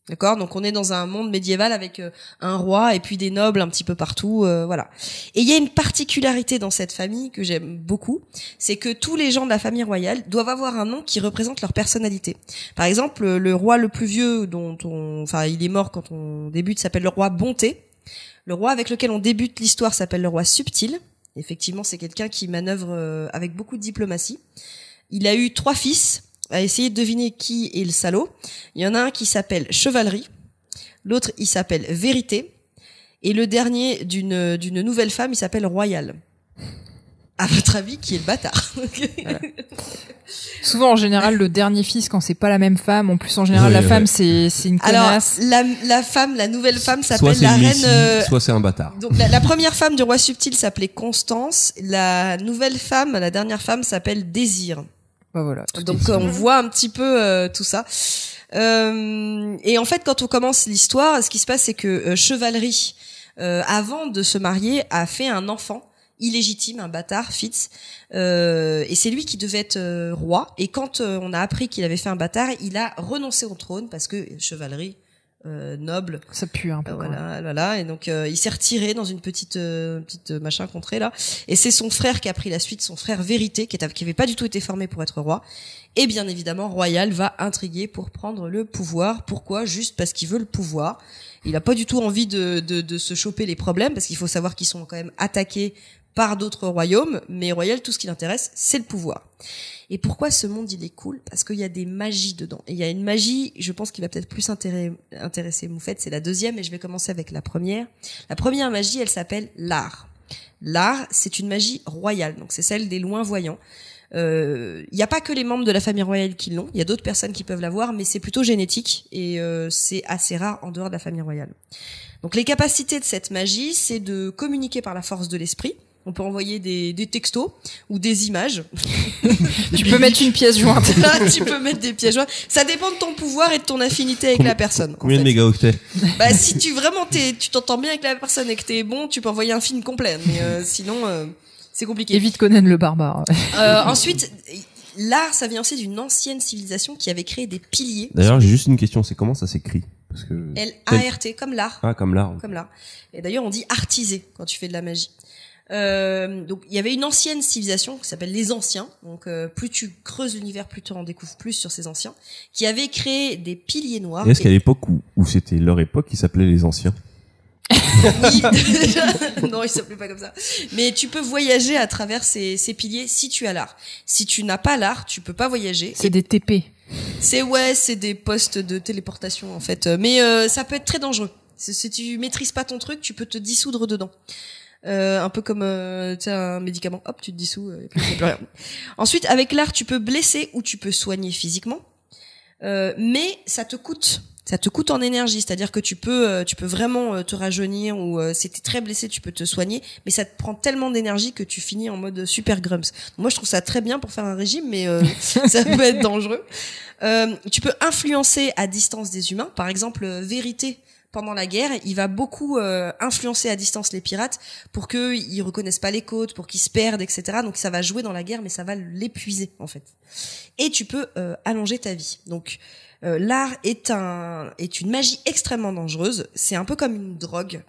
D'accord, donc on est dans un monde médiéval avec un roi et puis des nobles un petit peu partout, euh, voilà. Et il y a une particularité dans cette famille que j'aime beaucoup, c'est que tous les gens de la famille royale doivent avoir un nom qui représente leur personnalité. Par exemple, le roi le plus vieux, dont on, enfin, il est mort quand on débute, s'appelle le roi Bonté. Le roi avec lequel on débute l'histoire s'appelle le roi Subtil. Effectivement, c'est quelqu'un qui manœuvre avec beaucoup de diplomatie. Il a eu trois fils. À essayer de deviner qui est le salaud. Il y en a un qui s'appelle Chevalerie, l'autre il s'appelle Vérité, et le dernier d'une d'une nouvelle femme il s'appelle Royal. À votre avis, qui est le bâtard? Voilà. Souvent, en général, le dernier fils, quand c'est pas la même femme, en plus, en général, oui, la oui, femme, oui. c'est, c'est une connasse. Alors, la, la femme, la nouvelle femme s'appelle la reine, euh, soit c'est un bâtard. Donc, la, la première femme du roi Subtil s'appelait Constance, la nouvelle femme, la dernière femme s'appelle Désir. Bah voilà, donc on voit un petit peu euh, tout ça. Euh, et en fait, quand on commence l'histoire, ce qui se passe, c'est que euh, Chevalerie, euh, avant de se marier, a fait un enfant illégitime, un bâtard, Fitz, euh, et c'est lui qui devait être euh, roi. Et quand euh, on a appris qu'il avait fait un bâtard, il a renoncé au trône parce que Chevalerie euh, noble, ça pue un peu. Euh, voilà, voilà. Et donc euh, il s'est retiré dans une petite euh, petite machin contrée là. Et c'est son frère qui a pris la suite, son frère Vérité, qui, était, qui avait pas du tout été formé pour être roi. Et bien évidemment, Royal va intriguer pour prendre le pouvoir. Pourquoi ? Juste parce qu'il veut le pouvoir. Il a pas du tout envie de de, de se choper les problèmes parce qu'il faut savoir qu'ils sont quand même attaqués par d'autres royaumes, mais Royal, tout ce qui l'intéresse, c'est le pouvoir. Et pourquoi ce monde, il est cool ? Parce qu'il y a des magies dedans. Et il y a une magie, je pense qu'il va peut-être plus intéresser Moufette, c'est la deuxième, et je vais commencer avec la première. La première magie, elle s'appelle l'art. L'art, c'est une magie royale, donc c'est celle des loinvoyants. Il euh, n'y a pas que les membres de la famille royale qui l'ont, il y a d'autres personnes qui peuvent l'avoir, mais c'est plutôt génétique, et euh, c'est assez rare en dehors de la famille royale. Donc les capacités de cette magie, c'est de communiquer par la force de l'esprit. On peut envoyer des, des textos ou des images. Tu peux mettre une pièce jointe. Là, tu peux mettre des pièces jointes. Ça dépend de ton pouvoir et de ton affinité avec Com- la personne. Combien de mégaoctets ? Bah, si tu vraiment t'es, tu t'entends bien avec la personne et que t'es bon, tu peux envoyer un film complet. Mais euh, sinon, euh, c'est compliqué. Évite Conan le Barbare. Euh, ensuite, l'art, ça vient aussi d'une ancienne civilisation qui avait créé des piliers. D'ailleurs, j'ai juste une question. C'est comment ça s'écrit ? Parce que L A R T, comme l'art. Ah, comme l'art. Comme l'art. Et d'ailleurs, on dit artiser quand tu fais de la magie. Euh, donc il y avait une ancienne civilisation qui s'appelle les Anciens, donc euh, plus tu creuses l'univers, plus tu en découvres plus sur ces Anciens, qui avaient créé des piliers noirs. Et est-ce et... qu'à l'époque où, où c'était leur époque, ils s'appelaient les Anciens ? Oui, déjà, non, ils s'appelaient pas comme ça. Mais tu peux voyager à travers ces, ces piliers si tu as l'art. Si tu n'as pas l'art, tu peux pas voyager. C'est et... des T P. C'est ouais, c'est des postes de téléportation en fait. Mais euh, ça peut être très dangereux. C'est, si tu maîtrises pas ton truc, tu peux te dissoudre dedans. Euh, un peu comme euh, tu as un médicament, hop, tu te dissous, euh, plus, plus rien. Ensuite, avec l'art, tu peux blesser ou tu peux soigner physiquement, euh, mais ça te coûte, ça te coûte en énergie, c'est-à-dire que tu peux, euh, tu peux vraiment euh, te rajeunir ou euh, si t'es très blessé, tu peux te soigner, mais ça te prend tellement d'énergie que tu finis en mode super grumps. Moi, je trouve ça très bien pour faire un régime, mais euh, ça peut être dangereux. Euh, tu peux influencer à distance des humains, par exemple, euh, Vérité. Pendant la guerre, il va beaucoup euh, influencer à distance les pirates pour qu'ils reconnaissent pas les côtes, pour qu'ils se perdent, et cetera. Donc ça va jouer dans la guerre, mais ça va l'épuiser en fait. Et tu peux euh, allonger ta vie. Donc euh, l'art est un est une magie extrêmement dangereuse. C'est un peu comme une drogue.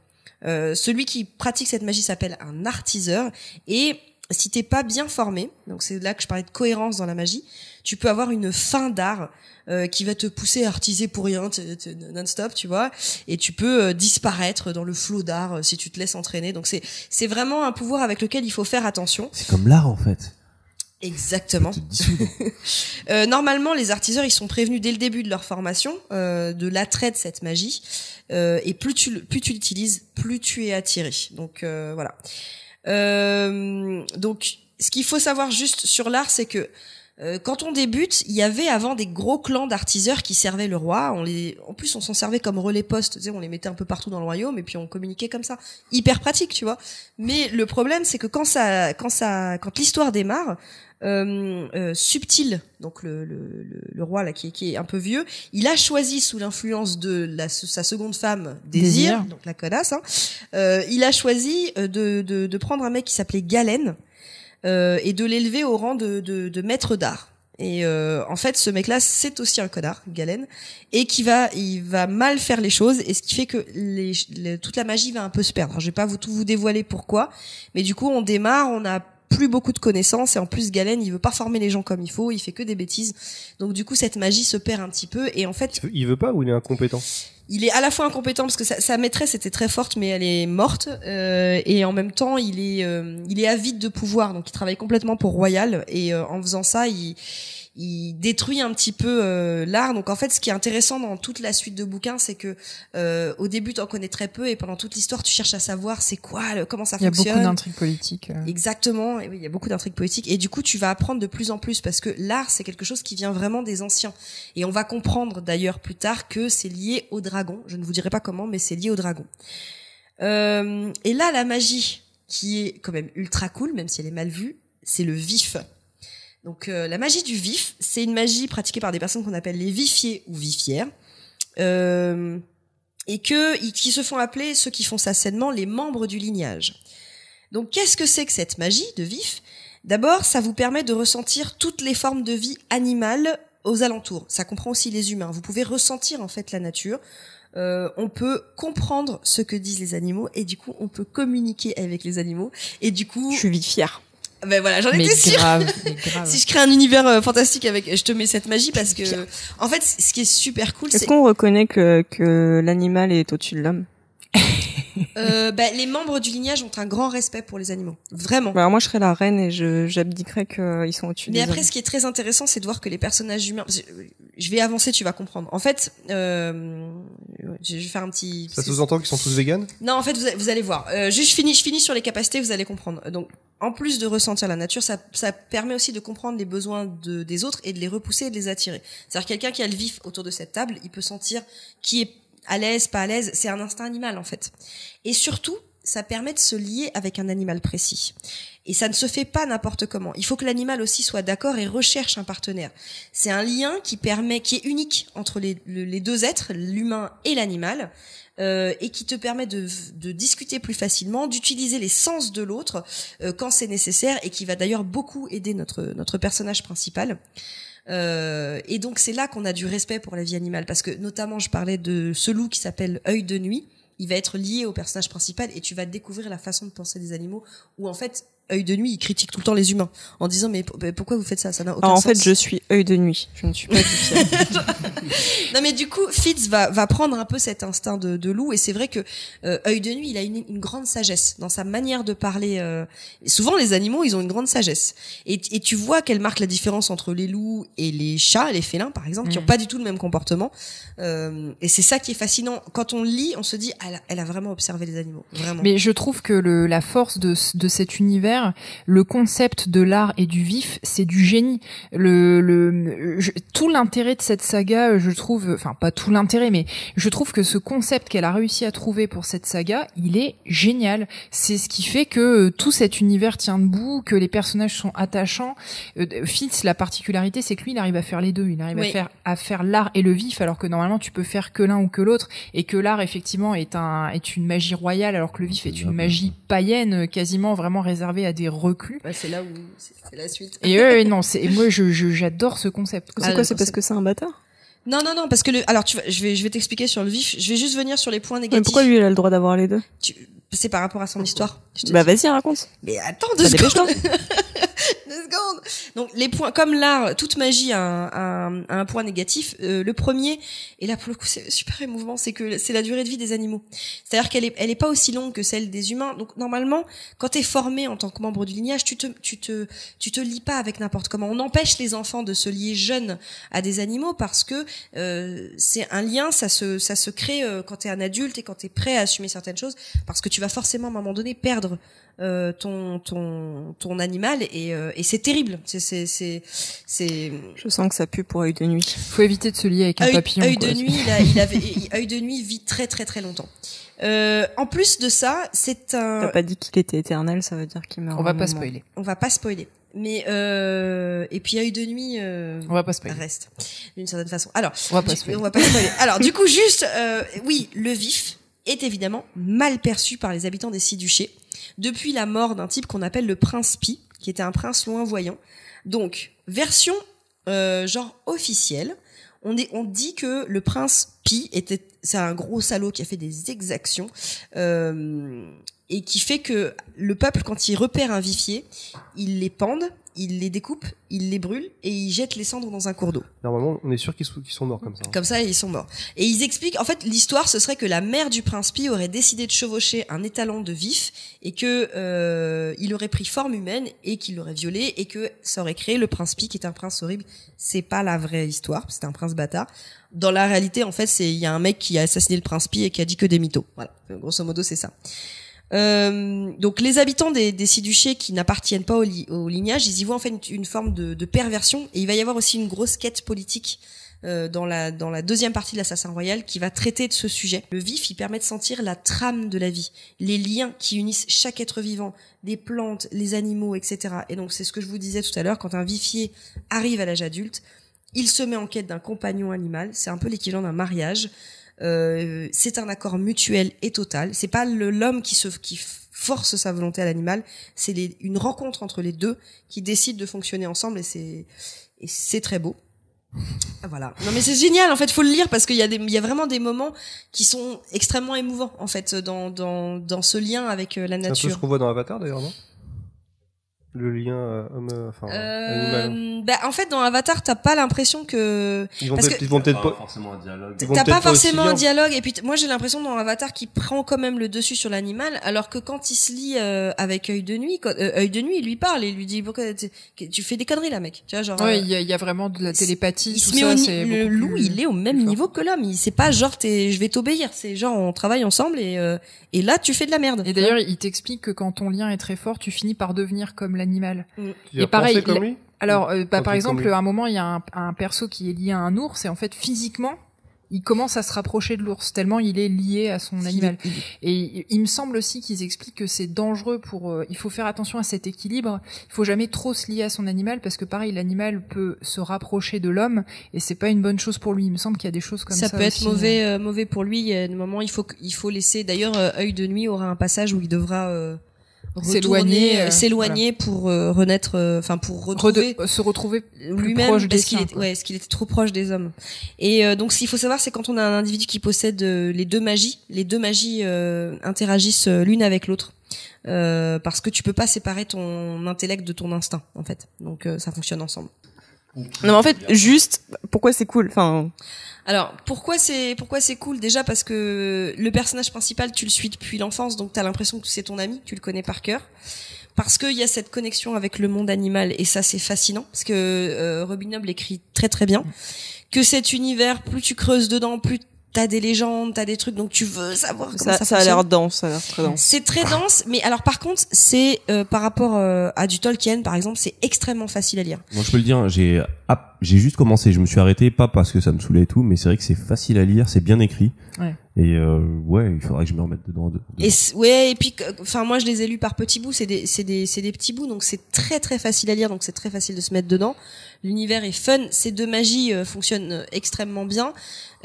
Euh, celui qui pratique cette magie s'appelle un artiseur. Et si t'es pas bien formé, donc c'est là que je parlais de cohérence dans la magie, tu peux avoir une fin d'art euh, qui va te pousser à artiser pour rien t- t- non-stop, tu vois, et tu peux euh, disparaître dans le flot d'art euh, si tu te laisses entraîner. Donc c'est c'est vraiment un pouvoir avec lequel il faut faire attention. C'est comme l'art en fait. Exactement. euh, normalement, les artiseurs, ils sont prévenus dès le début de leur formation euh, de l'attrait de cette magie, euh, et plus tu plus tu l'utilises, plus tu es attiré. Donc euh, voilà. Euh, donc, ce qu'il faut savoir juste sur l'art, c'est que euh, quand on débute, il y avait avant des gros clans d'artiseurs qui servaient le roi. On les, en plus, on s'en servait comme relais-poste, tu sais, on les mettait un peu partout dans le royaume et puis on communiquait comme ça, hyper pratique, tu vois. Mais le problème, c'est que quand ça, quand ça, quand l'histoire démarre, euh, euh, Subtil, donc le, le, le, le roi là qui est, qui est un peu vieux, il a choisi sous l'influence de la, sa seconde femme Désir, Désir. donc la connasse, hein, euh, il a choisi de, de, de prendre un mec qui s'appelait Galen euh, et de l'élever au rang de, de, de maître d'art. Et euh, en fait, ce mec-là, c'est aussi un connard, Galen, et qui va, il va mal faire les choses, et ce qui fait que les, les, toute la magie va un peu se perdre. Alors, je vais pas vous tout vous dévoiler pourquoi, mais du coup, on démarre, on a plus beaucoup de connaissances et en plus Galen il veut pas former les gens comme il faut, il fait que des bêtises, donc du coup cette magie se perd un petit peu et en fait il veut, il veut pas ou il est incompétent. Il est à la fois incompétent parce que sa, sa maîtresse était très forte mais elle est morte euh, et en même temps il est euh, il est avide de pouvoir donc il travaille complètement pour Royal et euh, en faisant ça il il détruit un petit peu euh, l'art. Donc en fait ce qui est intéressant dans toute la suite de bouquins c'est que euh, au début t'en connais très peu et pendant toute l'histoire tu cherches à savoir c'est quoi le, comment ça fonctionne. Il y a beaucoup d'intrigues politiques. Euh... Exactement, et oui, il y a beaucoup d'intrigues politiques et du coup tu vas apprendre de plus en plus parce que l'art c'est quelque chose qui vient vraiment des anciens et on va comprendre d'ailleurs plus tard que c'est lié au dragon, je ne vous dirai pas comment mais c'est lié au dragon. Euh, et là la magie qui est quand même ultra cool même si elle est mal vue, c'est le vif. Donc euh, la magie du vif, c'est une magie pratiquée par des personnes qu'on appelle les vifiers ou vifières, euh, et que y, qui se font appeler, ceux qui font ça sainement, les membres du lignage. Donc qu'est-ce que c'est que cette magie de vif ? D'abord, ça vous permet de ressentir toutes les formes de vie animales aux alentours. Ça comprend aussi les humains. Vous pouvez ressentir en fait la nature. Euh, on peut comprendre ce que disent les animaux et du coup, on peut communiquer avec les animaux. Et du coup, je suis vifière. Ben voilà, j'en étais sûre. Grave, grave. Si je crée un univers euh, fantastique avec, je te mets cette magie parce que, en fait, ce qui est super cool, Est-ce c'est. Est-ce qu'on reconnaît que, que l'animal est au-dessus de l'homme? euh, bah, les membres du lignage ont un grand respect pour les animaux. Vraiment. Bah, alors moi, je serais la reine et je, j'abdiquerais qu'ils sont au-dessus des hommes. Mais après, ce qui est très intéressant, c'est de voir que les personnages humains, je vais avancer, tu vas comprendre. En fait, euh, je vais faire un petit... Ça sous-entend qu'ils sont tous véganes? Non, en fait, vous, vous allez voir. Euh, juste, je finis, je finis sur les capacités, vous allez comprendre. Donc, en plus de ressentir la nature, ça, ça permet aussi de comprendre les besoins de, des autres et de les repousser et de les attirer. C'est-à-dire, quelqu'un qui a le vif autour de cette table, il peut sentir qui est à l'aise, pas à l'aise, c'est un instinct animal en fait. Et surtout, ça permet de se lier avec un animal précis. Et ça ne se fait pas n'importe comment. Il faut que l'animal aussi soit d'accord et recherche un partenaire. C'est un lien qui permet, qui est unique entre les, les deux êtres, l'humain et l'animal, euh, et qui te permet de, de discuter plus facilement, d'utiliser les sens de l'autre euh, quand c'est nécessaire, et qui va d'ailleurs beaucoup aider notre, notre personnage principal. Euh, et donc c'est là qu'on a du respect pour la vie animale, parce que notamment je parlais de ce loup qui s'appelle Œil de nuit. Il va être lié au personnage principal et tu vas découvrir la façon de penser des animaux, où en fait Œil de nuit il critique tout le temps les humains en disant mais p- pourquoi vous faites ça, ça n'a aucun ah, en sens. En fait je suis Œil de nuit, je ne suis pas du Non mais du coup Fitz va, va prendre un peu cet instinct de, de loup, et c'est vrai que euh, Œil de nuit il a une, une grande sagesse dans sa manière de parler. Euh, souvent les animaux ils ont une grande sagesse, et, et tu vois qu'elle marque la différence entre les loups et les chats, les félins par exemple, mmh. qui n'ont pas du tout le même comportement, euh, et c'est ça qui est fascinant. Quand on lit on se dit elle a, elle a vraiment observé les animaux, vraiment. Mais je trouve que le, la force de, de cet univers, le concept de l'art et du vif, c'est du génie. Le, le, je, tout l'intérêt de cette saga, je trouve, enfin pas tout l'intérêt, mais je trouve que ce concept qu'elle a réussi à trouver pour cette saga, il est génial. C'est ce qui fait que tout cet univers tient debout, que les personnages sont attachants. Fitz, la particularité, c'est que lui, il arrive à faire les deux. Il arrive oui. à faire, à faire l'art et le vif, alors que normalement, tu peux faire que l'un ou que l'autre, et que l'art, effectivement, est un, est une magie royale, alors que le vif est une magie païenne, quasiment vraiment réservée à des reclus. Bah, c'est là où c'est, c'est la suite. Et euh, non, c'est et moi je, je j'adore ce concept. C'est ah, quoi, c'est parce que c'est un bâtard ? Non non non, parce que le alors tu vas, je vais je vais t'expliquer sur le vif. Je vais juste venir sur les points négatifs. Mais pourquoi lui il a le droit d'avoir les deux ? tu, C'est par rapport à son histoire. Bah dis. Vas-y raconte. Mais attends deux bah, secondes. Deux secondes. Donc les points, comme l'art, toute magie a un, un, un point négatif. Euh, le premier, et là pour le coup c'est super émouvant, c'est que c'est la durée de vie des animaux. C'est-à-dire qu'elle est, elle est pas aussi longue que celle des humains. Donc normalement, quand t'es formé en tant que membre du lignage, tu te, tu te, tu te lies pas avec n'importe comment. On empêche les enfants de se lier jeunes à des animaux parce que euh, c'est un lien, ça se, ça se crée euh, quand t'es un adulte et quand t'es prêt à assumer certaines choses, parce que tu vas forcément à un moment donné perdre euh, ton, ton, ton animal et euh, et c'est terrible. C'est, c'est, c'est, c'est. Je sens que ça pue pour Œil de nuit. Faut éviter de se lier avec un Oeil, papillon. Œil de nuit, il, a, il avait, Œil de nuit vit très très très longtemps. Euh, en plus de ça, c'est un. T'as pas dit qu'il était éternel, ça veut dire qu'il meurt. On va pas moment. spoiler. On va pas spoiler. Mais euh, et puis Œil de nuit. Euh, on va pas spoiler. Reste d'une certaine façon. Alors. On va pas du, spoiler. On va pas spoiler. Alors du coup juste, euh, oui, le vif est évidemment mal perçu par les habitants des six duchés depuis la mort d'un type qu'on appelle le Prince Pi, qui était un prince loinvoyant. Donc, version euh, genre officielle, on, est, on dit que le prince Pi était, c'est un gros salaud qui a fait des exactions euh, et qui fait que le peuple, quand il repère un vifier, il les pend, il les découpe, il les brûle et il jette les cendres dans un cours d'eau. Normalement, on est sûr qu'ils sont, qu'ils sont morts comme ça. Hein. Comme ça, ils sont morts. Et ils expliquent, en fait, l'histoire, ce serait que la mère du prince Pi aurait décidé de chevaucher un étalon de vif et que euh, il aurait pris forme humaine et qu'il l'aurait violé et que ça aurait créé le prince Pi qui est un prince horrible. C'est pas la vraie histoire, c'est un prince bâtard. Dans la réalité, en fait, c'est il y a un mec qui a assassiné le prince Pi et qui a dit que des mythos. Voilà, grosso modo, c'est ça. Euh, donc les habitants des, des six duchés qui n'appartiennent pas au, li, au lignage, ils y voient en fait une, une forme de, de perversion, et il va y avoir aussi une grosse quête politique euh, dans la dans la deuxième partie de l'Assassin Royal qui va traiter de ce sujet. Le vif, il permet de sentir la trame de la vie, les liens qui unissent chaque être vivant, les plantes, les animaux, et cetera. Et donc c'est ce que je vous disais tout à l'heure, quand un vifier arrive à l'âge adulte, il se met en quête d'un compagnon animal, c'est un peu l'équivalent d'un mariage. Euh, c'est un accord mutuel et total. C'est pas le, l'homme qui se qui force sa volonté à l'animal, c'est les, une rencontre entre les deux qui décide de fonctionner ensemble et c'est et c'est très beau. Voilà. Non mais c'est génial en fait, faut le lire parce qu'il y a des il y a vraiment des moments qui sont extrêmement émouvants en fait dans dans dans ce lien avec la nature. C'est un peu ce qu'on voit dans Avatar d'ailleurs, non ? Le lien euh, homme, enfin, euh, animal. Bah, en fait, dans Avatar, t'as pas l'impression que... Ils vont, parce que... Ils vont peut-être pas forcément un dialogue. T'as pas forcément un dialogue. Et puis, t... moi, j'ai l'impression dans Avatar qu'il prend quand même le dessus sur l'animal, alors que quand il se lie euh, avec Œil de nuit, quand... euh, Œil de nuit, il lui parle et lui dit pourquoi tu fais des conneries là, mec. Tu vois, genre. Ouais, il euh... y, y a vraiment de la télépathie. Il tout se met ça, ni... c'est le loup, plus... il est au même niveau que l'homme. Il sait pas genre t'es... je vais t'obéir. C'est genre on travaille ensemble et euh... et là tu fais de la merde. Et d'ailleurs, il t'explique que quand ton lien est très fort, tu finis par devenir comme l'animal. Mmh. Et pareil, comme lui alors euh, bah, par exemple, à un moment, il y a un, un perso qui est lié à un ours et en fait, physiquement, il commence à se rapprocher de l'ours tellement il est lié à son animal. Et il me semble aussi qu'ils expliquent que c'est dangereux pour. Euh, il faut faire attention à cet équilibre. Il faut jamais trop se lier à son animal parce que pareil, l'animal peut se rapprocher de l'homme et c'est pas une bonne chose pour lui. Il me semble qu'il y a des choses comme ça. Ça peut aussi être mauvais, euh, mauvais pour lui. Il y a des moments, il faut il faut laisser. D'ailleurs, euh, Œil de nuit aura un passage où il devra. Euh... s'éloigner euh, s'éloigner voilà. pour euh, renaître enfin euh, pour retrouver Rede- se retrouver lui-même parce des qu'il était ouais parce qu'il était trop proche des hommes et euh, donc ce qu'il faut savoir c'est quand on a un individu qui possède euh, les deux magies les deux magies euh, interagissent euh, l'une avec l'autre euh, parce que tu peux pas séparer ton intellect de ton instinct en fait donc euh, ça fonctionne ensemble. Non mais en fait juste pourquoi c'est cool enfin alors pourquoi c'est pourquoi c'est cool déjà parce que le personnage principal tu le suis depuis l'enfance donc t'as l'impression que c'est ton ami tu le connais par cœur parce que il y a cette connexion avec le monde animal et ça c'est fascinant parce que euh, Robin Hobb l'écrit très très bien que cet univers plus tu creuses dedans plus t'as des légendes, t'as des trucs, donc tu veux savoir comment ça, ça, ça fonctionne. Ça a l'air dense, ça a l'air très dense. C'est très dense, mais alors par contre, c'est euh, par rapport euh, à du Tolkien, par exemple, c'est extrêmement facile à lire. Moi, je peux le dire, j'ai ah, j'ai juste commencé, je me suis arrêté, pas parce que ça me saoulait et tout, mais c'est vrai que c'est facile à lire, c'est bien écrit. Ouais. Et euh, ouais, il faudrait que je me remette dedans. dedans. Et c- ouais, et puis, enfin, moi, je les ai lus par petits bouts, c'est des, c'est des, c'est des petits bouts, donc c'est très très facile à lire, donc c'est très facile de se mettre dedans. L'univers est fun, ces deux magies euh, fonctionnent euh, extrêmement bien.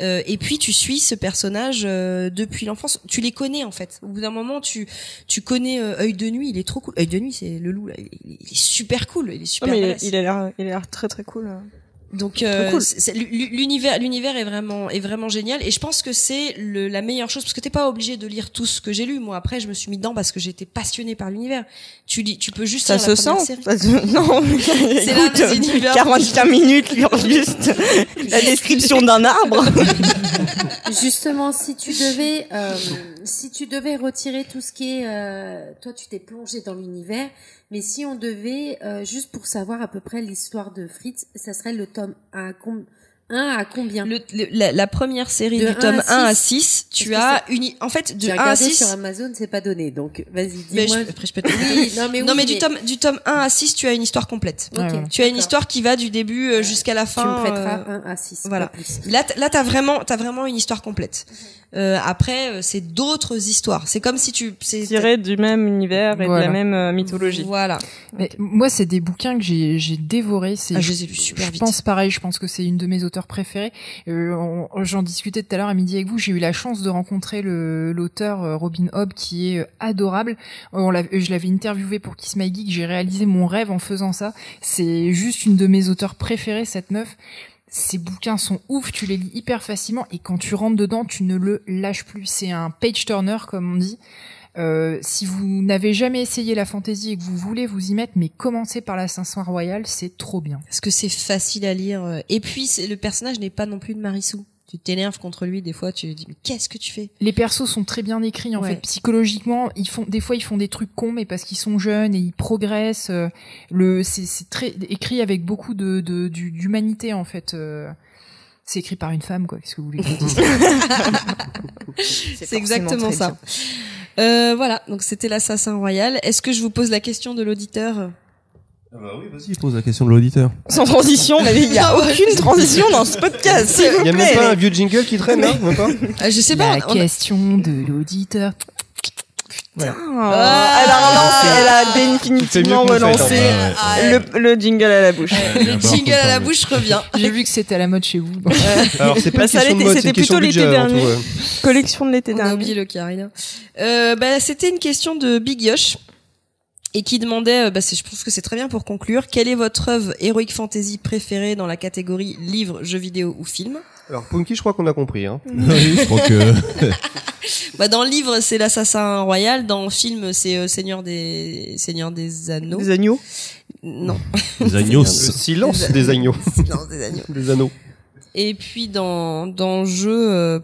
Euh, et puis tu suis ce personnage euh, depuis l'enfance, tu les connais en fait. Au bout d'un moment, tu tu connais euh, Œil de nuit, il est trop cool. Œil de nuit, c'est le loup là, il, il est super cool, il est super. Non, mais il, il a l'air, il a l'air très très cool. Donc euh, cool. c'est, l'univers l'univers est vraiment est vraiment génial et je pense que c'est le, la meilleure chose parce que t'es pas obligé de lire tout ce que j'ai lu. Moi après je me suis mis dedans parce que j'étais passionnée par l'univers. Tu lis tu peux juste ça lire se la sent ça se... non c'est écoute là, univers... quarante-cinq minutes lire juste la description d'un arbre. Justement si tu devais euh, si tu devais retirer tout ce qui est euh, toi tu t'es plongé dans l'univers. Mais si on devait, euh, juste pour savoir à peu près l'histoire de Fritz, ça serait le tome un à combien ? le, le, la, la première série de du tome un à six, tu as une... En fait, de un à six... sur Amazon, c'est pas donné, donc vas-y, dis-moi. Mais je, après, je peux te oui, non, mais, oui, non, mais, mais... Du, tome, du tome un à six, tu as une histoire complète. Okay, tu d'accord. as une histoire qui va du début euh, jusqu'à la fin. Tu me prêteras euh... un à six. Voilà. Là, t- là t'as, vraiment, t'as vraiment une histoire complète. Euh, après, c'est d'autres histoires. C'est comme si tu... C'est tiré du même univers et voilà. de la même euh, mythologie. Voilà. Mais okay. Moi, c'est des bouquins que j'ai, j'ai dévorés. C'est... Ah, je les ai lus super vite. Je pense pareil, je pense que c'est une de mes auteurs préférés. Euh, on, j'en discutais tout à l'heure à midi avec vous. J'ai eu la chance de rencontrer le, l'auteur Robin Hobb qui est adorable. On l'a, je l'avais interviewé pour Kiss My Geek. J'ai réalisé mon rêve en faisant ça. C'est juste une de mes auteurs préférés, cette meuf. Ces bouquins sont ouf, tu les lis hyper facilement et quand tu rentres dedans, tu ne le lâches plus. C'est un page-turner, comme on dit. Euh, si vous n'avez jamais essayé la fantasy et que vous voulez vous y mettre, mais commencez par l'Assassin Royal, c'est trop bien. Parce que c'est facile à lire. Et puis, c'est, le personnage n'est pas non plus de Marissou. Tu t'énerves contre lui, des fois, tu lui dis, mais qu'est-ce que tu fais? Les persos sont très bien écrits, en ouais. fait. Psychologiquement, ils font, des fois, ils font des trucs cons, mais parce qu'ils sont jeunes et ils progressent. Euh, le, c'est, c'est très, écrit avec beaucoup de, de, du, d'humanité, en fait. Euh, c'est écrit par une femme, quoi. Qu'est-ce que vous voulez que je dise? C'est, c'est exactement ça. Euh, voilà. Donc, c'était l'Assassin Royal. Est-ce que je vous pose la question de l'auditeur? Ah bah oui, vas-y, pose la question de l'auditeur. Sans transition, mais il n'y a aucune transition dans ce podcast, s'il vous plaît. Il n'y a même pas un vieux jingle qui traîne, hein, même pas. Je sais pas. La on... question de l'auditeur. Voilà. Ah, elle a relancé, elle a définitivement relancé le, le jingle à la bouche. Ouais, le jingle à la bouche revient. J'ai vu que c'était à la mode chez vous. Bon. Alors c'est pas bah, ça, mode, c'était plutôt l'été dernier. Ouais. Collection de l'été on dernier. On a oublié le carré. Euh, bah, c'était une question de Big Yosh et qui demandait, bah, c'est, je pense que c'est très bien pour conclure, quelle est votre œuvre heroic fantasy préférée dans la catégorie livre, jeux vidéo ou film? Alors Punky, je crois qu'on a compris. Hein. Oui, je crois que. Bah dans le livre c'est l'Assassin Royal, dans le film c'est euh, Seigneur des Seigneur des Anneaux. Des agneaux. Non. Des agneaux. Silence des, des agneaux. Silence des agneaux. Des anneaux. Et puis dans dans jeu. Euh...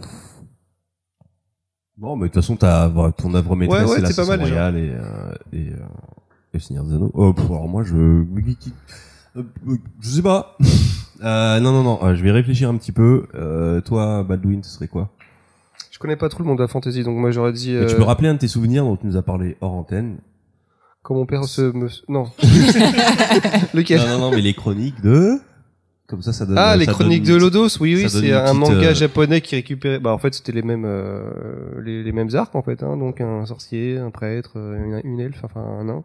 Bon, mais de toute façon t'as ton œuvre maîtresse, ouais, ouais, c'est l'Assassin Royal et euh, et, euh, et Seigneur des Anneaux. Oh, pff, alors moi je je sais pas. Euh, non non non, je vais réfléchir un petit peu. Euh, toi Baldwin, ce serait quoi? Je connais pas trop le monde de la fantasy, donc moi j'aurais dit... Euh... Mais tu peux rappeler un de tes souvenirs dont tu nous as parlé hors antenne? Quand mon père se... Me... Non. Lequel? Non, non, non, mais les chroniques de... Comme ça, ça donne... Ah, les chroniques donne... de Lodos, oui, oui, c'est un petite... manga japonais qui récupérait... Bah, en fait, c'était les mêmes euh, les, les mêmes arcs, en fait, hein, donc un sorcier, un prêtre, une, une elfe, enfin un nain...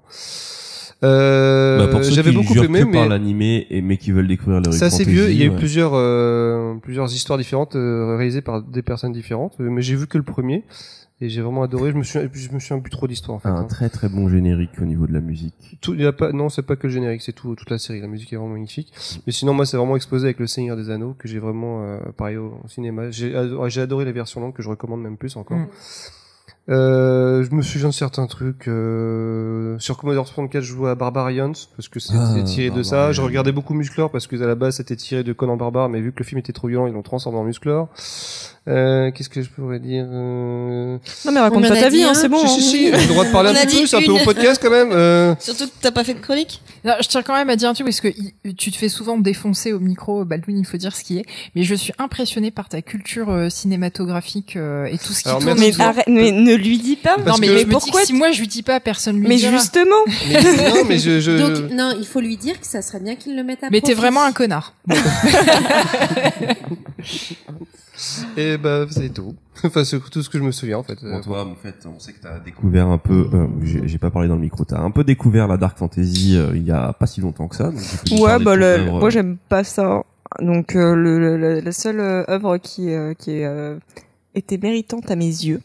Euh, bah pour ceux j'avais qui beaucoup jurent aimé, que mais par l'animé et mais qui veulent découvrir le. Ça c'est vieux. Il y a eu ouais. plusieurs euh, plusieurs histoires différentes euh, réalisées par des personnes différentes, mais j'ai vu que le premier et j'ai vraiment adoré. Je me suis je me souviens plus trop d'histoire en fait. Un hein. très très bon générique au niveau de la musique. Tout, il y a pas non c'est pas que le générique, c'est tout toute la série. La musique est vraiment magnifique. Mais sinon moi c'est vraiment explosé avec Le Seigneur des Anneaux que j'ai vraiment euh, pareil au, au cinéma. J'ai adoré, j'ai adoré la version longue que je recommande même plus encore. Mm. Euh, je me souviens de certains trucs, euh, sur Commodore soixante-quatre, je jouais à Barbarians, parce que c'était ah, tiré de ça. Je regardais beaucoup Musclor, parce que à la base, c'était tiré de Conan Barbare, mais vu que le film était trop violent, ils l'ont transformé en Musclor. Euh, qu'est-ce que je pourrais dire, euh... Non, mais raconte pas ta vie, hein, c'est bon. Si, si, si. J'ai le droit de parler un petit peu, c'est un peu mon podcast, quand même, euh... Surtout que t'as pas fait de chronique. Non, je tiens quand même à dire un truc, parce que tu te fais souvent défoncer au micro, Baldwin, il faut dire ce qui est. Mais je suis impressionné par ta culture euh, cinématographique, euh, et tout ce qui Alors, tourne. Mais, arrête, mais ne lui dis pas. Parce non, mais, mais pourquoi? Si moi je lui dis pas, personne lui dit. Mais dira. Justement. Mais non, mais je, je. Donc, non, il faut lui dire que ça serait bien qu'il le mette à. Mais profit. T'es vraiment un connard. Et bah c'est tout. Enfin c'est tout ce que je me souviens en fait. Bon, toi en fait on sait que t'as découvert un peu. Euh, j'ai, j'ai pas parlé dans le micro. T'as un peu découvert la dark fantasy euh, il y a pas si longtemps que ça. Donc ouais bah le, moi j'aime pas ça. Donc euh, le, le, la seule œuvre qui euh, qui euh, était méritante à mes yeux.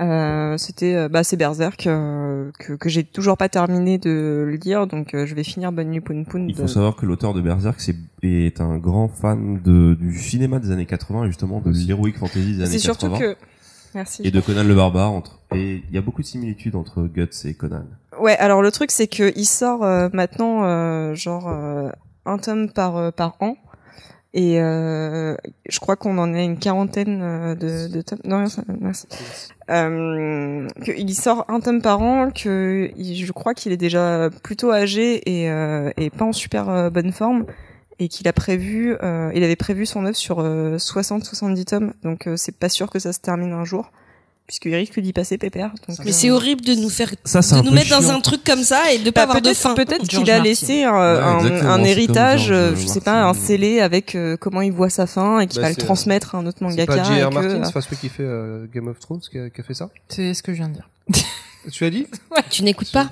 Euh, c'était bah c'est Berserk euh, que que j'ai toujours pas terminé de le lire donc euh, je vais finir Bonne Nuit Poun Poun. Il faut de... savoir que l'auteur de Berserk c'est est un grand fan de du cinéma des années quatre-vingts et justement de l'heroic fantasy des années c'est quatre-vingts. C'est surtout que merci. Et de Conan le Barbare entre et il y a beaucoup de similitudes entre Guts et Conan. Ouais, alors le truc c'est que il sort euh, maintenant euh, genre euh, un tome par euh, par an. Et euh, je crois qu'on en a une quarantaine de, de tomes. Non, merci. Euh, il sort un tome par an, que je crois qu'il est déjà plutôt âgé et, euh, et pas en super bonne forme, et qu'il a prévu, euh, il avait prévu son œuvre sur euh, soixante à soixante-dix tomes, donc euh, c'est pas sûr que ça se termine un jour. Puisqu'il risque d'y passer pépère. Donc mais euh... c'est horrible de nous faire, ça, de nous mettre chiant. Dans un truc comme ça et de pas bah, avoir de fin. Peut-être qu'il a laissé un, ouais, un, un héritage, je sais Martin. Pas, un scellé avec euh, comment il voit sa fin et qu'il bah, va le transmettre à un autre mangaka. C'est pas J R. Martin, c'est pas celui qui fait euh, Game of Thrones qui a, qui a fait ça? C'est ce que je viens de dire. Tu as dit? Ouais. Tu n'écoutes pas?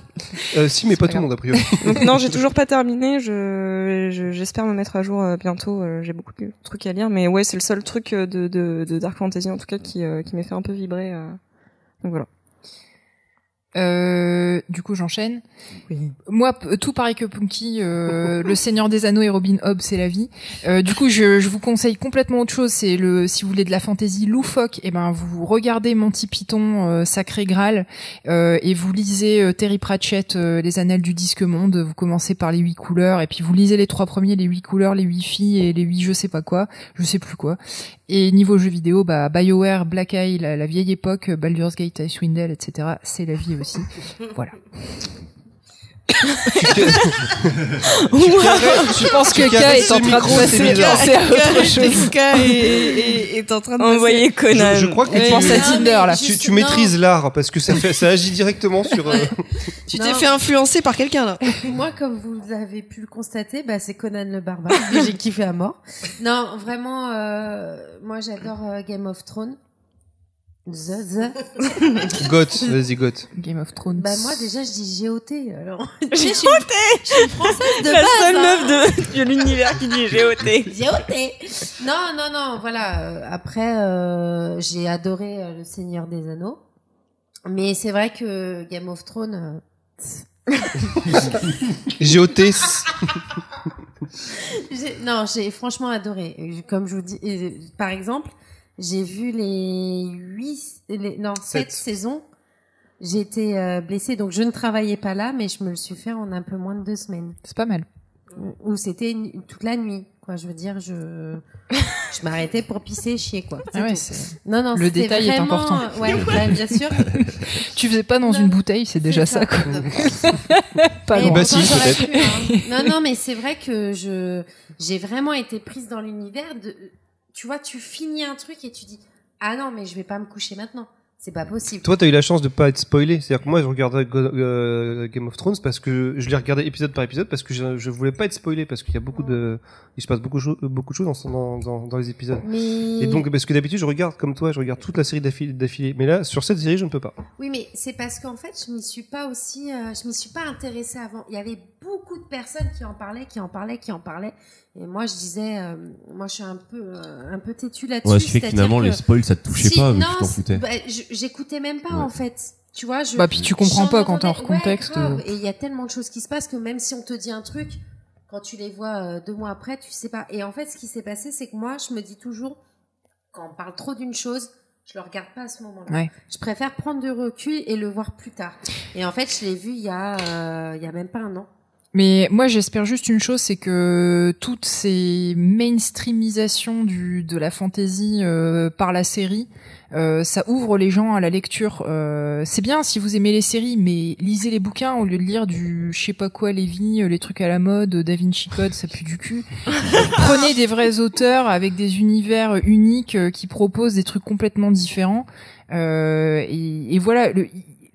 Euh, si, mais pas, pas tout le monde, a priori. Donc, non, j'ai toujours pas terminé. Je, je, j'espère me mettre à jour euh, bientôt. Euh, j'ai beaucoup de trucs à lire, mais ouais, c'est le seul truc de, de, de Dark Fantasy, en tout cas, qui, euh, qui m'a fait un peu vibrer. Euh. Donc voilà. Euh, du coup, j'enchaîne. Oui. Moi, p- tout pareil que Punky, euh, Le Seigneur des Anneaux et Robin Hobb, c'est la vie. Euh, du coup, je, je vous conseille complètement autre chose. C'est le, si vous voulez de la fantaisie loufoque, et ben vous regardez Monty Python, euh, Sacré Graal, euh, et vous lisez euh, Terry Pratchett, euh, Les Annales du Disque Monde. Vous commencez par les huit couleurs, et puis vous lisez les trois premiers, les huit couleurs, les huit filles et les huit je sais pas quoi, je sais plus quoi. Et niveau jeux vidéo, bah BioWare, Black Isle, la, la vieille époque, Baldur's Gate, Icewind Dale, et cetera. C'est la vie aussi. Voilà. Je pense que K est en train de passer. K est en train de envoyer Conan. Je crois que tu penses à Tinder là. Tu maîtrises l'art parce que ça agit directement sur. Tu t'es fait influencer par quelqu'un là. Moi, comme vous avez pu le constater, c'est Conan le Barbare. J'ai kiffé à mort. Non, vraiment, moi j'adore Game of Thrones. The, the. Got, vas-y, got. Game of Thrones. Bah, moi, déjà, je dis G O T, alors. G O T! Je suis une française de la base. La seule hein. meuf de, de l'univers qui dit G O T. G O T! Non, non, non, voilà. Après, euh, j'ai adoré euh, Le Seigneur des Anneaux. Mais c'est vrai que Game of Thrones. Euh... G O T! j'ai, non, j'ai franchement adoré. Comme je vous dis, euh, par exemple, j'ai vu les huit, les, non, sept saisons. J'étais euh, blessée, donc je ne travaillais pas là, mais je me le suis fait en un peu moins de deux semaines. C'est pas mal. Où c'était une, toute la nuit, quoi. Je veux dire, je, je m'arrêtais pour pisser et chier, quoi. Ah ouais, c'est... Non, non, le détail vraiment... est important. Ouais, ouais, bien sûr. Tu faisais pas dans non. une bouteille, c'est déjà c'est ça, ça, quoi. Pas loin. Bah si, peut-être. Pu, hein. Non, non, mais c'est vrai que je, j'ai vraiment été prise dans l'univers de, tu vois, tu finis un truc et tu dis « Ah non, mais je vais pas me coucher maintenant. C'est pas possible. » Toi, t'as eu la chance de pas être spoilé. C'est-à-dire que moi, je regardais Game of Thrones parce que je l'ai regardé épisode par épisode parce que je, je voulais pas être spoilé parce qu'il y a beaucoup de... Il se passe beaucoup, beaucoup de choses dans, dans, dans les épisodes. Mais... Et donc, parce que d'habitude, je regarde comme toi, je regarde toute la série d'affilée. Mais là, sur cette série, je ne peux pas. Oui, mais c'est parce qu'en fait, je m'y suis pas aussi... Euh, je m'y suis pas intéressée avant. Il y avait beaucoup de personnes qui en parlaient, qui en parlaient, qui en parlaient. Et moi, je disais, euh, moi, je suis un peu, euh, un peu têtue là-dessus. Ouais, ce qui fait que finalement, que... les spoils, ça te touchait si, pas, mais non, je t'en foutais. Bah, je, j'écoutais même pas, ouais. en fait. Tu vois, je. Bah, puis tu comprends pas quand t'es hors contexte. Ouais, grave. Et il y a tellement de choses qui se passent que même si on te dit un truc, quand tu les vois euh, deux mois après, tu sais pas. Et en fait, ce qui s'est passé, c'est que moi, je me dis toujours, quand on parle trop d'une chose, je le regarde pas à ce moment-là. Ouais. Je préfère prendre du recul et le voir plus tard. Et en fait, je l'ai vu il y a, euh, il y a même pas un an. Mais moi, j'espère juste une chose, c'est que toutes ces mainstreamisations du, de la fantasy euh, par la série, euh, ça ouvre les gens à la lecture. Euh, c'est bien si vous aimez les séries, mais lisez les bouquins au lieu de lire du je sais pas quoi, Lévy, les trucs à la mode, Da Vinci Code, ça pue du cul. Prenez des vrais auteurs avec des univers uniques euh, qui proposent des trucs complètement différents. Euh, et, et voilà... le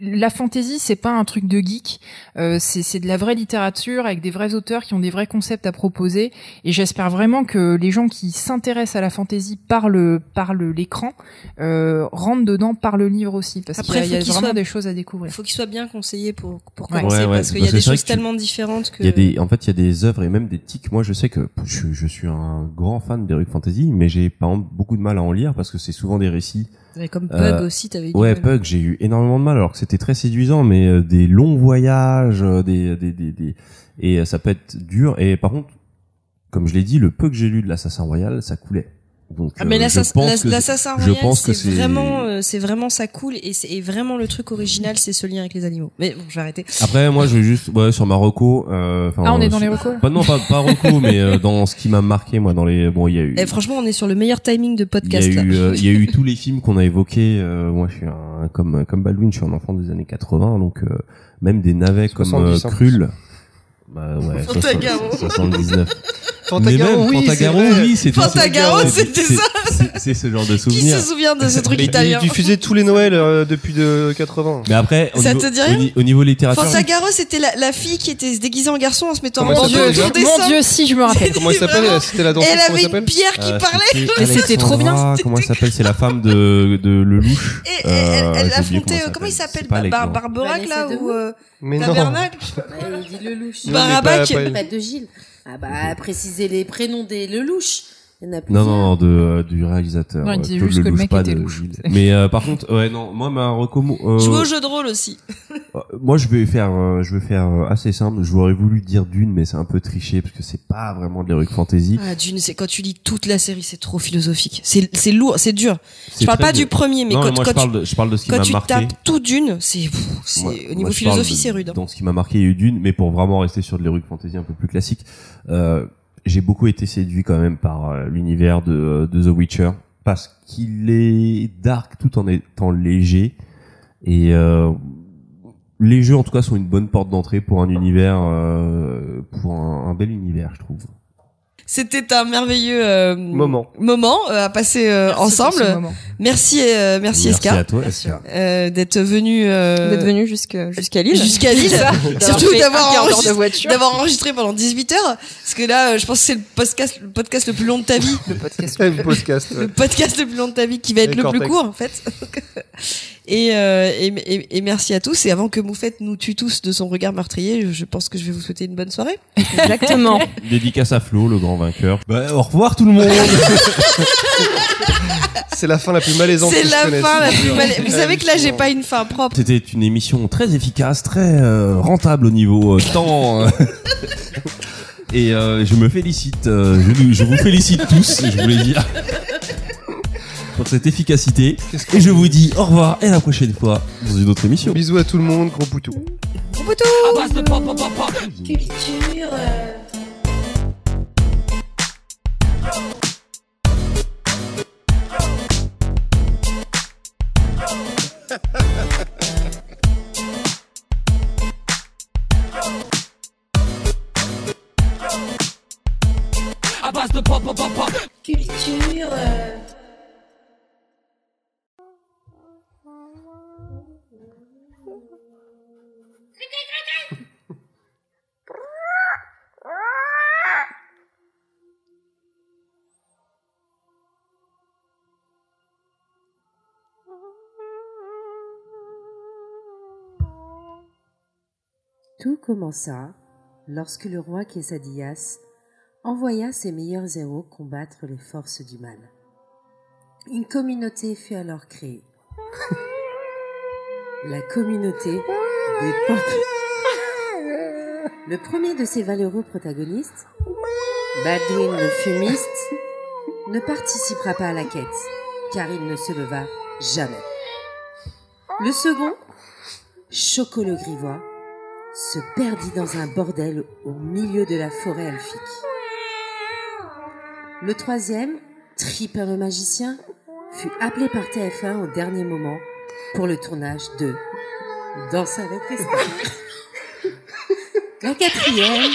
La fantasy, c'est pas un truc de geek, euh, c'est, c'est de la vraie littérature avec des vrais auteurs qui ont des vrais concepts à proposer. Et j'espère vraiment que les gens qui s'intéressent à la fantasy par le par le l'écran euh, rentrent dedans par le livre aussi, parce Après, qu'il y a, il y a vraiment soit, des choses à découvrir. Il faut qu'il soit bien conseillé pour pour ouais. commencer, ouais, ouais, parce qu'il y a des choses tu, tellement différentes que. Il y a des, en fait, il y a des œuvres et même des tics. Moi, je sais que je, je suis un grand fan des rues fantasy, mais j'ai par exemple beaucoup de mal à en lire parce que c'est souvent des récits. Mais comme Pug euh, aussi, t'avais dit. Ouais, Pug, j'ai eu énormément de mal, alors que c'était très séduisant, mais euh, des longs voyages, euh, des, des, des, des, et euh, ça peut être dur. Et par contre, comme je l'ai dit, le peu que j'ai lu de l'Assassin Royal, ça coulait. Donc, ah, mais euh, l'assa- je pense la, l'Assassin Royal, je pense c'est, que c'est vraiment, euh, c'est vraiment ça coule, et c'est et vraiment le truc original, c'est ce lien avec les animaux. Mais bon, je vais arrêter. Après, moi, je vais juste, ouais, sur ma reco, euh, enfin. Ah, on est dans sur, les recos? Pas, non, pas, pas reco, mais, euh, dans ce qui m'a marqué, moi, dans les, bon, il y a eu. Et franchement, on est sur le meilleur timing de podcast. Il y a eu, euh, il y a eu tous les films qu'on a évoqués, euh, moi, je suis un, comme, comme Baldwin, je suis un enfant des années quatre-vingts, donc, euh, même des navets comme, euh, Krull. Bah, ouais, soixante-dix-neuf. Fantagaro, oui, Fantagaro, oui, c'était Fantagaro, c'était ça. C'est, c'est, c'est ce genre de souvenir. Qui se souvient de ce truc mais italien? Il diffusait tous les Noëls euh, depuis de quatre-vingts. Mais après, au ça niveau, te dit rien au, au niveau littérature. Fantagaro, c'était la, la fille qui était déguisée en garçon en se mettant en Dieu. Mon Dieu, si je me rappelle. Comment elle s'appelle? C'était la danseuse. Elle avait une pierre qui parlait. Mais c'était trop bien. Comment elle s'appelle? C'est la femme de de Lelouch. Et elle affrontait. Comment il s'appelle? Barbarac là ou Tabernacle? Il dit Lelouch. Barabac. Pas de Gilles. Ah bah, préciser les prénoms des Lelouch. Il y en a plus. Non, non, non, de, euh, du réalisateur. Non, il disait juste que le mec était louche. Mais euh, par contre, ouais, non, moi, ma recommande... Euh, jouer au jeu de rôle aussi. Moi, je vais faire euh, je vais faire euh, assez simple. J'aurais voulu dire Dune, mais c'est un peu triché, parce que c'est pas vraiment de l'heroic fantasy. Ah, Dune, c'est quand tu lis toute la série, c'est trop philosophique. C'est, c'est lourd, c'est dur. C'est je parle pas dur. du premier, mais non, quand, mais moi, quand je parle tu, de, je parle de ce qui m'a marqué. Quand tu tapes tout Dune, c'est... Pff, c'est moi, au niveau philosophie, c'est rude. Dans ce qui m'a marqué, il y a eu Dune, mais pour vraiment rester sur de l'heroic fantasy un peu plus classique... Euh, j'ai beaucoup été séduit quand même par l'univers de, de The Witcher, parce qu'il est dark tout en étant léger, et euh, les jeux en tout cas sont une bonne porte d'entrée pour un univers, euh, pour un, un bel univers, je trouve. C'était un merveilleux euh, moment. moment euh, à passer euh, merci ensemble. Merci, euh, merci, merci Eska, à toi, Eska. Euh, d'être venu, euh, d'être venu jusqu'à jusqu'à Lille, jusqu'à Lille. Surtout d'avoir enregistré, d'avoir enregistré pendant dix-huit heures, parce que là, euh, je pense que c'est le podcast, le podcast le plus long de ta vie, le podcast, le, le, podcast ouais. le podcast le plus long de ta vie, qui va être et le cortex. Plus court en fait. Et, euh, et, et, et merci à tous. Et avant que Moufette nous tue tous de son regard meurtrier, je pense que je vais vous souhaiter une bonne soirée. Exactement. Dédicace à Flo, le grand vainqueur. Bah, au revoir tout le monde. C'est la fin la plus malaisante que je connaisse. C'est la fin la plus malaisante. Vous savez que là, j'ai pas une fin propre. C'était une émission très efficace, très euh, rentable au niveau euh, temps. Euh... Et euh, je me félicite. Euh, je, je vous félicite tous, je voulais dire. Pour cette efficacité. Et je vous dis au revoir et à la prochaine fois dans une autre émission. Bisous à tout le monde, gros poutou. Gros poutou. Culture. À base de pop pop pop. Culture. Tout commença lorsque le roi Quesadias envoya ses meilleurs héros combattre les forces du mal. Une communauté fut alors créée. La communauté des peuples. Le premier de ces valeureux protagonistes, Balduin le fumiste, ne participera pas à la quête, car il ne se leva jamais. Le second, Choco le grivois, se perdit dans un bordel au milieu de la forêt elfique. Le troisième, Tripin le magicien, fut appelé par T F un au dernier moment pour le tournage de Danse avec les stars. La quatrième,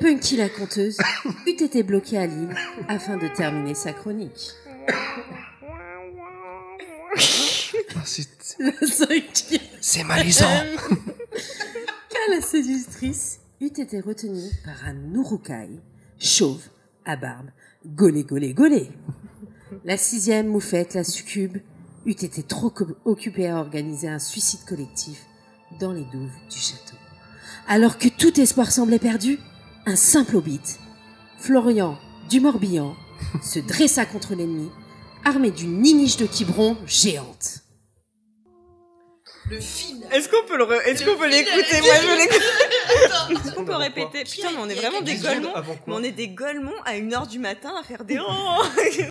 Punky la conteuse, eût été bloquée à Lille afin de terminer sa chronique. La cinquième, c'est malaisant. La séductrice eût été retenue par un urukai, chauve, à barbe, gaulé, gaulé, gaulé. La sixième moufette, la succube, eût été trop occupée à organiser un suicide collectif dans les douves du château. Alors que tout espoir semblait perdu, un simple hobbit, Florian du Morbihan, se dressa contre l'ennemi, armé d'une niniche de Quiberon géante. Le film. Est-ce qu'on peut le re... est-ce le qu'on peut l'écouter? Moi je l'écoute. Est-ce qu'on peut répéter? Putain, mais on est vraiment des golemons. Mais on est des golemons à une heure du matin à faire des